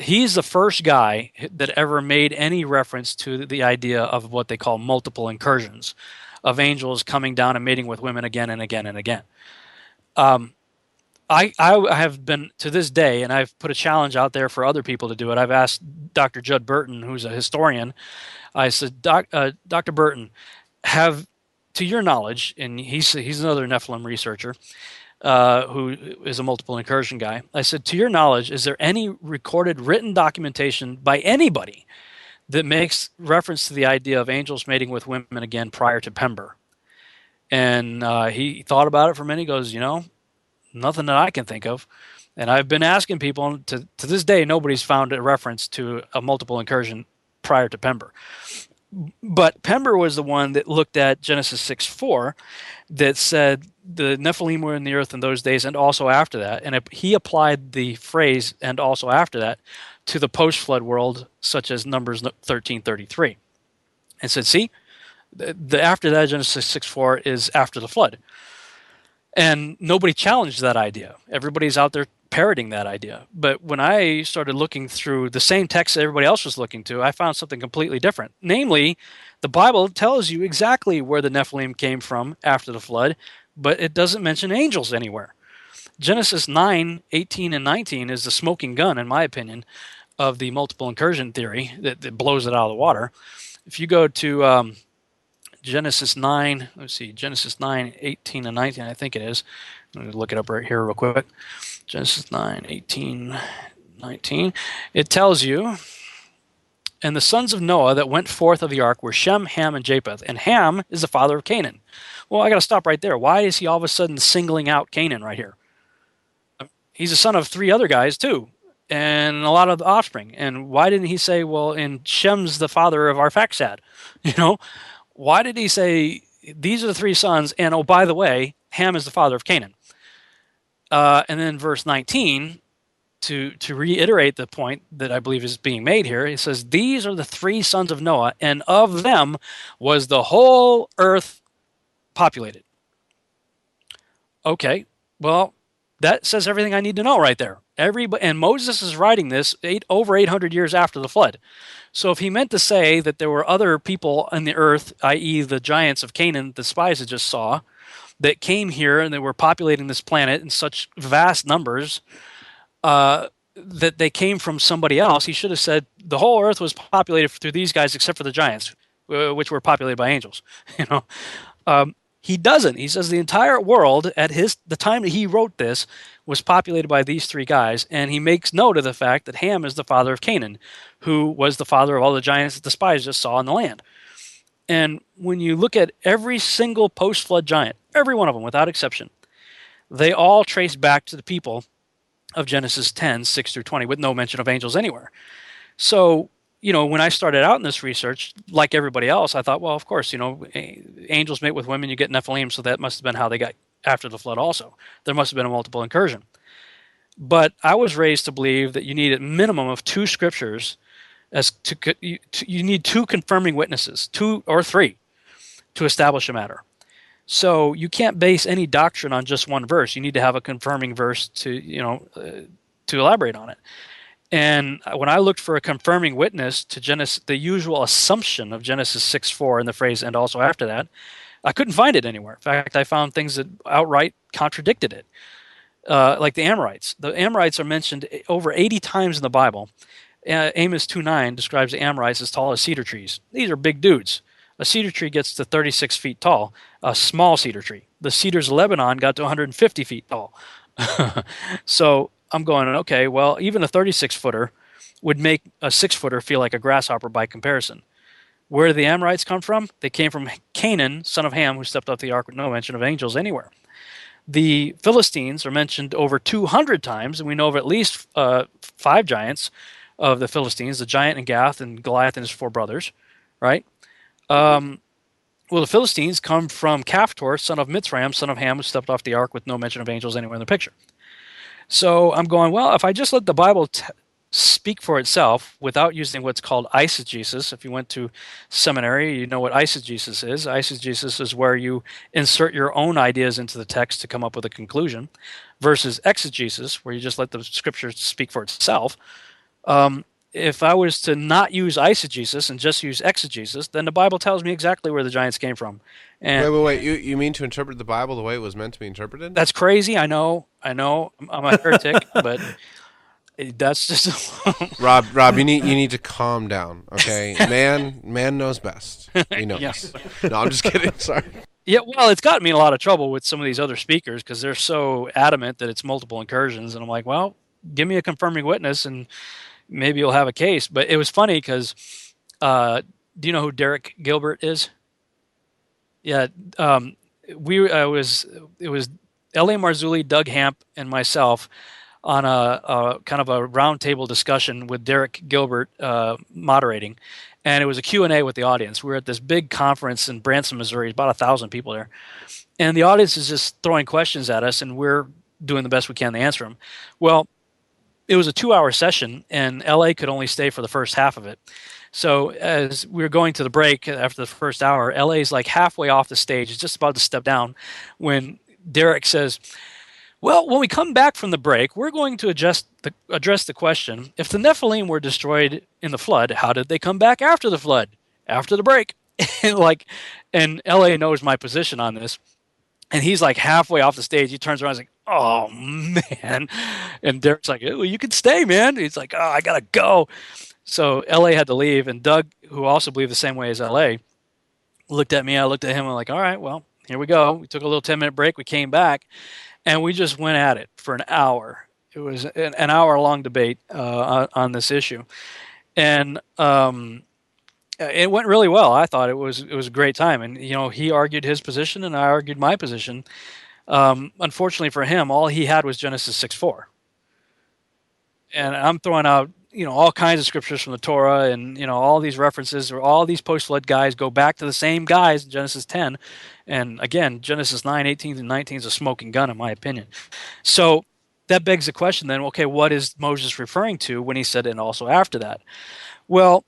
he's the first guy that ever made any reference to the idea of what they call multiple incursions, of angels coming down and mating with women again and again and again. I have been to this day, and I've put a challenge out there for other people to do it. I've asked Dr. Judd Burton, who's a historian. I said, Dr. Burton, to your knowledge, and he's another Nephilim researcher, who is a multiple incursion guy. I said, to your knowledge, is there any recorded written documentation by anybody that makes reference to the idea of angels mating with women again prior to Pember? And he thought about it for a minute. He goes, you know, nothing that I can think of. And I've been asking people, and to this day, nobody's found a reference to a multiple incursion prior to Pember. But Pember was the one that looked at Genesis 6:4 that said the Nephilim were in the earth in those days and also after that. And he applied the phrase "and also after that" to the post-flood world, such as Numbers 13:33, and said, see, the after that, Genesis 6:4 is after the flood. And nobody challenged that idea. Everybody's out there parroting that idea. But when I started looking through the same text that everybody else was looking to, I found something completely different. Namely, the Bible tells you exactly where the Nephilim came from after the flood, but it doesn't mention angels anywhere. Genesis 9:18 and 19 is the smoking gun, in my opinion, of the multiple incursion theory that blows it out of the water. If you go to Genesis 9, 18 and 19, I think it is. I'm going to look it up right here real quick. Genesis 9, 18, 19. It tells you, and the sons of Noah that went forth of the ark were Shem, Ham, and Japheth. And Ham is the father of Canaan. Well, I got to stop right there. Why is he all of a sudden singling out Canaan right here? He's a son of three other guys too, and a lot of the offspring. And why didn't he say, well, and Shem's the father of Arphaxad? You know? Why did he say, these are the three sons, and oh, by the way, Ham is the father of Canaan? And then verse 19, to reiterate the point that I believe is being made here, it says, these are the three sons of Noah, and of them was the whole earth populated. Okay, well, that says everything I need to know right there. And Moses is writing this over 800 years after the flood. So if he meant to say that there were other people on the earth, i.e. the giants of Canaan, the spies that just saw, that came here and they were populating this planet in such vast numbers, that they came from somebody else. He should have said the whole earth was populated through these guys except for the giants, which were populated by angels. You know, he doesn't. He says the entire world at the time that he wrote this was populated by these three guys, and he makes note of the fact that Ham is the father of Canaan, who was the father of all the giants that the spies just saw in the land. And when you look at every single post-flood giant, every one of them without exception, they all trace back to the people of Genesis 10, 6 through 20, with no mention of angels anywhere. So, you know, when I started out in this research, like everybody else, I thought, well, of course, you know, angels mate with women, you get Nephilim, so that must have been how they got after the flood also. There must have been a multiple incursion. But I was raised to believe that you need a minimum of two scriptures, you need two confirming witnesses, two or three, to establish a matter. So you can't base any doctrine on just one verse. You need to have a confirming verse to, you know, to elaborate on it. And when I looked for a confirming witness to Genesis, the usual assumption of Genesis 6:4 in the phrase "and also after that," I couldn't find it anywhere. In fact, I found things that outright contradicted it, like the Amorites. The Amorites are mentioned over 80 times in the Bible. Amos 2:9 describes the Amorites as tall as cedar trees. These are big dudes. A cedar tree gets to 36 feet tall, a small cedar tree. The cedars of Lebanon got to 150 feet tall. So I'm going, okay, well, even a 36-footer would make a 6-footer feel like a grasshopper by comparison. Where did the Amorites come from? They came from Canaan, son of Ham, who stepped up the ark with no mention of angels anywhere. The Philistines are mentioned over 200 times, and we know of at least 5 giants of the Philistines, the giant in Gath and Goliath and his 4 brothers, right? Well, the Philistines come from Caphtor, son of Mithraim, son of Ham, who stepped off the ark with no mention of angels anywhere in the picture. So I'm going, well, if I just let the Bible speak for itself without using what's called eisegesis, if you went to seminary, you know what eisegesis is. Eisegesis is where you insert your own ideas into the text to come up with a conclusion, versus exegesis, where you just let the scripture speak for itself. If I was to not use eisegesis and just use exegesis, then the Bible tells me exactly where the giants came from. And wait. You mean to interpret the Bible the way it was meant to be interpreted? That's crazy. I know. I'm a heretic, but that's just... Rob, you need to calm down, okay? Man knows best. He knows. Yes. No, I'm just kidding. Sorry. Yeah, well, it's gotten me in a lot of trouble with some of these other speakers because they're so adamant that it's multiple incursions. And I'm like, well, give me a confirming witness and... maybe you'll have a case. But it was funny because do you know who Derek Gilbert is? Yeah, it was L.A. Marzulli, Doug Hamp, and myself on a kind of a roundtable discussion with Derek Gilbert moderating, and it was a Q&A with the audience. We were at this big conference in Branson, Missouri, about 1,000 people there, and the audience is just throwing questions at us, and we're doing the best we can to answer them. Well, it was a 2-hour session, and LA could only stay for the first half of it. So as we were going to the break after the first hour, LA's like halfway off the stage, is just about to step down, when Derek says, well, when we come back from the break, we're going to address the question, if the Nephilim were destroyed in the flood, how did they come back after the flood? After the break. And LA knows my position on this. And he's like halfway off the stage. He turns around and is like, oh, man. And Derek's like, well, you can stay, man. He's like, oh, I got to go. So L.A. had to leave. And Doug, who also believed the same way as L.A., looked at me. I looked at him. I'm like, all right, well, here we go. We took a little 10-minute break. We came back. And we just went at it for an hour. It was an hour-long debate on this issue. And it went really well. I thought it was a great time. And, you know, he argued his position and I argued my position. Unfortunately for him, all he had was Genesis 6:4. And I'm throwing out, you know, all kinds of scriptures from the Torah and, you know, all these references or all these post-flood guys go back to the same guys in Genesis 10. And again, Genesis 9, 18, and 19 is a smoking gun in my opinion. So that begs the question then, okay, what is Moses referring to when he said, and also after that? Well,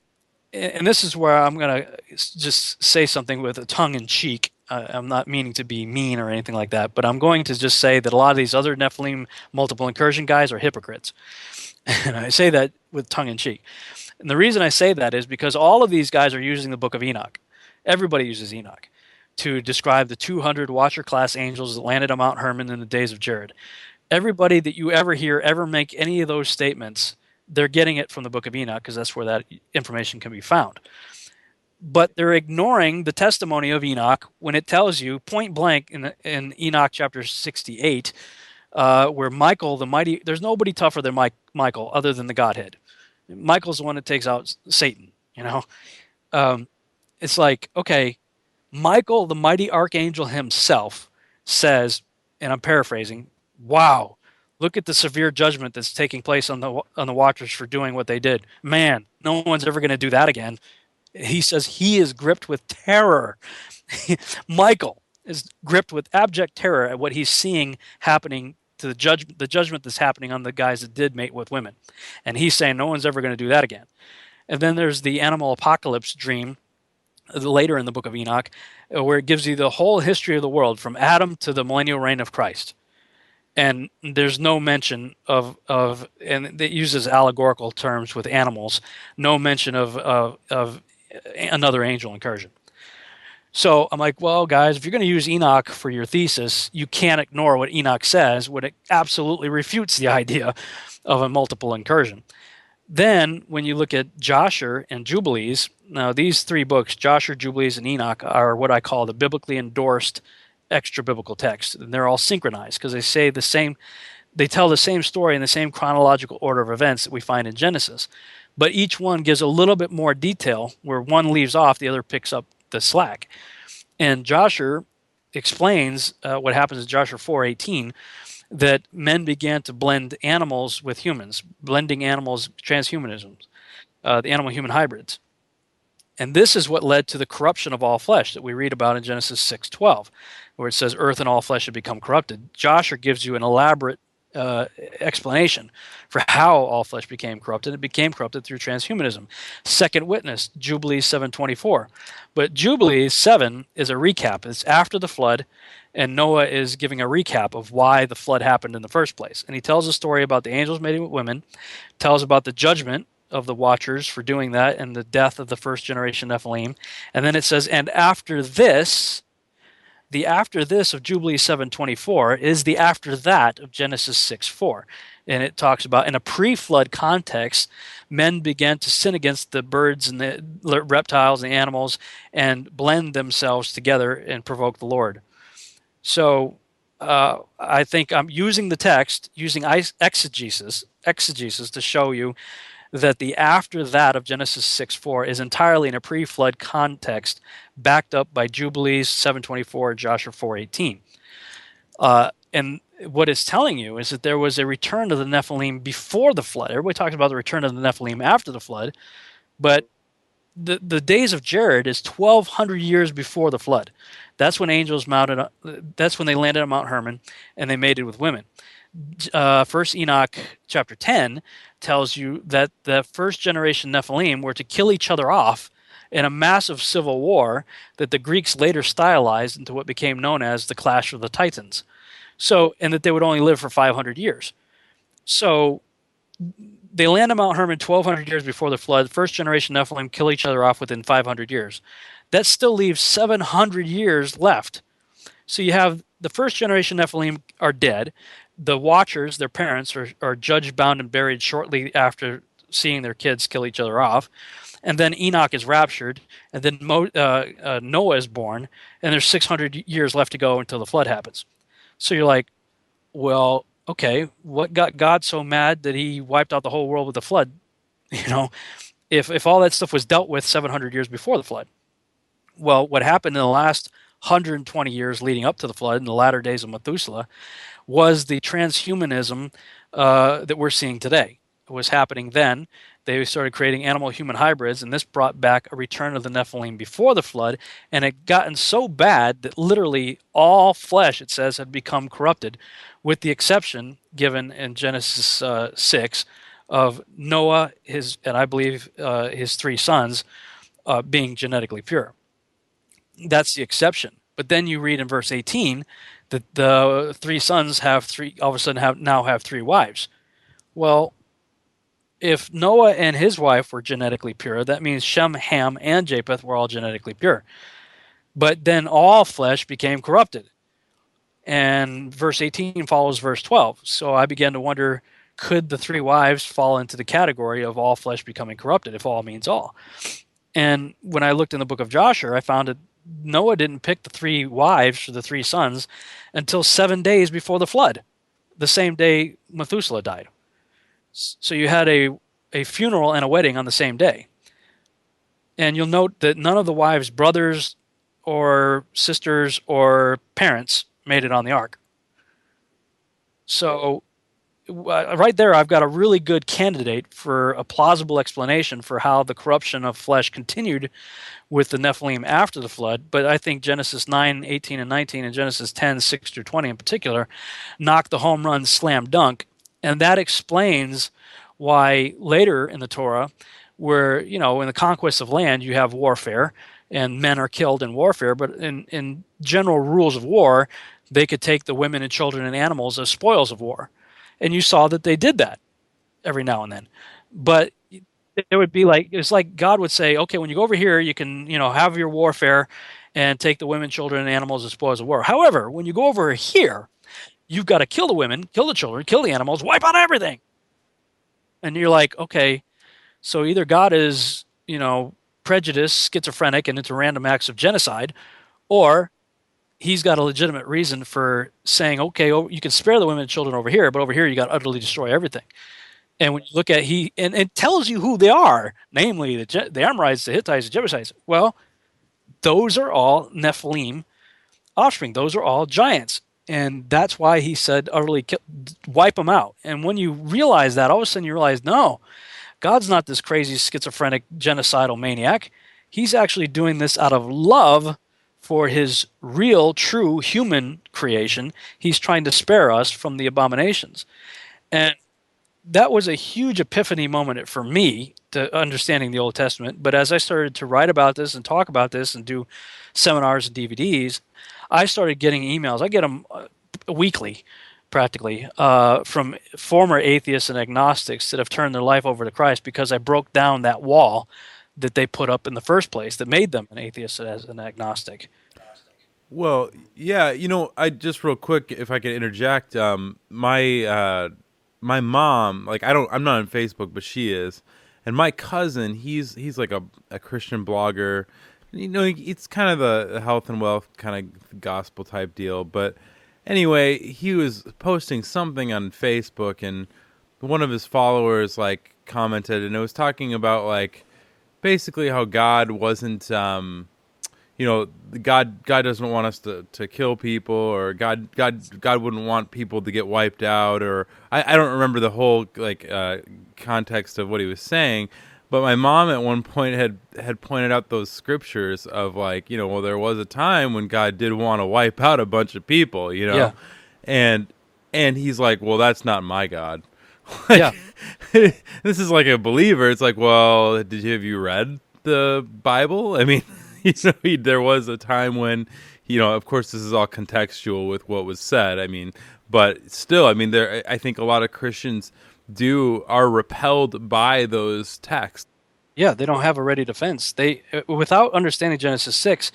and this is where I'm going to just say something with a tongue-in-cheek. I'm not meaning to be mean or anything like that, but I'm going to just say that a lot of these other Nephilim multiple incursion guys are hypocrites. And I say that with tongue-in-cheek. And the reason I say that is because all of these guys are using the book of Enoch. Everybody uses Enoch to describe the 200 Watcher-class angels that landed on Mount Hermon in the days of Jared. everybody that you ever hear ever make any of those statements, they're getting it from the Book of Enoch, because that's where that information can be found. But they're ignoring the testimony of Enoch when it tells you point blank in Enoch chapter 68, where Michael the mighty, there's nobody tougher than Michael other than the Godhead. Michael's the one that takes out Satan, you know. It's like, okay, Michael the mighty archangel himself says, and I'm paraphrasing, wow, look at the severe judgment that's taking place on the watchers for doing what they did. Man, no one's ever going to do that again. He says he is gripped with terror. Michael is gripped with abject terror at what he's seeing happening to the judgment that's happening on the guys that did mate with women. And he's saying no one's ever going to do that again. And then there's the animal apocalypse dream later in the Book of Enoch, where it gives you the whole history of the world from Adam to the millennial reign of Christ. And there's no mention of and it uses allegorical terms with animals, no mention of another angel incursion. So I'm like, well, guys, if you're going to use Enoch for your thesis, you can't ignore what Enoch says, when it absolutely refutes the idea of a multiple incursion. Then when you look at Joshua and Jubilees, now these three books, Joshua, Jubilees, and Enoch, are what I call the biblically endorsed extra-biblical texts, and they're all synchronized because they say the same, they tell the same story in the same chronological order of events that we find in Genesis. But each one gives a little bit more detail. Where one leaves off, the other picks up the slack. And Joshua explains what happens in Joshua 4:18, that men began to blend animals with humans, blending animals, transhumanism, the animal-human hybrids. And this is what led to the corruption of all flesh that we read about in Genesis 6:12, where it says earth and all flesh had become corrupted. Joshua gives you an elaborate explanation for how all flesh became corrupted. It became corrupted through transhumanism. Second witness, Jubilees 7:24. But Jubilees 7 is a recap. It's after the flood, and Noah is giving a recap of why the flood happened in the first place. And he tells a story about the angels mating with women, tells about the judgment of the watchers for doing that and the death of the first generation Nephilim. And then it says, and after this, the after this of Jubilee 7:24 is the after that of Genesis 6:4. And it talks about, in a pre-flood context, men began to sin against the birds and the reptiles and the animals and blend themselves together and provoke the Lord. So I think I'm using the text, using exegesis to show you that the after that of Genesis 6:4 is entirely in a pre-flood context, backed up by Jubilees 7:24 and Joshua 4:18. And what it's telling you is that there was a return of the Nephilim before the flood. Everybody talks about the return of the Nephilim after the flood, but the days of Jared is 1,200 years before the flood. That's when angels mounted. That's when they landed on Mount Hermon and they mated with women. First Enoch chapter 10 tells you that the first generation Nephilim were to kill each other off in a massive civil war that the Greeks later stylized into what became known as the Clash of the Titans. So, and that they would only live for 500 years. So they land on Mount Hermon 1,200 years before the flood. First generation Nephilim kill each other off within 500 years. That still leaves 700 years left. So you have the first generation Nephilim are dead. The watchers, their parents, are judged, bound, and buried shortly after seeing their kids kill each other off. And then Enoch is raptured, and then Noah is born, and there's 600 years left to go until the flood happens. So you're like, well, okay, what got God so mad that he wiped out the whole world with the flood? You know, if all that stuff was dealt with 700 years before the flood. Well, what happened in the last 120 years leading up to the flood, in the latter days of Methuselah, was the transhumanism that we're seeing today. It was happening then. They started creating animal-human hybrids, and this brought back a return of the Nephilim before the flood, and it gotten so bad that literally all flesh, it says, had become corrupted, with the exception given in Genesis 6 of Noah, and I believe his three sons, being genetically pure. That's the exception. But then you read in verse 18 that the three sons all of a sudden now have three wives. Well, if Noah and his wife were genetically pure, that means Shem, Ham, and Japheth were all genetically pure. But then all flesh became corrupted. And verse 18 follows verse 12. So I began to wonder, could the three wives fall into the category of all flesh becoming corrupted, if all means all? And when I looked in the book of Joshua, I found that Noah didn't pick the three wives for the three sons until 7 days before the flood, the same day Methuselah died. So you had a funeral and a wedding on the same day. And you'll note that none of the wives' brothers or sisters or parents made it on the ark. So right there, I've got a really good candidate for a plausible explanation for how the corruption of flesh continued with the Nephilim after the flood. But I think Genesis 9, 18, and 19, and Genesis 10, 6 through 20 in particular, knocked the home run slam dunk. And that explains why later in the Torah, where, you know, in the conquest of land, you have warfare, and men are killed in warfare, but in general rules of war, they could take the women and children and animals as spoils of war. And you saw that they did that every now and then. But it would be like, it's like God would say, okay, when you go over here, you can, you know, have your warfare and take the women, children, and animals as spoils of war. However, when you go over here, you've got to kill the women, kill the children, kill the animals, wipe out everything. And you're like, okay, so either God is, you know, prejudiced, schizophrenic, and into random acts of genocide, or he's got a legitimate reason for saying, okay, oh, you can spare the women and children over here, but over here you got to utterly destroy everything. And when you look at and it tells you who they are, namely the Amorites, the Hittites, the Jebusites. Well, those are all Nephilim offspring. Those are all giants. And that's why he said utterly wipe them out. And when you realize that, all of a sudden you realize, no, God's not this crazy schizophrenic genocidal maniac. He's actually doing this out of love for his real, true human creation. He's trying to spare us from the abominations. And that was a huge epiphany moment for me to understanding the Old Testament. But as I started to write about this and talk about this and do seminars and DVDs, I started getting emails. I get them weekly, practically, from former atheists and agnostics that have turned their life over to Christ because I broke down that wall that they put up in the first place that made them an atheist as an agnostic. Well, yeah, you know, I just real quick, if I could interject, my mom, like I'm not on Facebook, but she is, and my cousin, he's like a Christian blogger, you know, it's kind of the health and wealth kind of gospel type deal, but anyway, he was posting something on Facebook, and one of his followers like commented, and it was talking about like, basically how God wasn't, you know, God doesn't want us to kill people, or God wouldn't want people to get wiped out, or I don't remember the whole like context of what he was saying, but my mom at one point had pointed out those scriptures of like, you know, well, there was a time when God did want to wipe out a bunch of people, you know, yeah. And he's like, well, that's not my God. Like, yeah. This is like a believer. It's like, well, have you read the Bible? I mean, you know, there was a time when, you know, of course, this is all contextual with what was said. I mean, but still, I mean, I think a lot of Christians are repelled by those texts. Yeah, they don't have a ready defense. They, without understanding Genesis 6,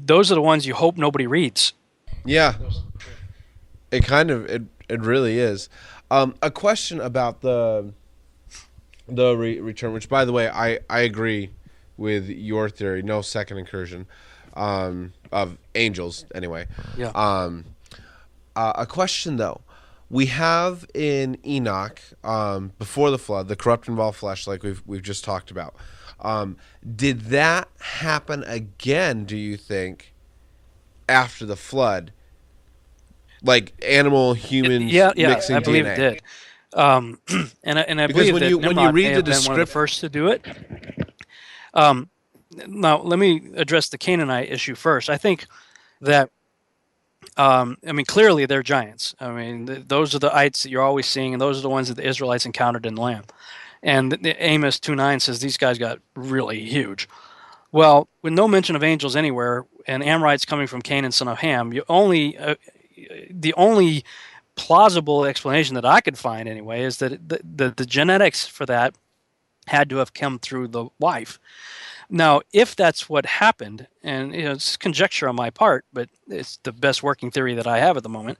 those are the ones you hope nobody reads. Yeah, it kind of it really is. A question about the return, which, by the way, I agree with your theory. No second incursion of angels, anyway. Yeah. A question, though. We have in Enoch, before the flood, the corrupt involved flesh, like we've just talked about. Did that happen again, do you think, after the flood? Like animal, human, mixing DNA. I believe DNA. It did, and I believe that Nimrod may have been one of the first to do it. Now, let me address the Canaanite issue first. I think that, I mean, clearly they're giants. I mean, those are the ites that you're always seeing, and those are the ones that the Israelites encountered in the land. And Amos 2:9 says these guys got really huge. Well, with no mention of angels anywhere, and Amorites coming from Canaan, son of Ham, you only... the only plausible explanation that I could find anyway is that the genetics for that had to have come through the wife. Now, if that's what happened, and it's conjecture on my part, but it's the best working theory that I have at the moment,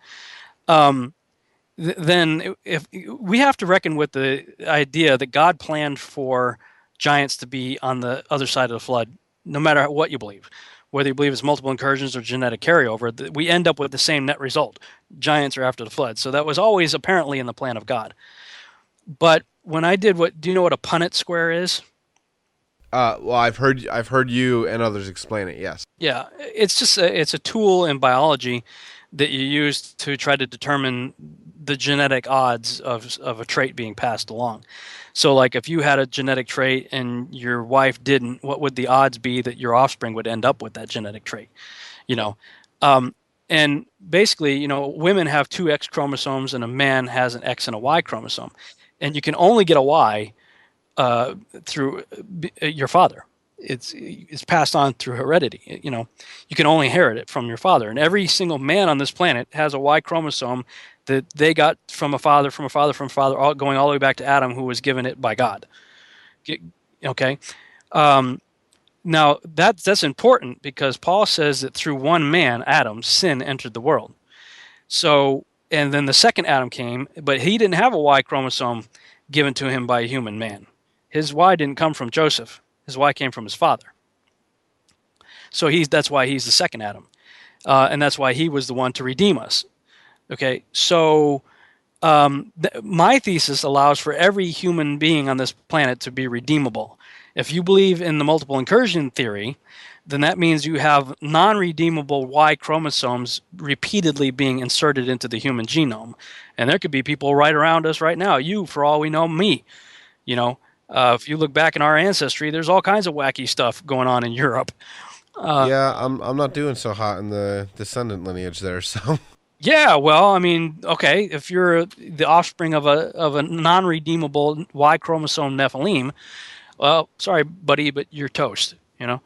then if we have to reckon with the idea that God planned for giants to be on the other side of the flood, no matter what you believe, whether you believe it's multiple incursions or genetic carryover, we end up with the same net result. Giants are after the flood. So that was always apparently in the plan of God. But when I did do you know what a Punnett square is? Well, I've heard you and others explain it. Yes. Yeah, it's just it's a tool in biology that you use to try to determine the genetic odds of a trait being passed along. So, like, if you had a genetic trait and your wife didn't, what would the odds be that your offspring would end up with that genetic trait? You know, and basically, you know, women have 2 X chromosomes and a man has an X and a Y chromosome, and you can only get a Y through your father. It's passed on through heredity. You know, you can only inherit it from your father. And every single man on this planet has a Y chromosome that they got from a father, all, going all the way back to Adam, who was given it by God. Okay. Now that's important because Paul says that through one man, Adam, sin entered the world. So, and then the second Adam came, but he didn't have a Y chromosome given to him by a human man. His Y didn't come from Joseph. His Y came from his father. So that's why he's the second Adam. And that's why he was the one to redeem us. Okay, so my thesis allows for every human being on this planet to be redeemable. If you believe in the multiple incursion theory, then that means you have non-redeemable Y chromosomes repeatedly being inserted into the human genome. And there could be people right around us right now. You, for all we know, me. You know, if you look back in our ancestry, there's all kinds of wacky stuff going on in Europe. Yeah, I'm not doing so hot in the descendant lineage there, so... Yeah, well, I mean, okay, if you're the offspring of a non-redeemable Y chromosome Nephilim, well, sorry, buddy, but you're toast, you know?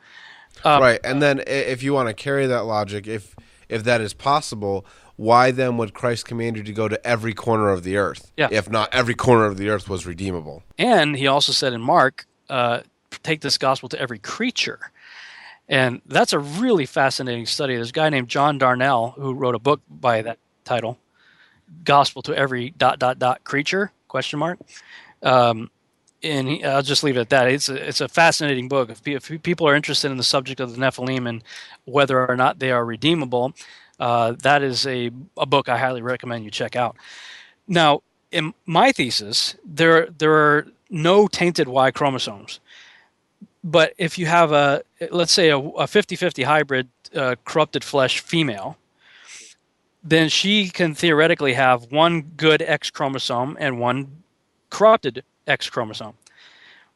Right, and then if you want to carry that logic, if that is possible, why then would Christ command you to go to every corner of the earth, yeah, if not every corner of the earth was redeemable? And he also said in Mark, take this gospel to every creature. And that's a really fascinating study. There's a guy named John Darnell who wrote a book by that title, Gospel to Every ... Creature? ? And I'll just leave it at that. It's a fascinating book. If people are interested in the subject of the Nephilim and whether or not they are redeemable, that is a book I highly recommend you check out. Now, in my thesis, there are no tainted Y chromosomes. But if you have let's say a 50-50 hybrid corrupted flesh female, then she can theoretically have one good X chromosome and one corrupted X chromosome.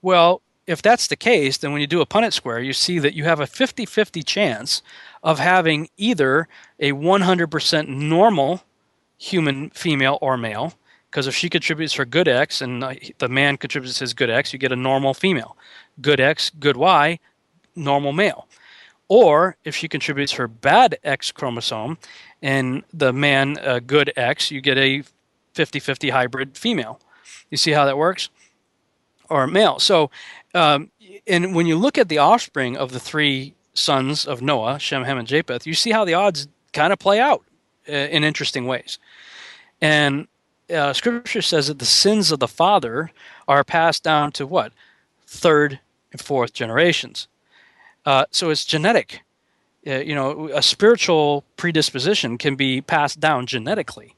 Well, if that's the case, then when you do a Punnett square, you see that you have a 50-50 chance of having either a 100% normal human female or male, because if she contributes her good X and the man contributes his good X, you get a normal female. Good X, good Y, normal male. Or if she contributes her bad X chromosome and the man good X, you get a 50-50 hybrid female. You see how that works? Or male. So, and when you look at the offspring of the 3 sons of Noah, Shem, Ham, and Japheth, you see how the odds kind of play out in interesting ways. And Scripture says that the sins of the father are passed down to what? 3rd and 4th generations. So it's genetic. You know, a spiritual predisposition can be passed down genetically.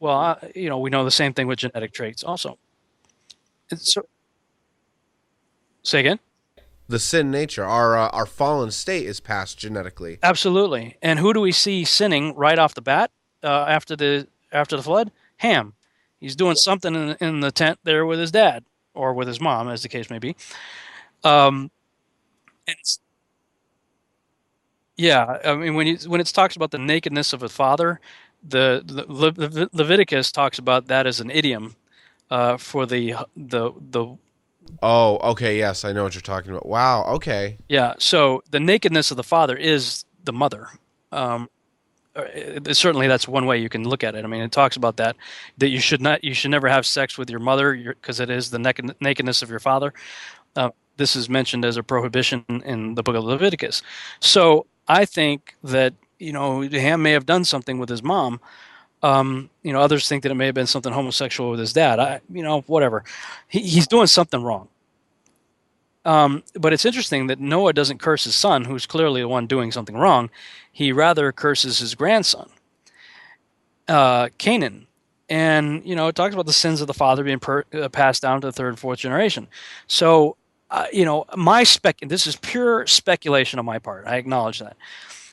Well, you know, we know the same thing with genetic traits also. So, say again? The sin nature, our fallen state is passed genetically. Absolutely. And who do we see sinning right off the bat after the flood? Ham. He's doing something in the tent there with his dad. Or with his mom, as the case may be. Yeah, I mean, when it talks about the nakedness of a father, the Leviticus talks about that as an idiom for the. Oh, okay. Yes, I know what you're talking about. Wow. Okay. Yeah. So the nakedness of the father is the mother. Certainly that's one way you can look at it. I mean, it talks about that you should never have sex with your mother because it is the nakedness of your father. this is mentioned as a prohibition in the book of Leviticus. So I think that, you know, Ham may have done something with his mom. You know, others think that it may have been something homosexual with his dad. You know, whatever. He's doing something wrong. But it's interesting that Noah doesn't curse his son, who's clearly the one doing something wrong. He rather curses his grandson, Canaan. And, you know, it talks about the sins of the father being passed down to the third and fourth generation. So, you know, this is pure speculation on my part. I acknowledge that.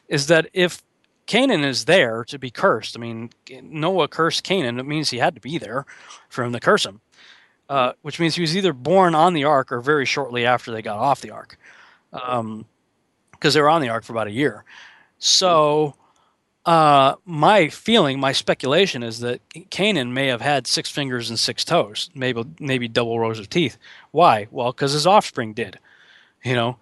Is that if Canaan is there to be cursed, I mean, Noah cursed Canaan, it means he had to be there for him to curse him. Which means he was either born on the ark or very shortly after they got off the ark, because they were on the ark for about a year. So my feeling, my speculation is that Canaan may have had 6 fingers and 6 toes, maybe double rows of teeth. Why? Well, because his offspring did. You know,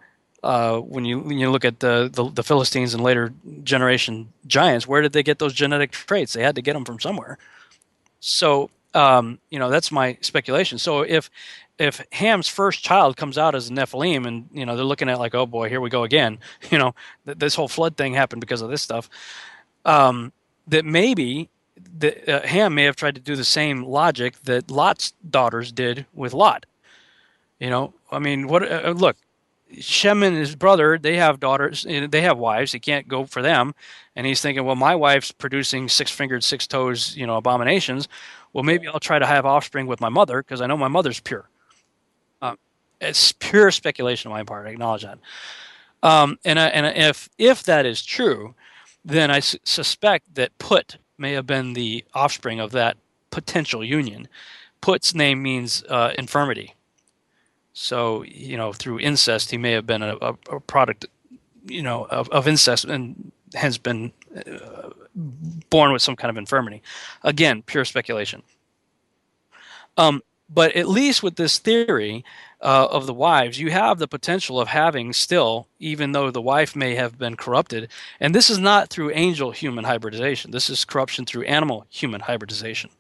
when you look at the Philistines and later generation giants, where did they get those genetic traits? They had to get them from somewhere. So. You know, that's my speculation. So if Ham's first child comes out as a Nephilim, and you know they're looking at like, oh boy, here we go again. You know, this whole flood thing happened because of this stuff. That maybe Ham may have tried to do the same logic that Lot's daughters did with Lot. You know, I mean, what? Look, Shem and his brother, they have daughters, they have wives. He can't go for them, and he's thinking, well, my wife's producing 6-fingered, 6-toes, you know, abominations. Well, maybe I'll try to have offspring with my mother because I know my mother's pure. It's pure speculation on my part. I acknowledge that. And if that is true, then I suspect that Put may have been the offspring of that potential union. Put's name means infirmity. So, you know, through incest, he may have been a product, you know, of incest and has been born with some kind of infirmity. Again, pure speculation. But at least with this theory of the wives, you have the potential of having still, even though the wife may have been corrupted, and this is not through angel-human hybridization. This is corruption through animal-human hybridization,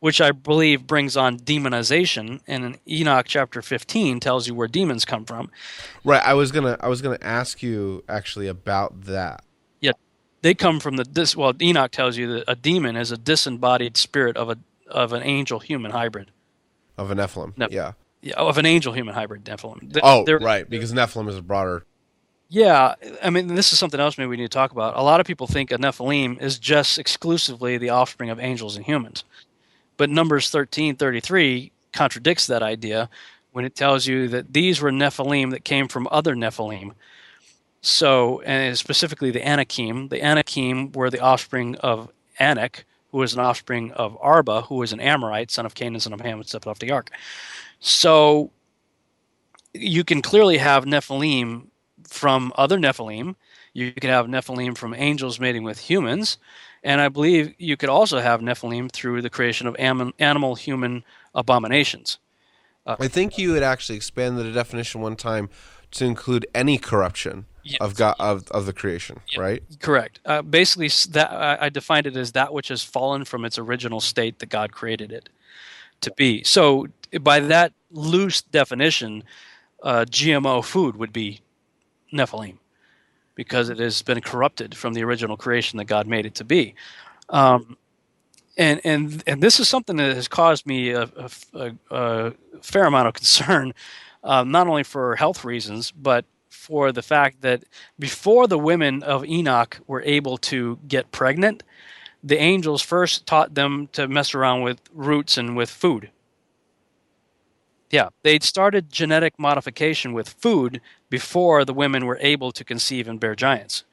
which I believe brings on demonization, and in Enoch chapter 15 tells you where demons come from. Right. I was gonna ask you actually about that. Yeah, they come from well, Enoch tells you that a demon is a disembodied spirit of an angel-human hybrid. Of a Nephilim. Yeah. Yeah, of an angel-human hybrid Nephilim. Right, because Nephilim is a broader. Yeah, I mean, this is something else maybe we need to talk about. A lot of people think a Nephilim is just exclusively the offspring of angels and humans. But Numbers 13:33 contradicts that idea when it tells you that these were Nephilim that came from other Nephilim. So, and specifically the Anakim. The Anakim were the offspring of Anak, who was an offspring of Arba, who was an Amorite, son of Canaan, son of Ham, and stepped off the ark. So, you can clearly have Nephilim from other Nephilim. You can have Nephilim from angels mating with humans. And I believe you could also have Nephilim through the creation of animal-human abominations. I think you had actually expanded the definition one time to include any corruption of God, of the creation, right? Correct. Basically, that I defined it as that which has fallen from its original state that God created it to be. So by that loose definition, GMO food would be Nephilim, because it has been corrupted from the original creation that God made it to be. And this is something that has caused me a fair amount of concern, not only for health reasons, but for the fact that before the women of Enoch were able to get pregnant, the angels first taught them to mess around with roots and with food. Yeah, they'd started genetic modification with food before the women were able to conceive and bear giants.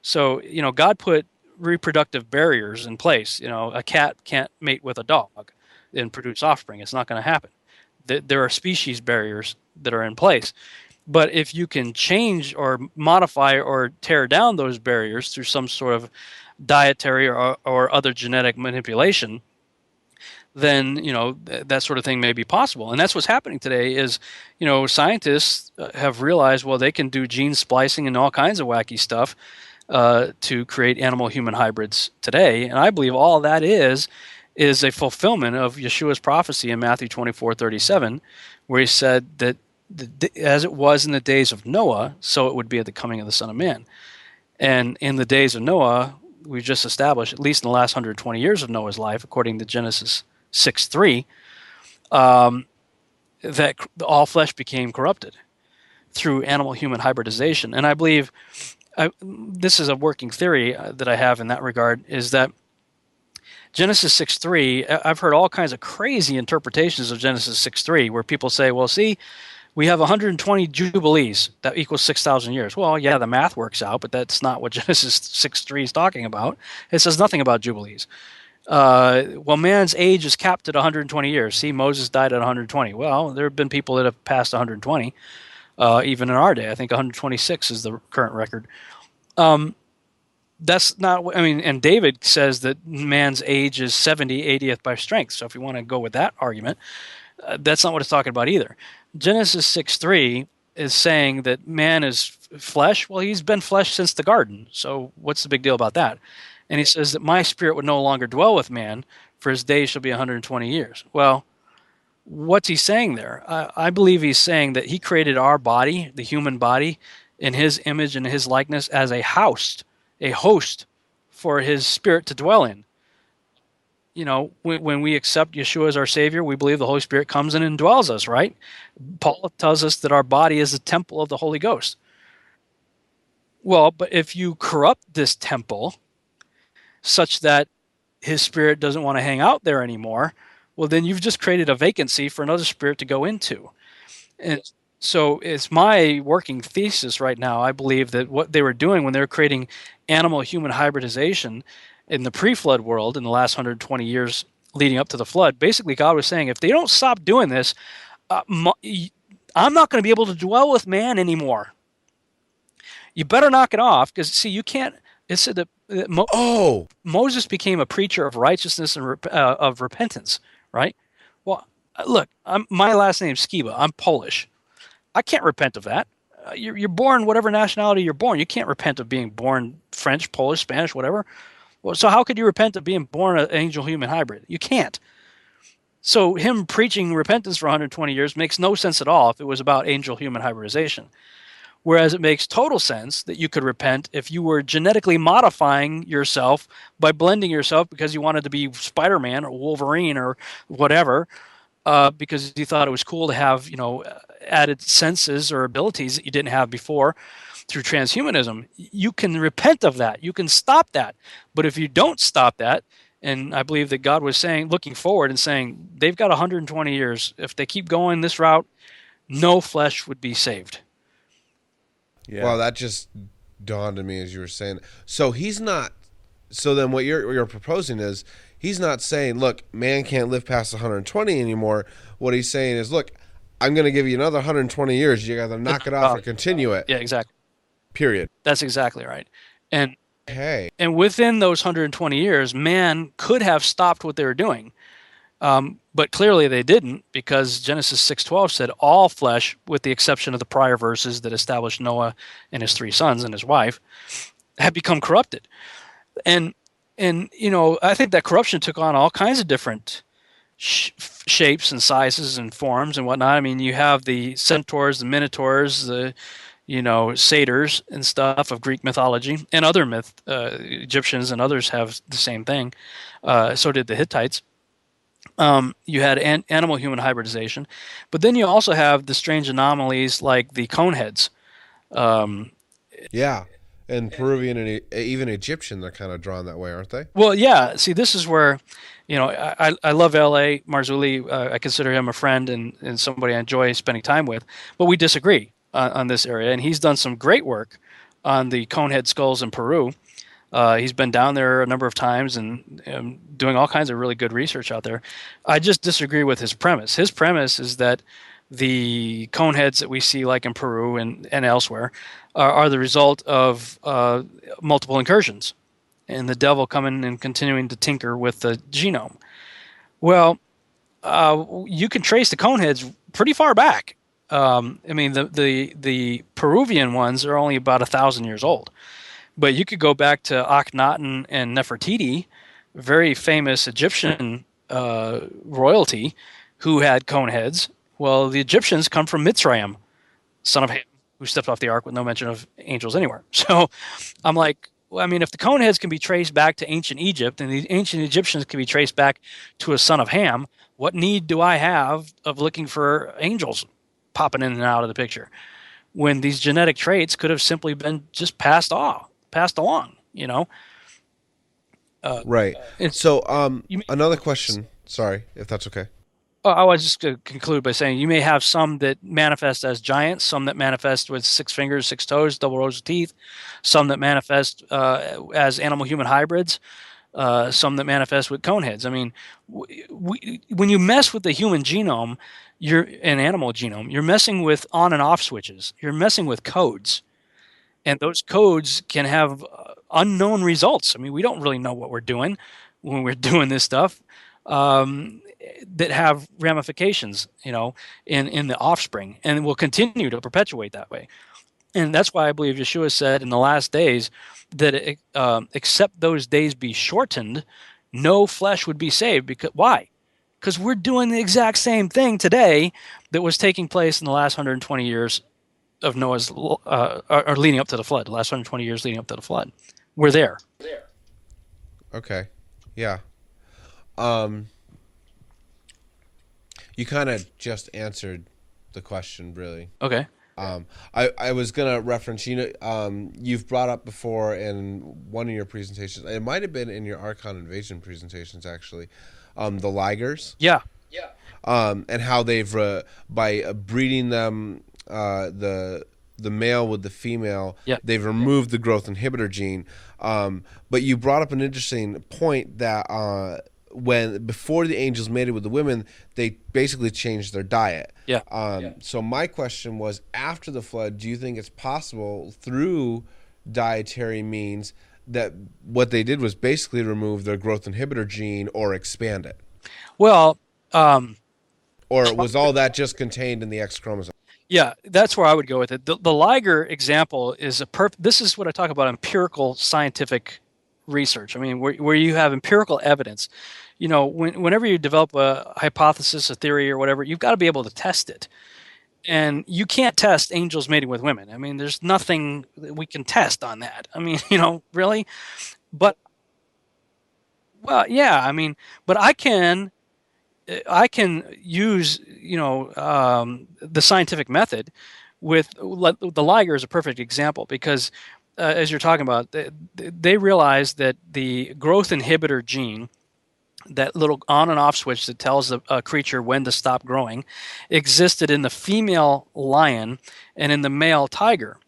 So, you know, God put reproductive barriers in place. You know, a cat can't mate with a dog and produce offspring. It's not going to happen. There are species barriers that are in place. But if you can change or modify or tear down those barriers through some sort of dietary or other genetic manipulation, then, you know, that sort of thing may be possible. And that's what's happening today is, you know, scientists have realized, well, they can do gene splicing and all kinds of wacky stuff to create animal-human hybrids today. And I believe all that is a fulfillment of Yeshua's prophecy in Matthew 24:37, where he said that as it was in the days of Noah, so it would be at the coming of the Son of Man. And in the days of Noah, we've just established, at least in the last 120 years of Noah's life, according to Genesis 6:3, that all flesh became corrupted through animal-human hybridization. And I believe, this is a working theory that I have in that regard, is that Genesis 6:3, I've heard all kinds of crazy interpretations of Genesis 6:3 where people say, well, see, we have 120 Jubilees. That equals 6,000 years. Well, yeah, the math works out, but that's not what Genesis 6:3 is talking about. It says nothing about Jubilees. Well, man's age is capped at 120 years. See, Moses died at 120. Well, there have been people that have passed 120, even in our day. I think 126 is the current record. That's not what I mean. And David says that man's age is 70, 80th by strength. So if you want to go with that argument, that's not what it's talking about either. Genesis 6:3 is saying that man is flesh. Well, he's been flesh since the garden. So what's the big deal about that? And he says that my spirit would no longer dwell with man, for his days shall be 120 years. Well, what's he saying there? I believe he's saying that he created our body, the human body, in his image and his likeness as a host for his spirit to dwell in. You know, when we accept Yeshua as our Savior, we believe the Holy Spirit comes in and dwells us, right? Paul tells us that our body is the temple of the Holy Ghost. Well, but if you corrupt this temple such that his spirit doesn't want to hang out there anymore, well, then you've just created a vacancy for another spirit to go into. And so it's my working thesis right now. I believe that what they were doing when they were creating animal-human hybridization in the pre-flood world in the last 120 years leading up to the flood, basically God was saying, if they don't stop doing this, I'm not going to be able to dwell with man anymore. You better knock it off, because, see, you can't – it said that Moses became a preacher of righteousness and of repentance, right? Well, look, my last name's Skiba. I'm Polish. I can't repent of that. You're born whatever nationality you're born. You can't repent of being born French, Polish, Spanish, whatever. Well, so how could you repent of being born an angel-human hybrid? You can't. So him preaching repentance for 120 years makes no sense at all if it was about angel-human hybridization, whereas it makes total sense that you could repent if you were genetically modifying yourself by blending yourself because you wanted to be Spider-Man or Wolverine or whatever, because you thought it was cool to have, you know, added senses or abilities that you didn't have before through transhumanism. You can repent of that. You can stop that. But if you don't stop that, and I believe that God was saying, looking forward and saying, they've got 120 years. If they keep going this route, no flesh would be saved. Yeah. Wow, that just dawned on me as you were saying. So he's not. So then, what you're proposing is, he's not saying, look, man can't live past 120 anymore. What he's saying is, look, I'm going to give you another 120 years. You got to knock it off or continue it. Yeah, exactly. Period. That's exactly right. And and within those 120 years, man could have stopped what they were doing, but clearly they didn't, because Genesis 6:12 said all flesh, with the exception of the prior verses that established Noah and his three sons and his wife, had become corrupted. And you know, I think that corruption took on all kinds of different shapes and sizes and forms and whatnot. I mean, you have the centaurs, the minotaurs, the, you know, satyrs and stuff of Greek mythology, and other myth. Egyptians and others have the same thing. So did the Hittites. You had animal-human hybridization. But then you also have the strange anomalies like the coneheads. Yeah. And Peruvian and even Egyptian, they're kind of drawn that way, aren't they? Well, yeah. See, this is where, you know, I love L.A. Marzulli. I consider him a friend and somebody I enjoy spending time with. But we disagree on this area. And he's done some great work on the conehead skulls in Peru. He's been down there a number of times and doing all kinds of really good research out there. I just disagree with his premise. His premise is that the coneheads that we see, like in Peru and elsewhere, are the result of multiple incursions and the devil coming and continuing to tinker with the genome. Well, you can trace the coneheads pretty far back. I mean, the Peruvian ones are only about 1,000 years old, but you could go back to Akhenaten and Nefertiti, very famous Egyptian royalty who had coneheads. Well, the Egyptians come from Mitzrayim, son of Ham, who stepped off the ark with no mention of angels anywhere. So I'm like, well, I mean, if the cone heads can be traced back to ancient Egypt and the ancient Egyptians can be traced back to a son of Ham, what need do I have of looking for angels popping in and out of the picture when these genetic traits could have simply been just passed along, you know? Right. So another question. Sorry, if that's okay. I was just going to conclude by saying you may have some that manifest as giants, some that manifest with 6 fingers, 6 toes, double rows of teeth, some that manifest as animal-human hybrids, some that manifest with cone heads. I mean, when you mess with the human genome and animal genome, you're messing with on and off switches. You're messing with codes, and those codes can have unknown results. I mean, we don't really know what we're doing when we're doing this stuff. That have ramifications, you know, in the offspring, and will continue to perpetuate that way. And that's why I believe Yeshua said in the last days that except those days be shortened, no flesh would be saved. Why? Because we're doing the exact same thing today that was taking place in the last 120 years of Noah's, or leading up to the flood, the last 120 years leading up to the flood. We're there. Okay. Yeah. You kind of just answered the question, really. Okay. I was going to reference, you know, you've brought up before in one of your presentations. It might have been in your Archon Invasion presentations, actually, the ligers. Yeah. And how they've, by breeding them, the male with the female, they've removed the growth inhibitor gene. But you brought up an interesting point that before the angels mated with the women, they basically changed their diet. So my question was, after the flood, do you think it's possible through dietary means that what they did was basically remove their growth inhibitor gene or expand it? Well, or was all that just contained in the X chromosome? Yeah, that's where I would go with it. The Liger example is this is what I talk about empirical scientific research. I mean, where you have empirical evidence. You know, whenever you develop a hypothesis, a theory, or whatever, you've got to be able to test it. And you can't test angels mating with women. I mean, there's nothing that we can test on that. I mean, you know, really? But, well, yeah, I mean, but I can use, you know, the scientific method with – the Liger is a perfect example because – as you're talking about, they realize that the growth inhibitor gene, that little on and off switch that tells a creature when to stop growing, existed in the female lion and in the male tiger.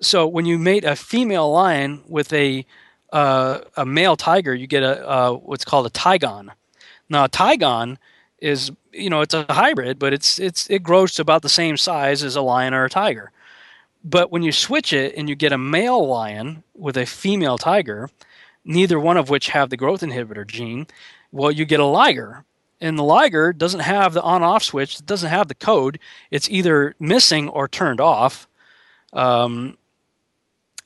So when you mate a female lion with a male tiger, you get what's called a tigon. Now, a tigon is, you know, it's a hybrid, but it grows to about the same size as a lion or a tiger. But when you switch it and you get a male lion with a female tiger, neither one of which have the growth inhibitor gene, well, you get a liger. And the liger doesn't have the on-off switch. It doesn't have the code. It's either missing or turned off. And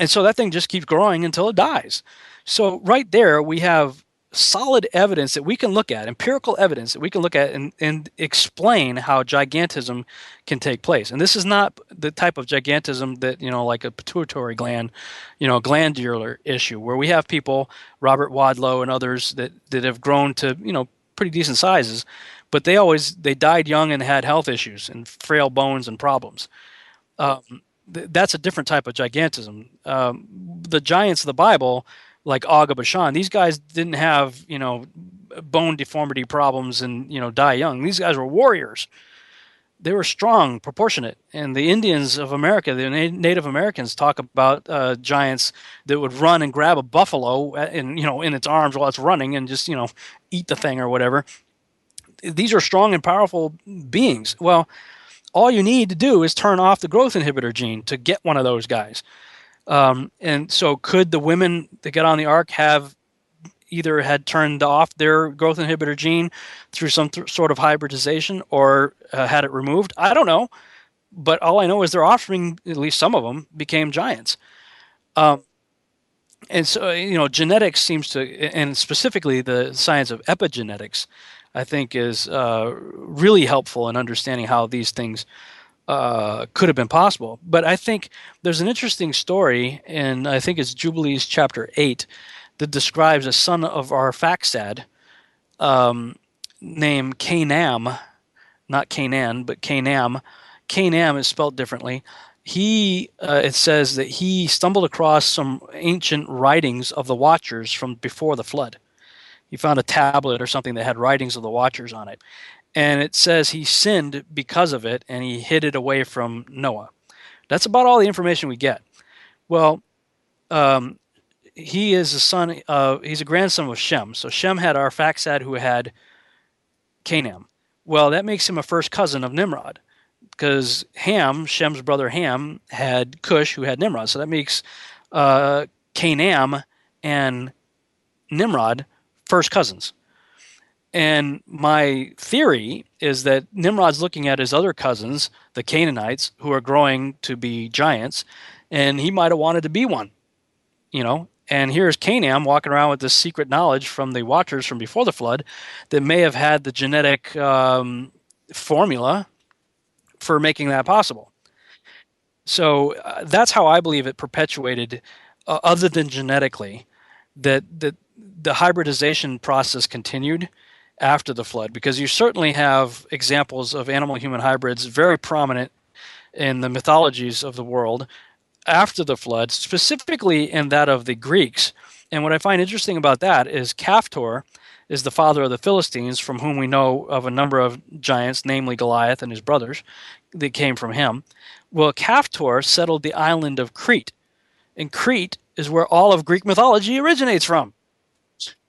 so that thing just keeps growing until it dies. So right there we have solid evidence that we can look at, empirical evidence that we can look at and explain how gigantism can take place. And this is not the type of gigantism that, you know, like a pituitary gland, you know, glandular issue, where we have people, Robert Wadlow and others, that have grown to, you know, pretty decent sizes, but they died young and had health issues and frail bones and problems. That's a different type of gigantism. The giants of the Bible, like Og of Bashan, these guys didn't have, you know, bone deformity problems and, you know, die young. These guys were warriors. They were strong, proportionate. And the Indians of America, the Native Americans, talk about giants that would run and grab a buffalo and, you know, in its arms while it's running and just, you know, eat the thing or whatever. These are strong and powerful beings. Well, all you need to do is turn off the growth inhibitor gene to get one of those guys. And so could the women that got on the ark have either had turned off their growth inhibitor gene through some sort of hybridization or had it removed? I don't know. But all I know is their offspring, at least some of them, became giants. And so, you know, genetics seems to, and specifically the science of epigenetics, I think is really helpful in understanding how these things could have been possible. But I think there's an interesting story, and I think it's Jubilees chapter 8, that describes a son of Arphaxad named Canaan, not Canaan, but Canaan. Canaan is spelled differently. He, it says that he stumbled across some ancient writings of the Watchers from before the flood. He found a tablet or something that had writings of the Watchers on it. And it says he sinned because of it, and he hid it away from Noah. That's about all the information we get. Well, he is a son of, he's a grandson of Shem. So Shem had Arphaxad, who had Canaan. Well, that makes him a first cousin of Nimrod, because Ham, Shem's brother Ham, had Cush, who had Nimrod. So that makes Canaan and Nimrod first cousins. And my theory is that Nimrod's looking at his other cousins, the Canaanites, who are growing to be giants, and he might have wanted to be one, you know. And here's Canaan walking around with this secret knowledge from the Watchers from before the flood that may have had the genetic formula for making that possible. So that's how I believe it perpetuated, other than genetically, that the hybridization process continued after the flood, because you certainly have examples of animal-human hybrids very prominent in the mythologies of the world after the flood, specifically in that of the Greeks. And what I find interesting about that is Caphtor is the father of the Philistines, from whom we know of a number of giants, namely Goliath and his brothers, that came from him. Well, Caphtor settled the island of Crete, and Crete is where all of Greek mythology originates from.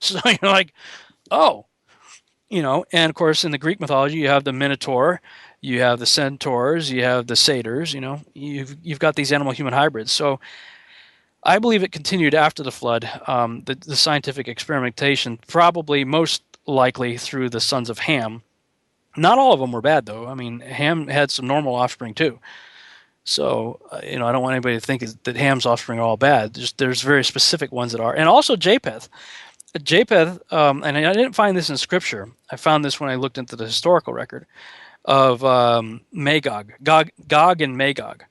So you're like, oh. You know, and of course, in the Greek mythology, you have the Minotaur, you have the centaurs, you have the satyrs. You know, you've got these animal-human hybrids. So, I believe it continued after the flood. The scientific experimentation, probably most likely through the sons of Ham. Not all of them were bad, though. I mean, Ham had some normal offspring too. So, you know, I don't want anybody to think that Ham's offspring are all bad. There's very specific ones that are, and also Japheth. Japheth, and I didn't find this in Scripture. I found this when I looked into the historical record of Magog, Gog and Magog.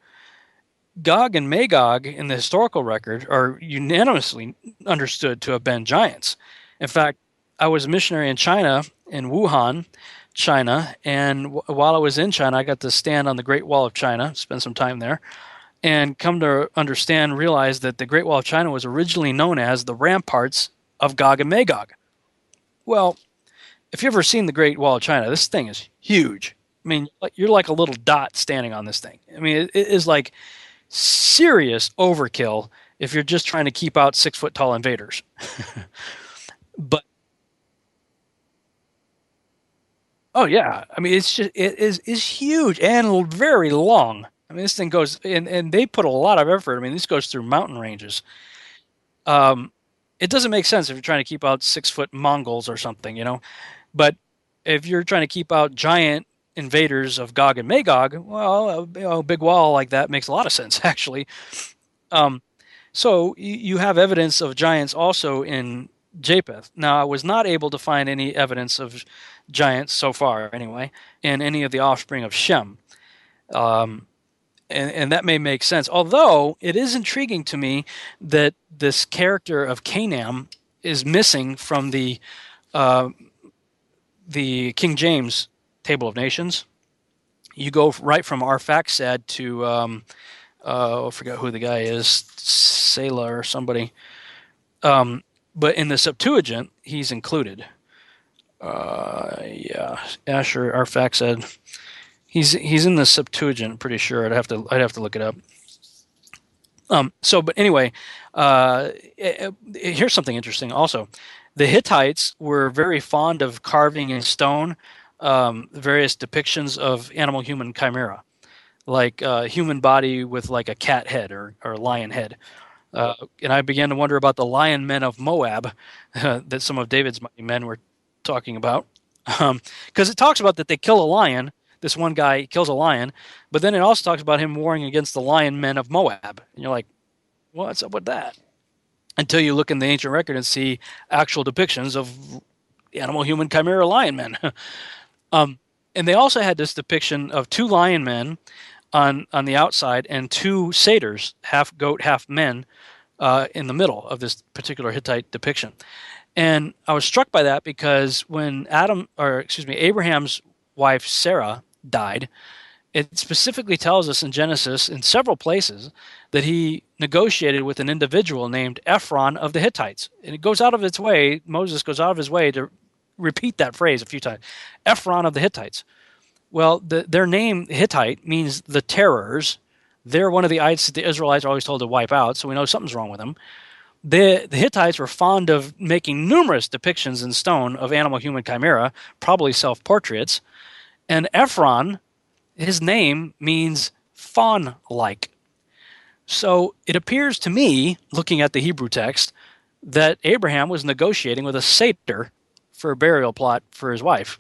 Gog and Magog in the historical record are unanimously understood to have been giants. In fact, I was a missionary in China, in Wuhan, China, and while I was in China, I got to stand on the Great Wall of China, spend some time there, and come to understand, realize that the Great Wall of China was originally known as the Ramparts of Gog and Magog. Well, if you've ever seen the Great Wall of China, this thing is huge. I mean, you're like a little dot standing on this thing. I mean, it is like serious overkill if you're just trying to keep out 6-foot-tall invaders. But oh yeah, I mean, it is huge and very long. I mean, this thing goes, and they put a lot of effort. I mean, this goes through mountain ranges. It doesn't make sense if you're trying to keep out 6-foot Mongols or something, you know. But if you're trying to keep out giant invaders of Gog and Magog, well, a big wall like that makes a lot of sense, actually. So you have evidence of giants also in Japheth. Now, I was not able to find any evidence of giants so far, anyway, in any of the offspring of Shem. And that may make sense. Although it is intriguing to me that this character of Canaan is missing from the King James Table of Nations. You go right from Arphaxad to I forget who the guy is, Selah or somebody. But in the Septuagint, he's included. Yeah, Asher, Arphaxad. He's in the Septuagint, I'm pretty sure. I'd have to look it up. But anyway, here's something interesting also. The Hittites were very fond of carving in stone various depictions of animal-human chimera, like a human body with like a cat head or a lion head. And I began to wonder about the lion men of Moab that some of David's men were talking about, because it talks about that they kill a lion. This one guy kills a lion, but then it also talks about him warring against the lion men of Moab. And you're like, what's up with that? Until you look in the ancient record and see actual depictions of animal-human chimera lion men. And they also had this depiction of two lion men on the outside and two satyrs, half goat, half men, in the middle of this particular Hittite depiction. And I was struck by that because when Abraham's wife Sarah died, it specifically tells us in Genesis in several places that he negotiated with an individual named Ephron of the Hittites. And it goes out of its way, Moses goes out of his way to repeat that phrase a few times, Ephron of the Hittites. Well, their name, Hittite, means the terrors. They're one of the ites that the Israelites are always told to wipe out, so we know something's wrong with them. The Hittites were fond of making numerous depictions in stone of animal-human chimera, probably self-portraits. And Ephron, his name means fawn-like. So it appears to me, looking at the Hebrew text, that Abraham was negotiating with a satyr for a burial plot for his wife.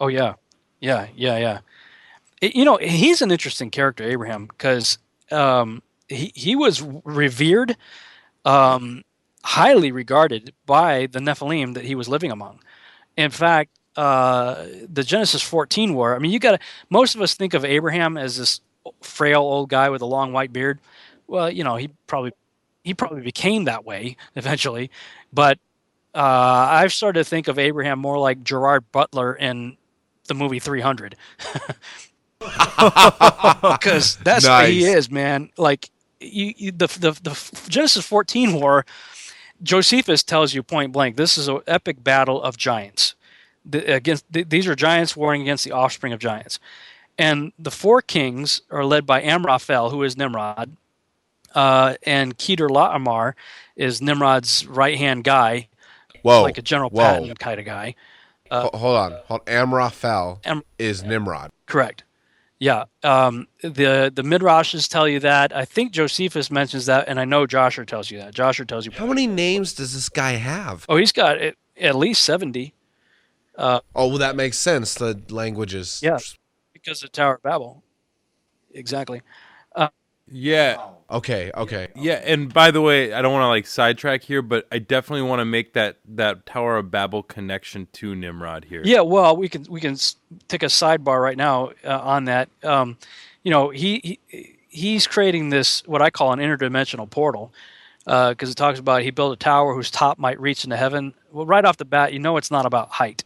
Oh, yeah. He's an interesting character, Abraham, because he was revered, highly regarded by the Nephilim that he was living among. In fact, the Genesis 14 war, most of us think of Abraham as this frail old guy with a long white beard. Well, he probably became that way eventually, but I've started to think of Abraham more like Gerard Butler in the movie 300. Because that's what he is, man. Like the Genesis 14 war, Josephus tells you point blank, this is an epic battle of giants. These are giants warring against the offspring of giants. And the four kings are led by Amraphel, who is Nimrod, and Kedar Laomer is Nimrod's right-hand guy, like a General Patton kind of guy. Hold on. Amraphel is Nimrod. Correct. Yeah. The Midrashes tell you that. I think Josephus mentions that, and I know Joshua tells you that. How many names does this guy have? Oh, he's got at least 70. That makes sense. The languages. Yeah, because of Tower of Babel. Exactly. Yeah. Okay. Yeah, and by the way, I don't want to sidetrack here, but I definitely want to make that Tower of Babel connection to Nimrod here. Yeah, well, we can take a sidebar right now on that. He's creating this what I call an interdimensional portal because it talks about he built a tower whose top might reach into heaven. Well, right off the bat, it's not about height.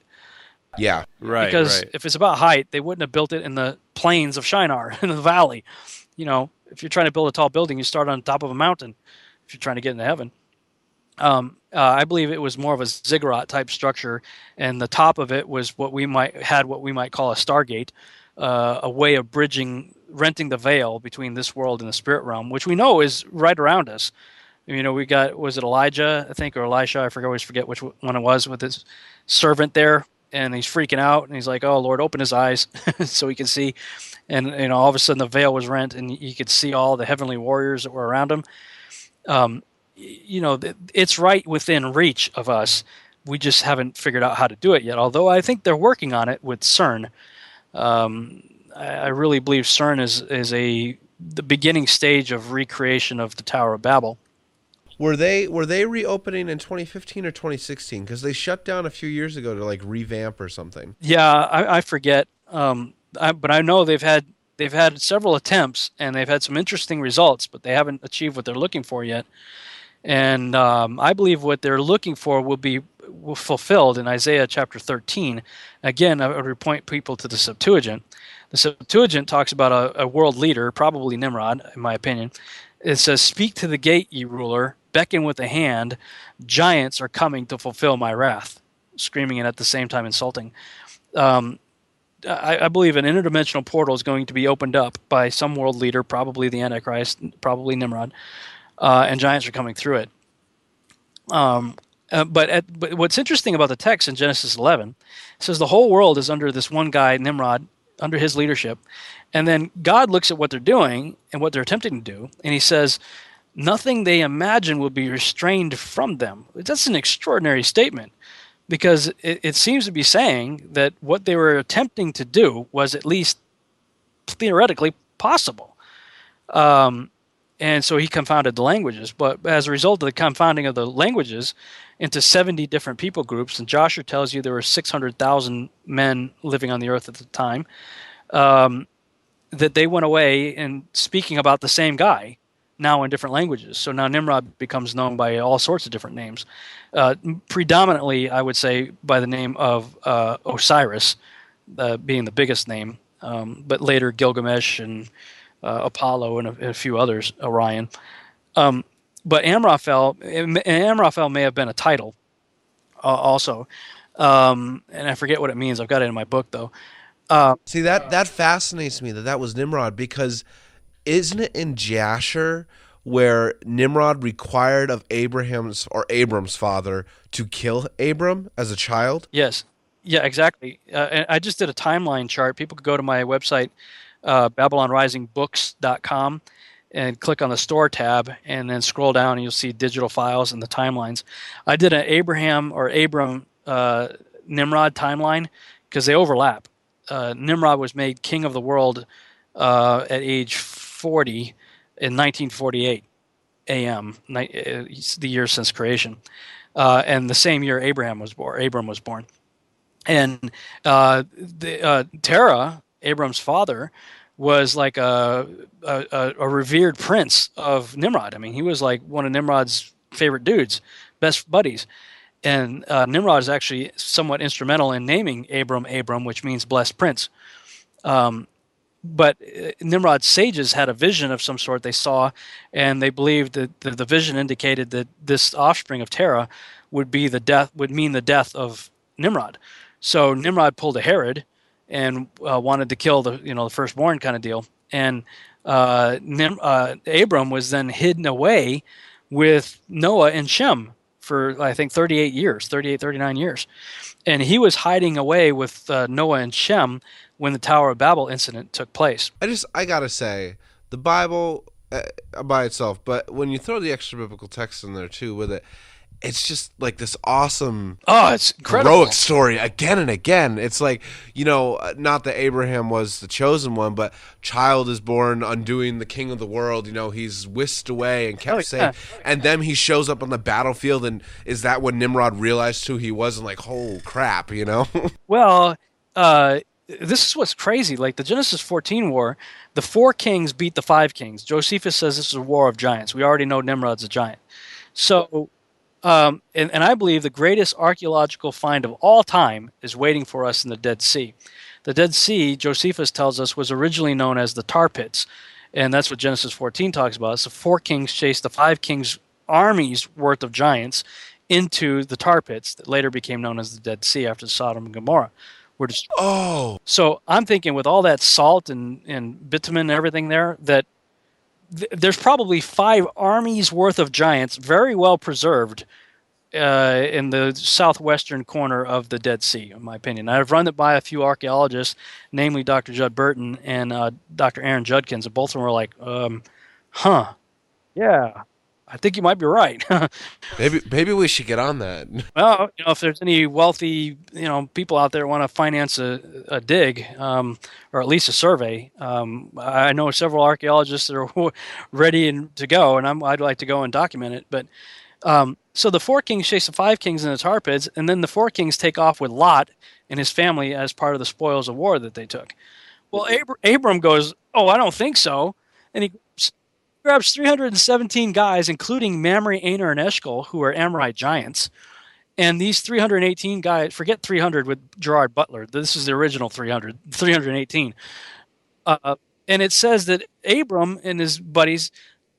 Yeah, right. Because if it's about height, they wouldn't have built it in the plains of Shinar in the valley. If you're trying to build a tall building, you start on top of a mountain if you're trying to get into heaven. I believe it was more of a ziggurat-type structure, and the top of it was what we might call a stargate, a way of renting the veil between this world and the spirit realm, which we know is right around us. We got, was it Elijah, I think, or Elisha? I always forget which one it was, with his servant there, and he's freaking out, and he's like, oh, Lord, open his eyes so he can see. And all of a sudden the veil was rent, and you could see all the heavenly warriors that were around him. It's right within reach of us. We just haven't figured out how to do it yet, although I think they're working on it with CERN. I really believe CERN is the beginning stage of recreation of the Tower of Babel. Were they reopening in 2015 or 2016? Because they shut down a few years ago to revamp or something. Yeah, I forget. But I know they've had several attempts, and they've had some interesting results, but they haven't achieved what they're looking for yet. And I believe what they're looking for will be fulfilled in Isaiah chapter 13. Again, I would point people to the Septuagint. The Septuagint talks about a world leader, probably Nimrod, in my opinion. It says, "Speak to the gate, ye ruler. Beckon with a hand, giants are coming to fulfill my wrath," screaming and at the same time insulting. I believe an interdimensional portal is going to be opened up by some world leader, probably the Antichrist, probably Nimrod, and giants are coming through it. But what's interesting about the text in Genesis 11, it says the whole world is under this one guy, Nimrod, under his leadership, and then God looks at what they're doing and what they're attempting to do, and he says, nothing they imagine will be restrained from them. That's an extraordinary statement, because it seems to be saying that what they were attempting to do was at least theoretically possible. And so he confounded the languages. But as a result of the confounding of the languages into 70 different people groups, and Joshua tells you there were 600,000 men living on the earth at the time, that they went away and speaking about the same guy now in different languages. So now Nimrod becomes known by all sorts of different names. Predominantly, I would say, by the name of Osiris, being the biggest name, but later Gilgamesh and Apollo and a few others, Orion. But Amraphel, and Amraphel may have been a title also. And I forget what it means. I've got it in my book, though. See, that fascinates me that was Nimrod, because isn't it in Jasher where Nimrod required of Abram's father to kill Abram as a child? Yes. Yeah, exactly. And I just did a timeline chart. People could go to my website, BabylonRisingBooks.com, and click on the store tab and then scroll down and you'll see digital files and the timelines. I did an Abram Nimrod timeline because they overlap. Nimrod was made king of the world at age 40 in 1948 a.m., the year since creation, and the same year Abram was born. And Terah, Abram's father, was like a revered prince of Nimrod. I mean, he was like one of Nimrod's favorite dudes, best buddies. And Nimrod is actually somewhat instrumental in naming Abram, which means blessed prince. But Nimrod's sages had a vision of some sort they saw, and they believed that the vision indicated that this offspring of Terah would mean the death of Nimrod. So Nimrod pulled a Herod and wanted to kill the firstborn kind of deal. And Abram was then hidden away with Noah and Shem for, I think, 39 years. And he was hiding away with Noah and Shem when the Tower of Babel incident took place. I got to say, the Bible by itself, but when you throw the extra biblical text in there too with it, it's just like this awesome, it's incredible, heroic story again and again. It's like, not that Abraham was the chosen one, but child is born undoing the king of the world. He's whisked away and kept saying, and then he shows up on the battlefield, and is that when Nimrod realized who he was and like, oh, crap, Well, this is what's crazy. Like the Genesis 14 war, the four kings beat the five kings. Josephus says this is a war of giants. We already know Nimrod's a giant. So... And I believe the greatest archaeological find of all time is waiting for us in the Dead Sea. The Dead Sea, Josephus tells us, was originally known as the Tar Pits, and that's what Genesis 14 talks about. So four kings chased the five kings' armies worth of giants into the Tar Pits that later became known as the Dead Sea after Sodom and Gomorrah were destroyed. Oh! So I'm thinking with all that salt and bitumen and everything there, that there's probably five armies worth of giants, very well preserved, in the southwestern corner of the Dead Sea, in my opinion. I've run it by a few archaeologists, namely Dr. Judd Burton and Dr. Aaron Judkins, and both of them were like, yeah, I think you might be right. Maybe we should get on that. Well, if there's any wealthy, people out there want to finance a dig, or at least a survey, I know several archaeologists that are ready to go, and I'd like to go and document it. But so the four kings chase the five kings in the Tar Pits, and then the four kings take off with Lot and his family as part of the spoils of war that they took. Well, Abram goes, "Oh, I don't think so," and he grabs 317 guys, including Mamre, Aner, and Eshcol, who are Amorite giants. And these 318 guys, forget 300 with Gerard Butler. This is the original 318. And it says that Abram and his buddies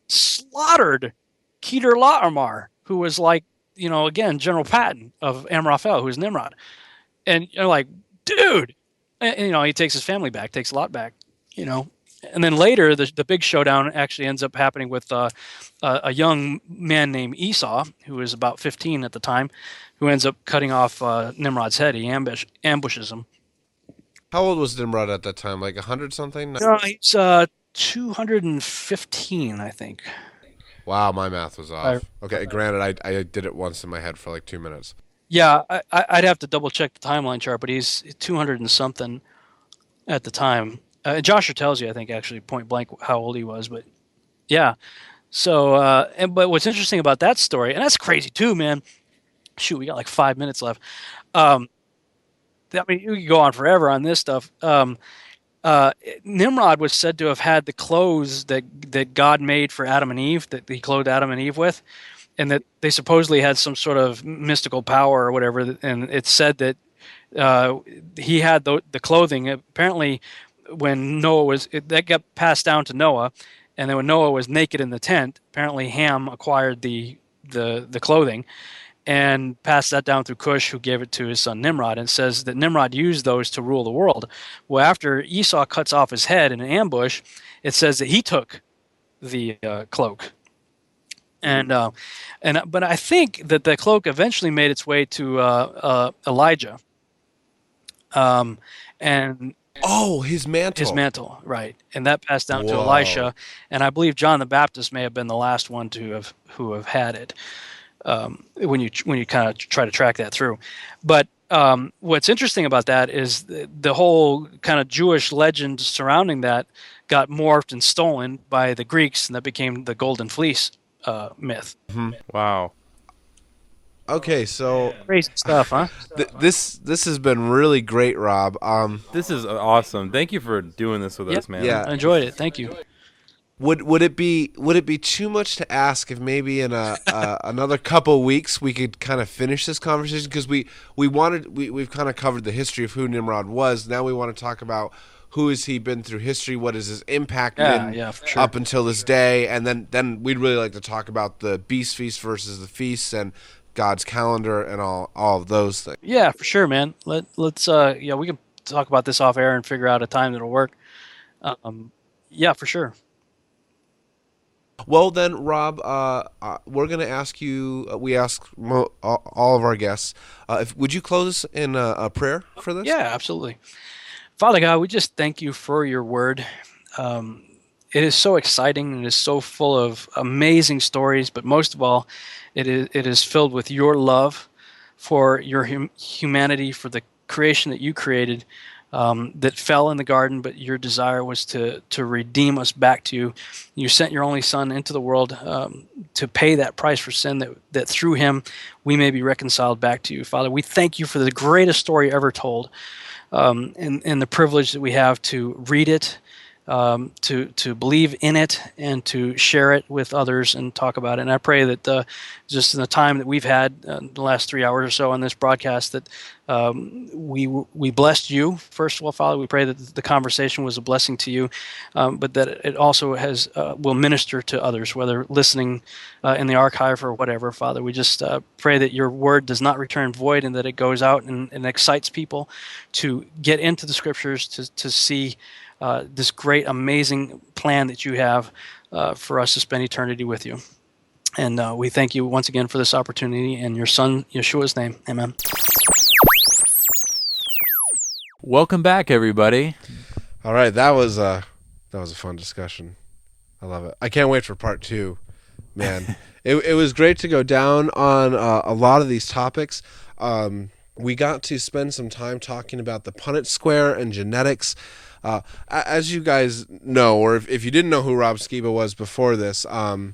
slaughtered Kedar Laomer, who was like, again, General Patton of Amraphel, who's Nimrod. And you're like, dude! And he takes his family back, takes Lot back, And then later, the big showdown actually ends up happening with a young man named Esau, who is about 15 at the time, who ends up cutting off Nimrod's head. He ambushes him. How old was Nimrod at that time? Like 100-something? No, he's 215, I think. Wow, my math was off. Okay, granted, I did it once in my head for like 2 minutes. Yeah, I'd have to double-check the timeline chart, but he's 200 and something at the time. Joshua tells you, I think, actually point blank how old he was, but Yeah. So, but what's interesting about that story, and that's crazy too, man. Shoot, we got like 5 minutes left. I mean, you can go on forever on this stuff. Nimrod was said to have had the clothes that God made for Adam and Eve, that he clothed Adam and Eve with, and that they supposedly had some sort of mystical power or whatever. And it's said that he had the clothing. Apparently, when Noah was, that got passed down to Noah. And then when Noah was naked in the tent, apparently Ham acquired the clothing and passed that down through Cush, who gave it to his son Nimrod. And it says that Nimrod used those to rule the world. Well, after Esau cuts off his head in an ambush, it says that he took the cloak. But I think that the cloak eventually made its way to Elijah. Oh, his mantle. His mantle, right. And that passed down to Elisha. And I believe John the Baptist may have been the last one to have had it, when you kind of try to track that through. But what's interesting about that is the whole kind of Jewish legend surrounding that got morphed and stolen by the Greeks, and that became the Golden Fleece myth. Mm-hmm. Wow. Okay, so crazy stuff, huh? This has been really great, Rob. This is awesome. Thank you for doing this with us, man. Yeah, I enjoyed it. Thank you. Would it be too much to ask if maybe in another couple of weeks we could kind of finish this conversation, because we've kind of covered the history of who Nimrod was. Now we want to talk about who has he been through history, what is his impact been up until this day, and then we'd really like to talk about the Beast Feast versus the Feast and God's calendar and all of those things. Yeah, for sure, man. Let's we can talk about this off air and figure out a time that'll work. Yeah, for sure. Well then, Rob, we're going to ask you. We ask all of our guests. Would you close in a prayer for this? Yeah, absolutely. Father God, we just thank you for your word. It is so exciting, and it is so full of amazing stories, but most of all, it is filled with your love for your humanity, for the creation that you created that fell in the garden, but your desire was to redeem us back to you. You sent your only son into the world to pay that price for sin, that through him we may be reconciled back to you. Father, we thank you for the greatest story ever told, and the privilege that we have to read it, to believe in it, and to share it with others and talk about it. And I pray that just in the time that we've had, the last 3 hours or so on this broadcast, that we blessed you. First of all, Father, we pray that the conversation was a blessing to you, but that it also will minister to others, whether listening in the archive or whatever. Father, we just pray that your word does not return void, and that it goes out and excites people to get into the scriptures, to see this great, amazing plan that you have for us to spend eternity with you. And we thank you once again for this opportunity in your son, Yeshua's name. Amen. Welcome back, everybody. All right, that was a fun discussion. I love it. I can't wait for part two, man. it was great to go down on a lot of these topics. We got to spend some time talking about the Punnett square and genetics. As you guys know, or if you didn't know who Rob Skiba was before this, and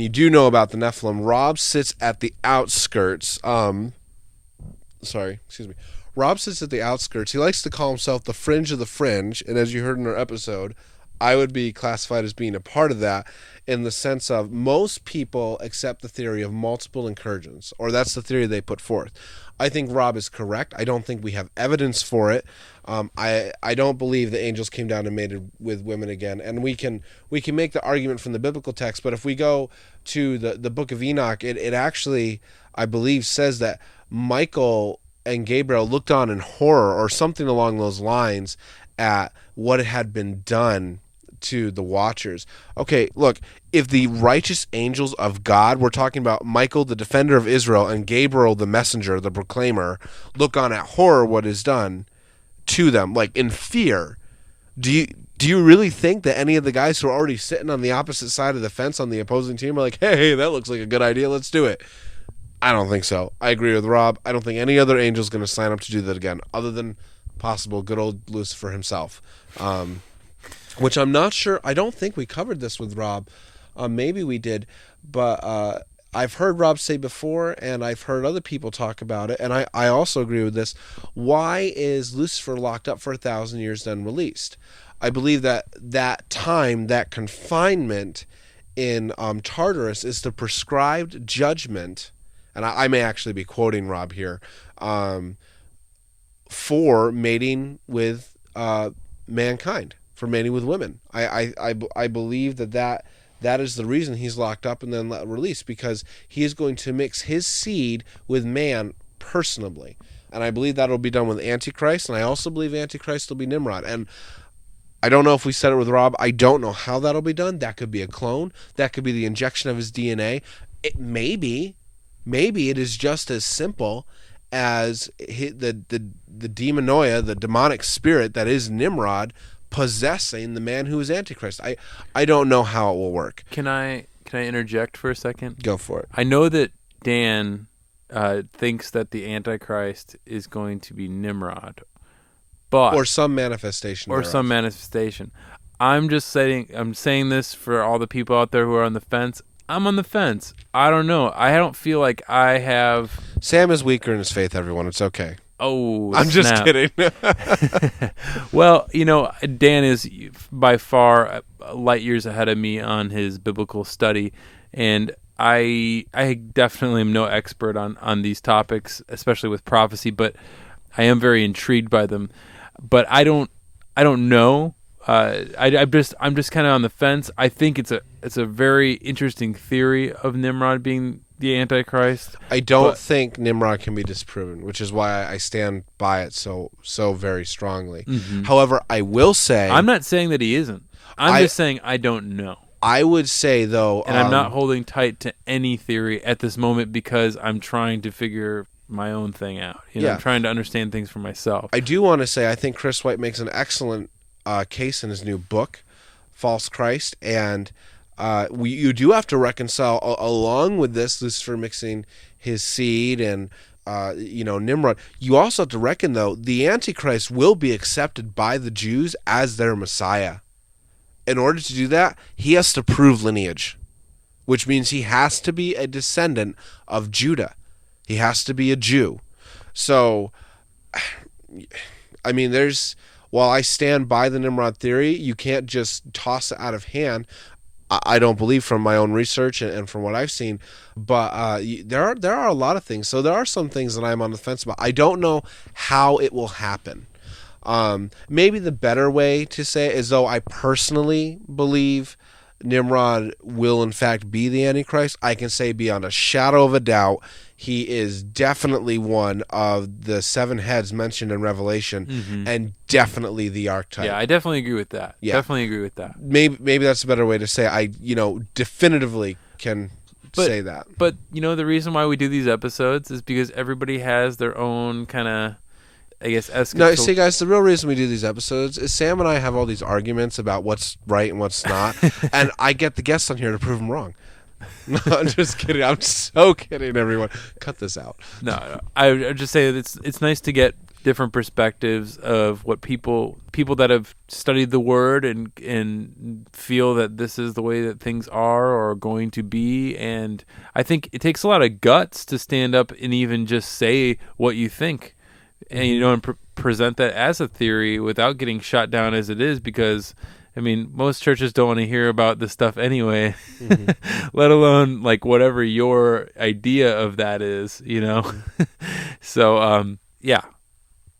you do know about the Nephilim, Rob sits at the outskirts. Rob sits at the outskirts. He likes to call himself the fringe of the fringe, and as you heard in our episode, I would be classified as being a part of that, in the sense of most people accept the theory of multiple incursions, or that's the theory they put forth. I think Rob is correct. I don't think we have evidence for it. I don't believe the angels came down and mated with women again. And we can make the argument from the biblical text, but if we go to the Book of Enoch, it actually, I believe, says that Michael and Gabriel looked on in horror, or something along those lines, at what had been done to the watchers. Okay, look, if the righteous angels of God, we're talking about Michael, the defender of Israel, and Gabriel, the messenger, the proclaimer, look on at horror what is done to them, like in fear, do you really think that any of the guys who are already sitting on the opposite side of the fence on the opposing team are like, hey, that looks like a good idea, let's do it? I don't think so. I agree with Rob. I don't think any other angel's going to sign up to do that again, other than possible good old Lucifer himself. which I'm not sure. I don't think we covered this with Rob. Maybe we did, but I've heard Rob say before, and I've heard other people talk about it, and I also agree with this. Why is Lucifer locked up for 1,000 years then released? I believe that time, that confinement in Tartarus is the prescribed judgment, and I may actually be quoting Rob here, for mating with mankind, for mating with women. I believe that is the reason he's locked up and then released, because he is going to mix his seed with man personally. And I believe that'll be done with Antichrist, and I also believe Antichrist will be Nimrod. And I don't know if we said it with Rob. I don't know how that'll be done. That could be a clone. That could be the injection of his DNA. It may be. Maybe it is just as simple as the demonoia, the demonic spirit that is Nimrod, possessing the man who is Antichrist. I don't know how it will work. Can I interject for a second? Go for it. I know that Dan thinks that the Antichrist is going to be Nimrod, but or some manifestation. I'm saying this for all the people out there who are on the fence. I'm on the fence. I don't know. I don't feel like I have. Sam is weaker in his faith, everyone. It's okay. Oh, I'm snap. Just kidding. Well, Dan is by far light years ahead of me on his biblical study, and I definitely am no expert on these topics, especially with prophecy, but I am very intrigued by them. But I don't know. I'm just kind of on the fence. I think it's a very interesting theory of Nimrod being the Antichrist. I don't think Nimrod can be disproven, which is why I stand by it so very strongly. Mm-hmm. However, I will say, I'm not saying that he isn't. I'm just saying I don't know. I would say, though, and I'm not holding tight to any theory at this moment because I'm trying to figure my own thing out. I'm trying to understand things for myself. I do want to say I think Chris White makes an excellent case in his new book, False Christ, and you do have to reconcile along with this, Lucifer mixing his seed and Nimrod. You also have to reckon, though, the Antichrist will be accepted by the Jews as their Messiah. In order to do that, he has to prove lineage, which means he has to be a descendant of Judah. He has to be a Jew. So, I mean, while I stand by the Nimrod theory, you can't just toss it out of hand. I don't believe, from my own research and from what I've seen, but there are a lot of things. So there are some things that I'm on the fence about. I don't know how it will happen. Maybe the better way to say it is, though, I personally believe Nimrod will in fact be the Antichrist. I can say beyond a shadow of a doubt, he is definitely one of the seven heads mentioned in Revelation, mm-hmm. and definitely the archetype. Yeah, I definitely agree with that. Yeah. Definitely agree with that. Maybe that's a better way to say it. I definitively can say that. But the reason why we do these episodes is because everybody has their own kind of, I guess, No, see, guys, the real reason we do these episodes is Sam and I have all these arguments about what's right and what's not, and I get the guests on here to prove them wrong. No, I'm just kidding. I'm so kidding, everyone. Cut this out. No, I would just say that it's nice to get different perspectives of what people that have studied the Word and feel that this is the way that things are or are going to be. And I think it takes a lot of guts to stand up and even just say what you think. And present that as a theory without getting shot down as it is, because most churches don't want to hear about this stuff anyway, mm-hmm. let alone like whatever your idea of that is, So yeah,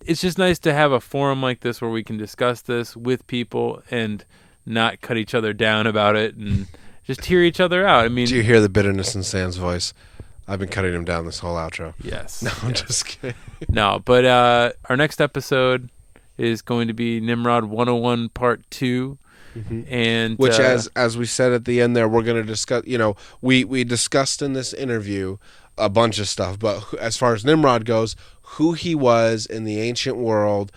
it's just nice to have a forum like this where we can discuss this with people and not cut each other down about it and just hear each other out. Do you hear the bitterness in Sam's voice? I've been cutting him down this whole outro. Yes. No, I'm just kidding. No, but our next episode is going to be Nimrod 101 Part 2. Mm-hmm. Which, as we said at the end there, we're going to discuss, we discussed in this interview a bunch of stuff. But as far as Nimrod goes, who he was in the ancient world,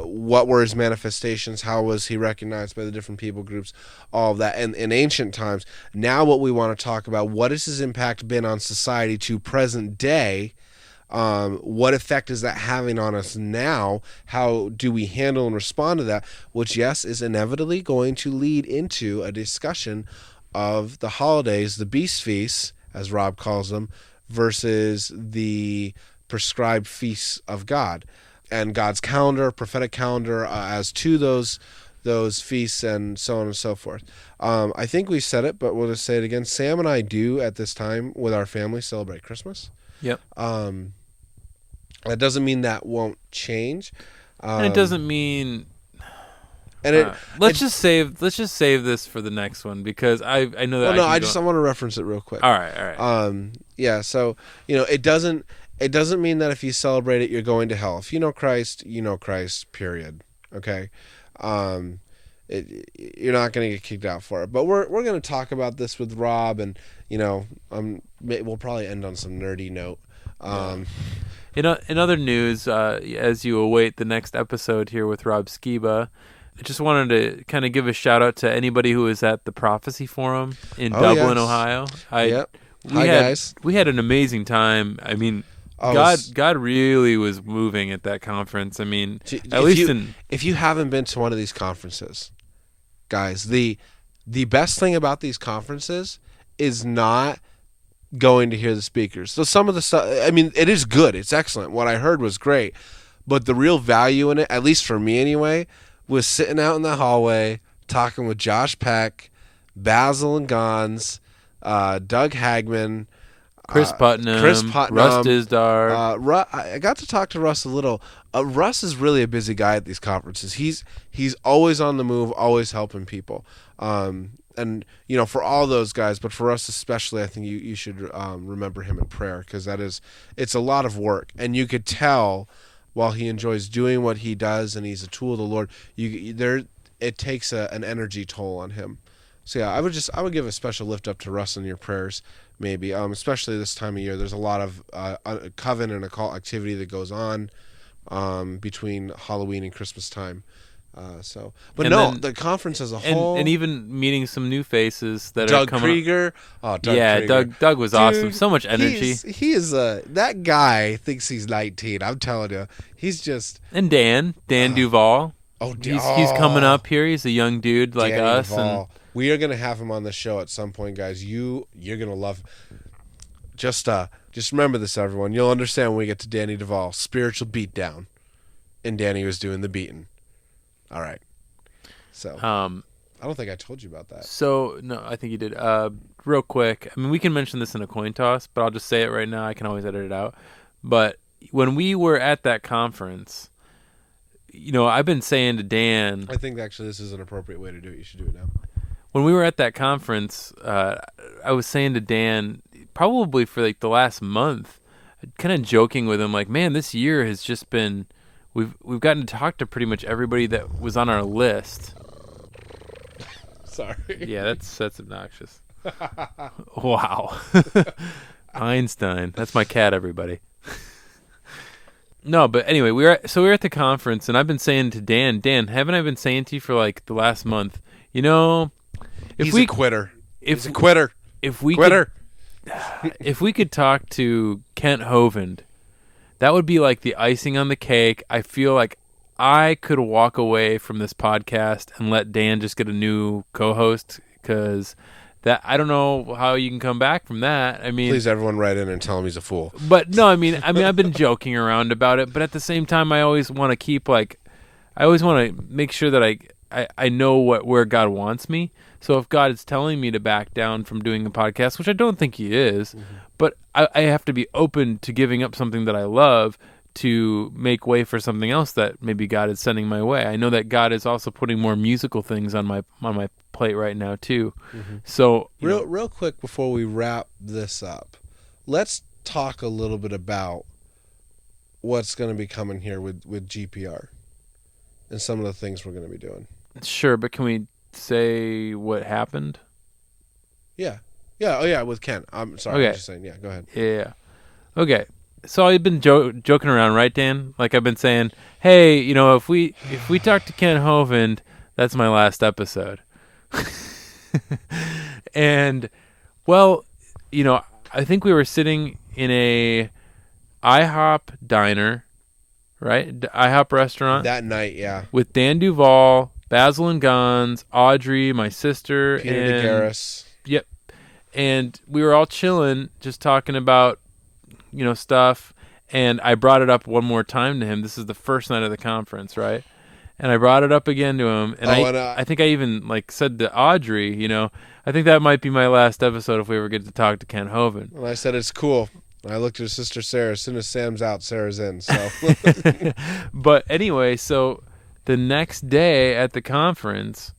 what were his manifestations? How was he recognized by the different people groups? All of that. And in ancient times, now what we want to talk about, what has his impact been on society to present day? What effect is that having on us now? How do we handle and respond to that? Which, yes, is inevitably going to lead into a discussion of the holidays, the beast feasts, as Rob calls them, versus the prescribed feasts of God and God's calendar, prophetic calendar, as to those feasts and so on and so forth. I think we said it, but we'll just say it again. Sam and I do at this time with our family celebrate Christmas. Yep. That doesn't mean that won't change. And it doesn't mean. And let's just save this for the next one, because I know that. Well, I want to reference it real quick. All right. Yeah. So it doesn't mean that if you celebrate it, you're going to hell. If you know Christ, you know Christ. Period. Okay. You're not going to get kicked out for it, but we're going to talk about this with Rob, and we'll probably end on some nerdy note. In other news, as you await the next episode here with Rob Skiba, I just wanted to kind of give a shout out to anybody who was at the Prophecy Forum in Dublin, Ohio. We had an amazing time. I mean, God really was moving at that conference. I mean, if you haven't been to one of these conferences, guys, the best thing about these conferences is not going to hear the speakers. So some of the stuff, I mean, it is good. It's excellent. What I heard was great, but the real value in it, at least for me anyway, was sitting out in the hallway talking with Josh Peck, Basil and Gons, Doug Hagman, Chris Putnam, Russ Dizdar. I got to talk to Russ a little. Russ is really a busy guy at these conferences. He's always on the move, always helping people. And for all those guys, but for us especially, I think you should remember him in prayer, because it's a lot of work, and you could tell while he enjoys doing what he does and he's a tool of the Lord, it takes an energy toll on him. So yeah, I would give a special lift up to Russ in your prayers, maybe, especially this time of year. There's a lot of covenant and occult activity that goes on between Halloween and Christmas time. The conference as a whole, and even meeting some new faces that Doug are coming. Krieger. Oh, Doug Krieger. Doug was awesome. So much energy. He is that guy thinks he's 19. I'm telling you, he's just. And Dan Duvall. Oh, he's coming up here. He's a young dude like Danny us. And we are going to have him on the show at some point, guys. You're going to love. Just remember this, everyone. You'll understand when we get to Danny Duvall. Spiritual beatdown, and Danny was doing the beating. All right. So I don't think I told you about that. So, no, I think you did. Real quick, I mean, we can mention this in a coin toss, but I'll just say it right now. I can always edit it out. But when we were at that conference, I've been saying to Dan. I think actually this is an appropriate way to do it. You should do it now. When we were at that conference, I was saying to Dan, probably for like the last month, kind of joking with him, like, man, this year has just been. We've gotten to talk to pretty much everybody that was on our list. Sorry. Yeah, that's obnoxious. Wow. Einstein. That's my cat, everybody. No, but anyway, we were at the conference, and I've been saying to Dan, haven't I been saying to you for like the last month, he's a quitter. He's a quitter. If we could talk to Kent Hovind, that would be like the icing on the cake. I feel like I could walk away from this podcast and let Dan just get a new co-host, because that I don't know how you can come back from that. I mean, please, everyone, write in and tell him he's a fool. But no, I mean, I've been joking around about it, but at the same time, I always want to make sure that I know where God wants me. So if God is telling me to back down from doing a podcast, which I don't think he is, mm-hmm. but I have to be open to giving up something that I love to make way for something else that maybe God is sending my way. I know that God is also putting more musical things on my plate right now too. Mm-hmm. So real quick before we wrap this up, let's talk a little bit about what's going to be coming here with GPR and some of the things we're going to be doing. Sure, but can we say what happened? Yeah. Oh, yeah, with Ken. I'm sorry. Okay. I was just saying, yeah, go ahead. Yeah. Okay. So I've been joking around, right, Dan? Like I've been saying, hey, if we talk to Ken Hovind, that's my last episode. And, well, I think we were sitting in a IHOP diner, right? IHOP restaurant. That night, yeah. With Dan Duvall, Basil and Gons, Audrey, my sister. Peter DeGaris. Yep. And we were all chilling, just talking about, you know, stuff. And I brought it up one more time to him. This is the first night of the conference, right? And I brought it up again to him. And I think I even said to Audrey, you know, I think that might be my last episode if we ever get to talk to Ken Hovind. Well, I said, it's cool. I looked at his sister, Sarah. As soon as Sam's out, Sarah's in. So, but anyway, so the next day at the conference,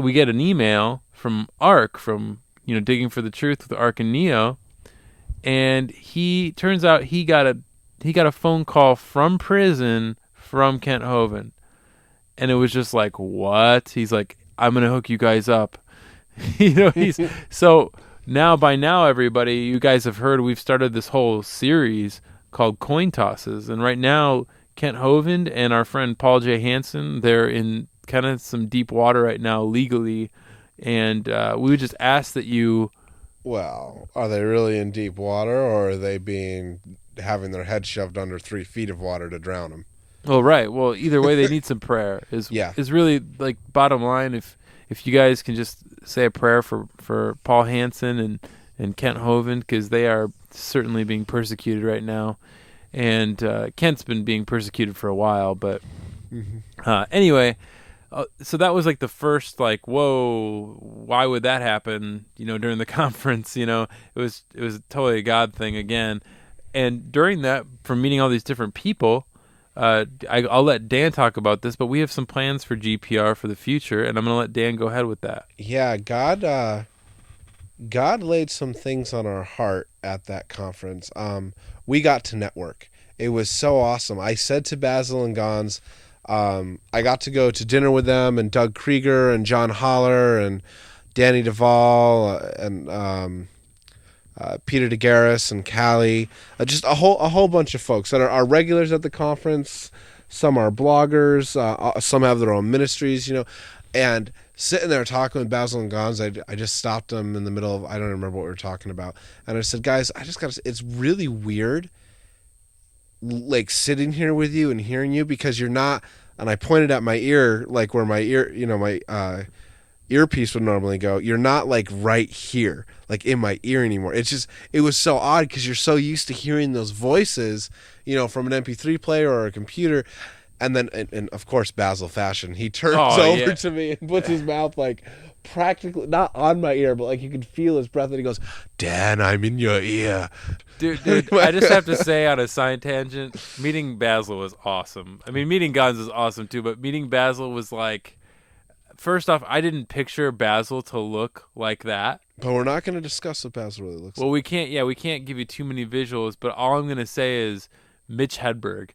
we get an email from Ark, from, you know, Digging for the Truth with Ark and Neo, and he turns out he got a phone call from prison from Kent Hovind, and it was just like, what? He's like, I'm gonna hook you guys up, you know. He's so. By now, everybody, you guys have heard we've started this whole series called Coin Tosses. And right now, Kent Hovind and our friend Paul J. Hansen, they're in kind of some deep water right now legally. And we would just ask that you... Well, are they really in deep water, or are they having their head shoved under 3 feet of water to drown them? Well, right. Well, either way, they need some prayer is really, like, bottom line. If you guys can just say a prayer for Paul Hansen and Kent Hovind, because they are certainly being persecuted right now. And Kent's been being persecuted for a while. But anyway, so that was like the first, like, whoa, why would that happen, you know, during the conference? You know, it was totally a God thing again. And during that, from meeting all these different people, I'll let Dan talk about this, but we have some plans for GPR for the future, and I'm going to let Dan go ahead with that. Yeah, God laid some things on our heart at that conference. We got to network. It was so awesome. I said to Basil and Gons, I got to go to dinner with them, and Doug Krieger and John Holler and Danny Duvall and Peter DeGaris and Callie, just a whole bunch of folks that are regulars at the conference. Some are bloggers, some have their own ministries, you know. And sitting there talking with Basil and Gons, I just stopped them in the middle of, I don't remember what we were talking about, and I said, guys, I just got to, it's really weird, like, sitting here with you and hearing you, because you're not, and I pointed at my ear, like where my ear, you know, my earpiece would normally go, you're not, like, right here, like, in my ear anymore. It's just, it was so odd, because you're so used to hearing those voices, you know, from an MP3 player or a computer. And then, and of course, Basil fashion, he turns over to me and puts his mouth, like, practically not on my ear, but, like, you can feel his breath, and he goes, Dan, I'm in your ear. Dude, I just have to say, on a side tangent, meeting Basil was awesome. I mean, meeting Gons is awesome too, but meeting Basil was like, first off, I didn't picture Basil to look like that. But we're not going to discuss what Basil really looks like. Well, we can't give you too many visuals, but all I'm going to say is Mitch Hedberg.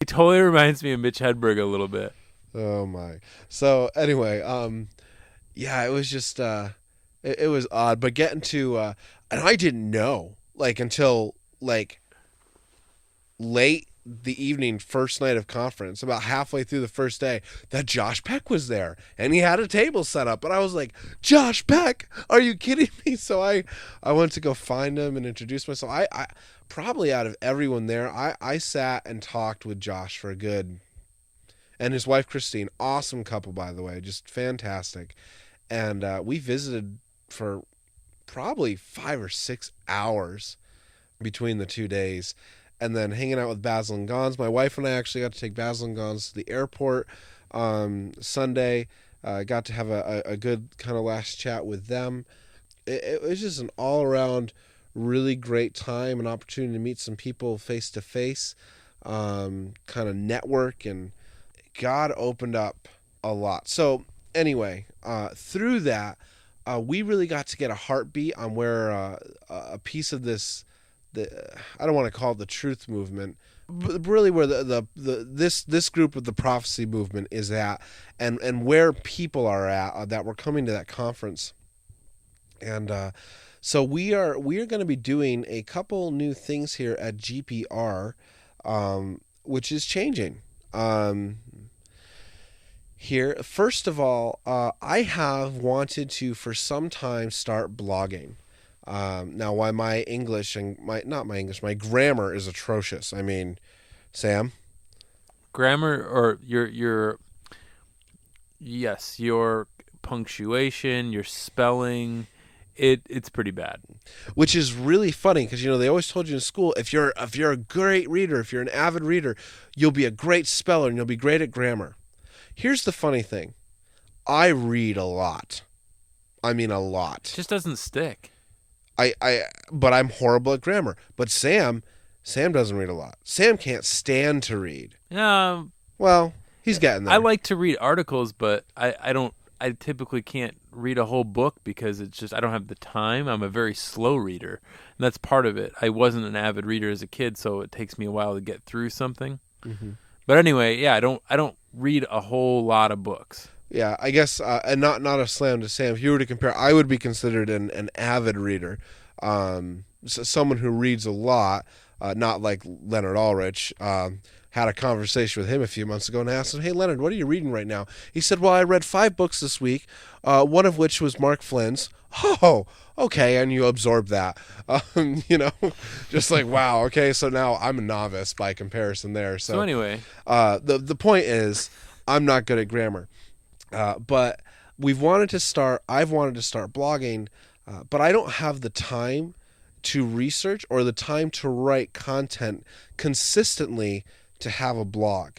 He totally reminds me of Mitch Hedberg a little bit. Oh, my. So, anyway, it was just, it was odd. But getting to, and I didn't know, like, until, like, late the evening, first night of conference, about halfway through the first day, that Josh Peck was there, and he had a table set up, and I was like, Josh Peck, are you kidding me? So I went to go find him and introduce myself. I probably, out of everyone there, I sat and talked with Josh for a good, and his wife Christine, awesome couple, by the way, just fantastic. And we visited for probably 5 or 6 hours between the 2 days. And then hanging out with Basil and Gons. My wife and I actually got to take Basil and Gons to the airport Sunday. Got to have a good kind of last chat with them. It was just an all-around really great time, an opportunity to meet some people face-to-face, kind of network, and God opened up a lot. So anyway, through that, we really got to get a heartbeat on where a piece of this, I don't want to call it the truth movement, but really where this group of the prophecy movement is at, and where people are at that were coming to that conference. And so we are going to be doing a couple new things here at GPR, which is changing here. First of all, I have wanted to for some time start blogging. Now, why my English and my grammar is atrocious. I mean, Sam, grammar or your punctuation, your spelling, it's pretty bad. Which is really funny because they always told you in school if you're a great reader, if you're an avid reader, you'll be a great speller and you'll be great at grammar. Here's the funny thing, I read a lot. I mean, a lot. It just doesn't stick. But I'm horrible at grammar. But Sam doesn't read a lot. Sam can't stand to read. Well, he's gotten there. I like to read articles, but I typically can't read a whole book because it's just, I don't have the time. I'm a very slow reader, and that's part of it. I wasn't an avid reader as a kid, so it takes me a while to get through something. Mm-hmm. But anyway, yeah, I don't read a whole lot of books. Yeah, I guess, and not a slam to Sam. If you were to compare, I would be considered an avid reader, someone who reads a lot, not like Leonard Ulrich. Had a conversation with him a few months ago and asked him, hey, Leonard, what are you reading right now? He said, well, I read 5 books this week, one of which was Mark Flynn's. Oh, okay, and you absorb that. Just like, wow, okay, so now I'm a novice by comparison there. So anyway. The point is, I'm not good at grammar. But I've wanted to start blogging, but I don't have the time to research or the time to write content consistently to have a blog.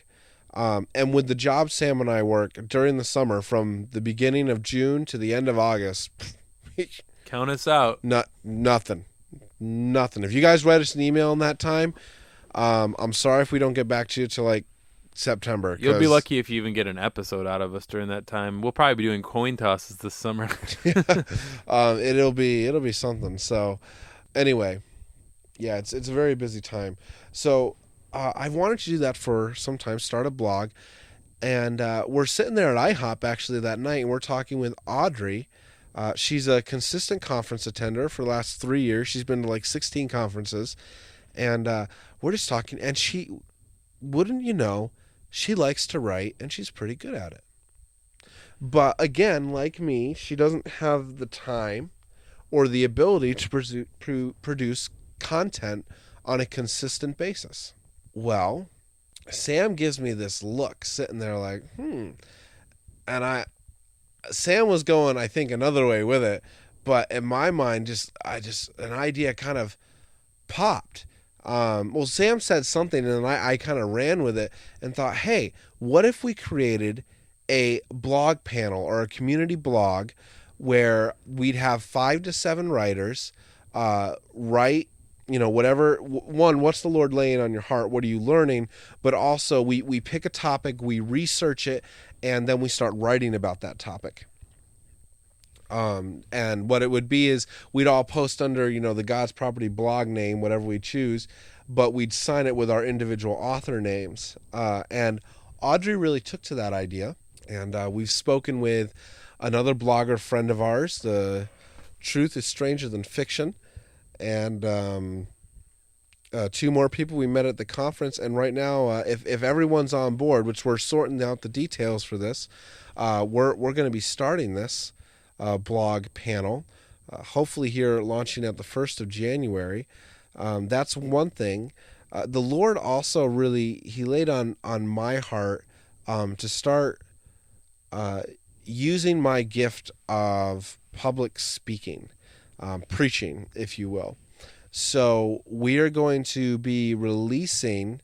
And with the job Sam and I work during the summer from the beginning of June to the end of August. Count us out. Nothing. If you guys write us an email in that time, I'm sorry if we don't get back to you till like September. You'll be lucky if you even get an episode out of us during that time. We'll probably be doing coin tosses this summer. Yeah. It'll be something. So anyway, yeah, it's a very busy time. So I've wanted to do that for some time, start a blog. And we're sitting there at IHOP actually that night, and we're talking with Audrey. She's a consistent conference attender for the last 3 years. She's been to like 16 conferences. And we're just talking. And she, wouldn't you know, she likes to write, and she's pretty good at it. But again, like me, she doesn't have the time or the ability to produce content on a consistent basis. Well, Sam gives me this look sitting there like, And Sam was going, I think, another way with it. But in my mind, just an idea kind of popped. Well, Sam said something, and then I kind of ran with it and thought, hey, what if we created a blog panel or a community blog where we'd have 5 to 7 writers write, whatever one, what's the Lord laying on your heart? What are you learning? But also we pick a topic, we research it, and then we start writing about that topic. And what it would be is we'd all post under, the God's Property blog name, whatever we choose, but we'd sign it with our individual author names. And Audrey really took to that idea. And, we've spoken with another blogger friend of ours, The Truth Is Stranger Than Fiction. And 2 more people we met at the conference. And right now, if everyone's on board, which we're sorting out the details for this, we're going to be starting this blog panel, hopefully here launching at the 1st of January. That's one thing. The Lord also really, he laid on my heart to start using my gift of public speaking. Preaching, if you will. So we are going to be releasing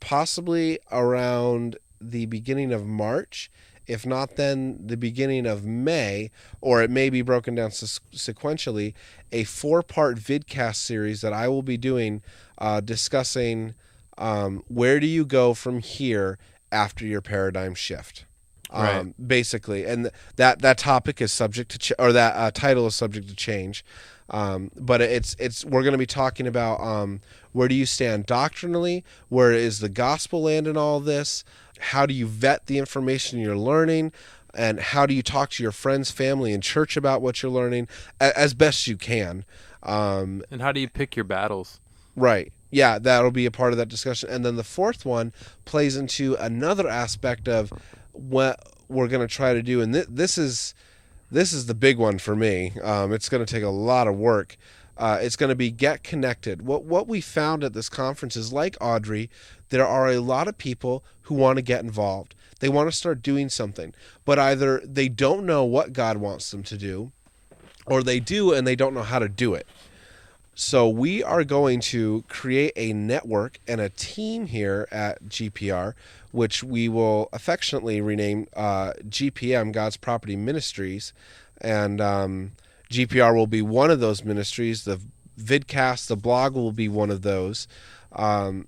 possibly around the beginning of March, if not then the beginning of May, or it may be broken down sequentially, a 4-part vidcast series that I will be doing discussing where do you go from here after your paradigm shift. Right. Basically, and that topic is subject to or that title is subject to change, but it's we're going to be talking about where do you stand doctrinally, where is the gospel land in all this, how do you vet the information you're learning, and how do you talk to your friends, family, and church about what you're learning as best you can, and how do you pick your battles? Right. Yeah, that'll be a part of that discussion. And then the 4th one plays into another aspect of what we're going to try to do. And this is This is the big one for me. It's going to take a lot of work. It's going to be get connected. What we found at this conference is, like Audrey, there are a lot of people who want to get involved. They want to start doing something, but either they don't know what God wants them to do, or they do and they don't know how to do it. So we are going to create a network and a team here at GPR, which we will affectionately rename GPM, God's Property Ministries. And GPR will be one of those ministries. The vidcast, the blog, will be one of those. But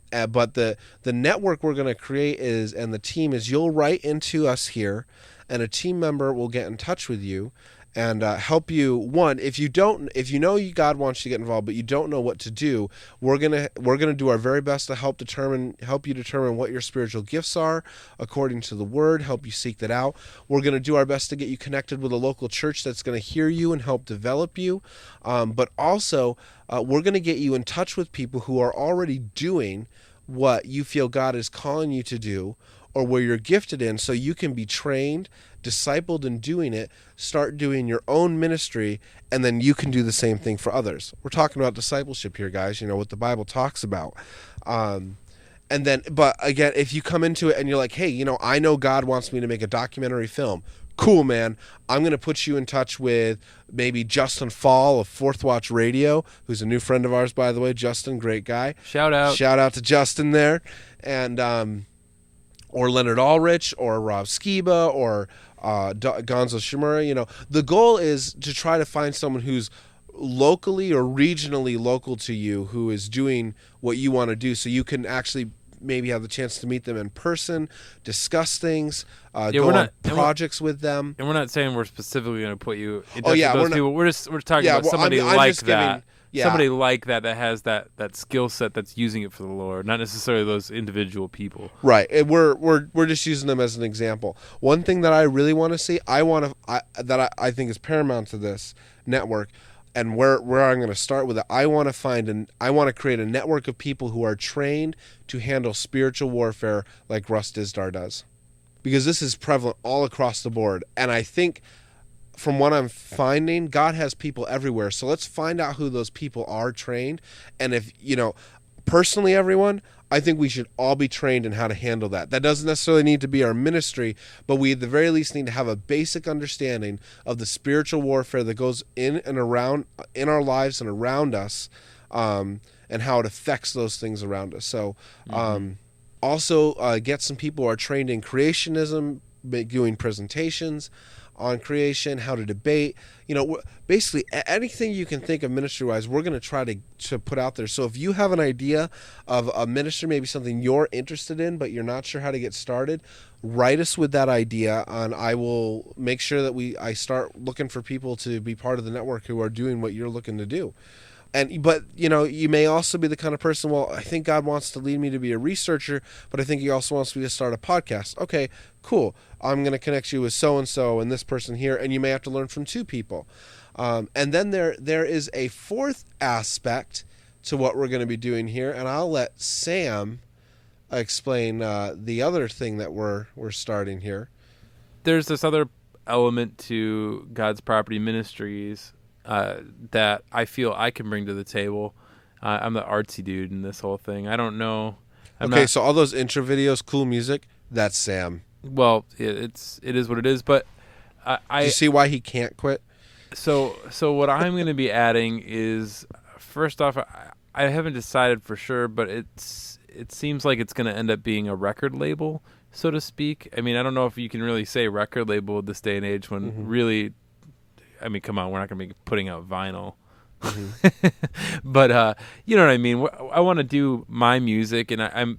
the network we're going to create is, and the team is, you'll write into us here, and a team member will get in touch with you and help you. One, if you know God wants you to get involved, but you don't know what to do, we're gonna do our very best to help you determine what your spiritual gifts are according to the Word. Help you seek that out. We're gonna do our best to get you connected with a local church that's gonna hear you and help develop you. But also, we're gonna get you in touch with people who are already doing what you feel God is calling you to do, or where you're gifted in, so you can be trained, discipled in doing it, start doing your own ministry, and then you can do the same thing for others. We're talking about discipleship here, guys, you know, what the Bible talks about. And then, but again, if you come into it and you're like, hey, you know, I know God wants me to make a documentary film. Cool, man. I'm going to put you in touch with maybe Justin Fall of Fourth Watch Radio, who's a new friend of ours, by the way. Justin, great guy. Shout out to Justin there. And, or Leonard Ulrich, or Rob Skiba, or Gonzo Shimura. You know, the goal is to try to find someone who's locally or regionally local to you, who is doing what you want to do, so you can actually maybe have the chance to meet them in person, discuss things, go on projects with them. And we're not saying we're specifically going to put you in touch with those people. Somebody like that has that skill set, that's using it for the Lord, not necessarily those individual people. Right. And we're just using them as an example. One thing that I really want to see, I think is paramount to this network, and where I'm going to start with it, I want to create a network of people who are trained to handle spiritual warfare like Russ Dizdar does, because this is prevalent all across the board, and I think, from what I'm finding, God has people everywhere. So let's find out who those people are trained. And if, you know, personally, everyone, I think we should all be trained in how to handle that. That doesn't necessarily need to be our ministry, but we at the very least need to have a basic understanding of the spiritual warfare that goes in and around in our lives and around us, and how it affects those things around us. So also get some people who are trained in creationism, doing presentations on creation, how to debate, you know, basically anything you can think of ministry-wise, we're going to try to put out there. So if you have an idea of a ministry, maybe something you're interested in, but you're not sure how to get started, write us with that idea, and I will make sure that I start looking for people to be part of the network who are doing what you're looking to do. But you know, you may also be the kind of person, well, I think God wants to lead me to be a researcher, but I think he also wants me to start a podcast. Okay, cool. I'm going to connect you with so-and-so and this person here, and you may have to learn from two people. And then there is a fourth aspect to what we're going to be doing here, and I'll let Sam explain the other thing that we're starting here. There's this other element to God's Property Ministries that I feel I can bring to the table. I'm the artsy dude in this whole thing. I don't know. So all those intro videos, cool music, that's Sam. Well, it is what it is, but I... Do you see why he can't quit? So what I'm going to be adding is, first off, I haven't decided for sure, but it seems like it's going to end up being a record label, so to speak. I mean, I don't know if you can really say record label this day and age when really... I mean, come on, we're not going to be putting out vinyl. But you know what I mean? I want to do my music, and I'm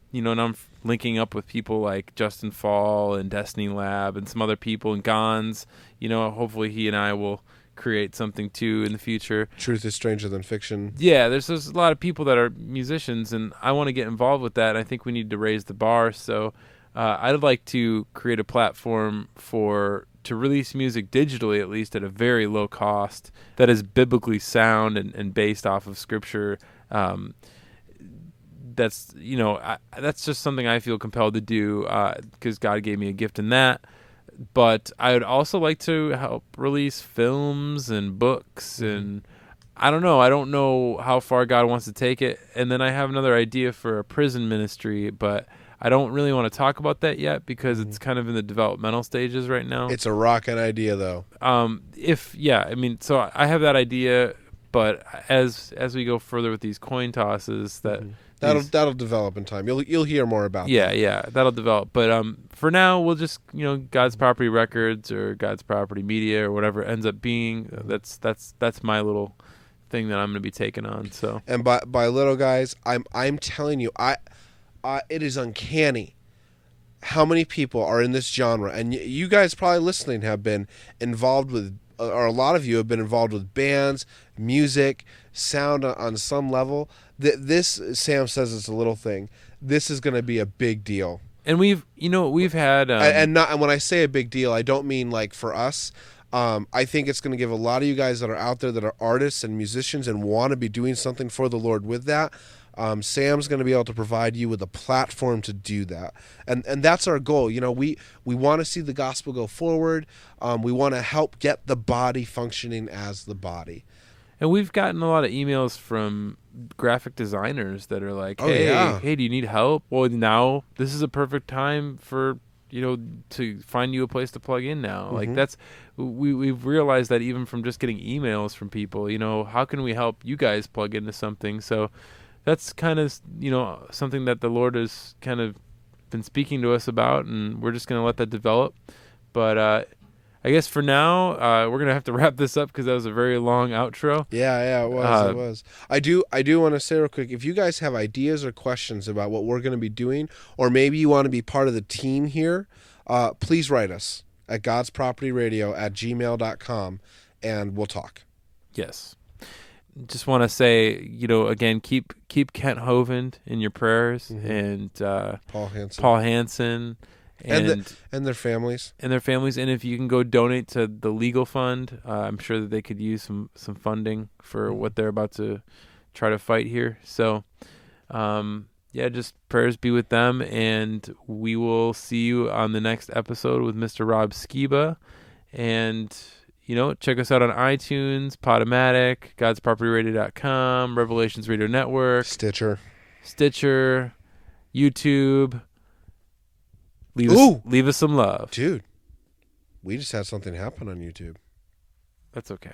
linking up with people like Justin Fall and Destiny Lab and some other people, and Gons. You know, hopefully he and I will create something too in the future. Truth is stranger than fiction. Yeah, there's a lot of people that are musicians, and I want to get involved with that, and I think we need to raise the bar. So I'd like to create a platform to release music digitally, at least at a very low cost, that is biblically sound and based off of scripture. That's, you know, that's just something I feel compelled to do because God gave me a gift in that. But I would also like to help release films and books, and I don't know. I don't know how far God wants to take it. And then I have another idea for a prison ministry, but I don't really want to talk about that yet because it's kind of in the developmental stages right now. It's a rockin' idea, though. So I have that idea, but as we go further with these coin tosses, that'll develop in time. You'll hear more about that. Yeah, that'll develop. But for now, we'll just, God's Property Records or God's Property Media or whatever it ends up being. That's my little thing that I'm going to be taking on. So, and by little guys, I'm telling you, I it is uncanny how many people are in this genre, and you guys probably listening have been involved with, or a lot of you have been involved with bands, music, sound on some level. This, Sam says, it's a little thing. This is going to be a big deal. And we've had, and when I say a big deal, I don't mean like for us. I think it's going to give a lot of you guys that are out there that are artists and musicians and want to be doing something for the Lord with that. Sam's going to be able to provide you with a platform to do that. And that's our goal. We want to see the gospel go forward. We want to help get the body functioning as the body. And we've gotten a lot of emails from graphic designers that are like, hey, do you need help? Well, now this is a perfect time for, to find you a place to plug in now. Mm-hmm. Like we've realized that even from just getting emails from people, how can we help you guys plug into something? So that's kind of, something that the Lord has kind of been speaking to us about, and we're just going to let that develop. But I guess for now, we're going to have to wrap this up because that was a very long outro. Yeah, it was. I do want to say real quick, if you guys have ideas or questions about what we're going to be doing, or maybe you want to be part of the team here, please write us at godspropertyradio@gmail.com, and we'll talk. Yes. Just want to say, again, keep Kent Hovind in your prayers, mm-hmm. and Paul Hansen. And their families. And their families. And if you can go donate to the legal fund, I'm sure that they could use some funding for what they're about to try to fight here. So, just prayers be with them. And we will see you on the next episode with Mr. Rob Skiba. And, check us out on iTunes, Podomatic, godspropertyradio.com, Revelations Radio Network. Stitcher, YouTube. Leave us some love. Dude, we just had something happen on YouTube. That's okay.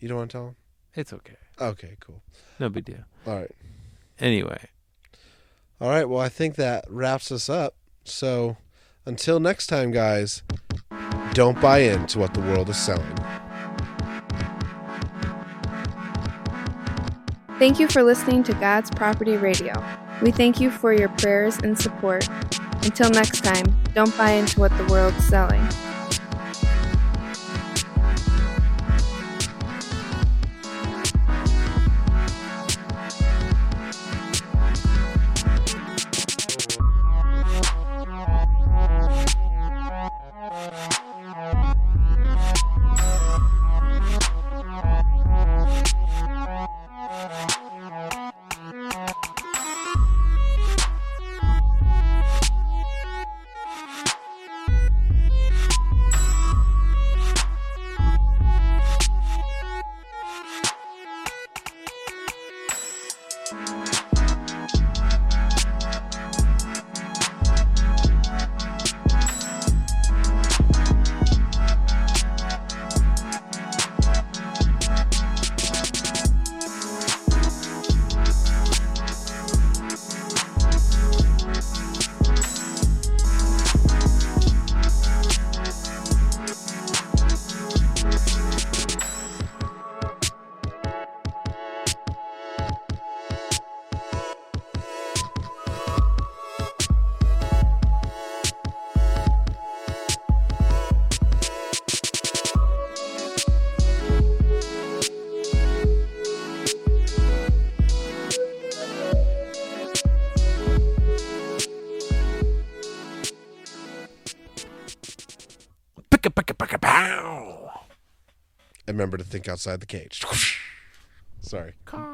You don't want to tell them? It's okay. Okay, cool. No big deal. All right. Anyway. All right, well, I think that wraps us up. So until next time, guys, don't buy into what the world is selling. Thank you for listening to God's Property Radio. We thank you for your prayers and support. Until next time, don't buy into what the world's selling. Remember to think outside the cage. Sorry.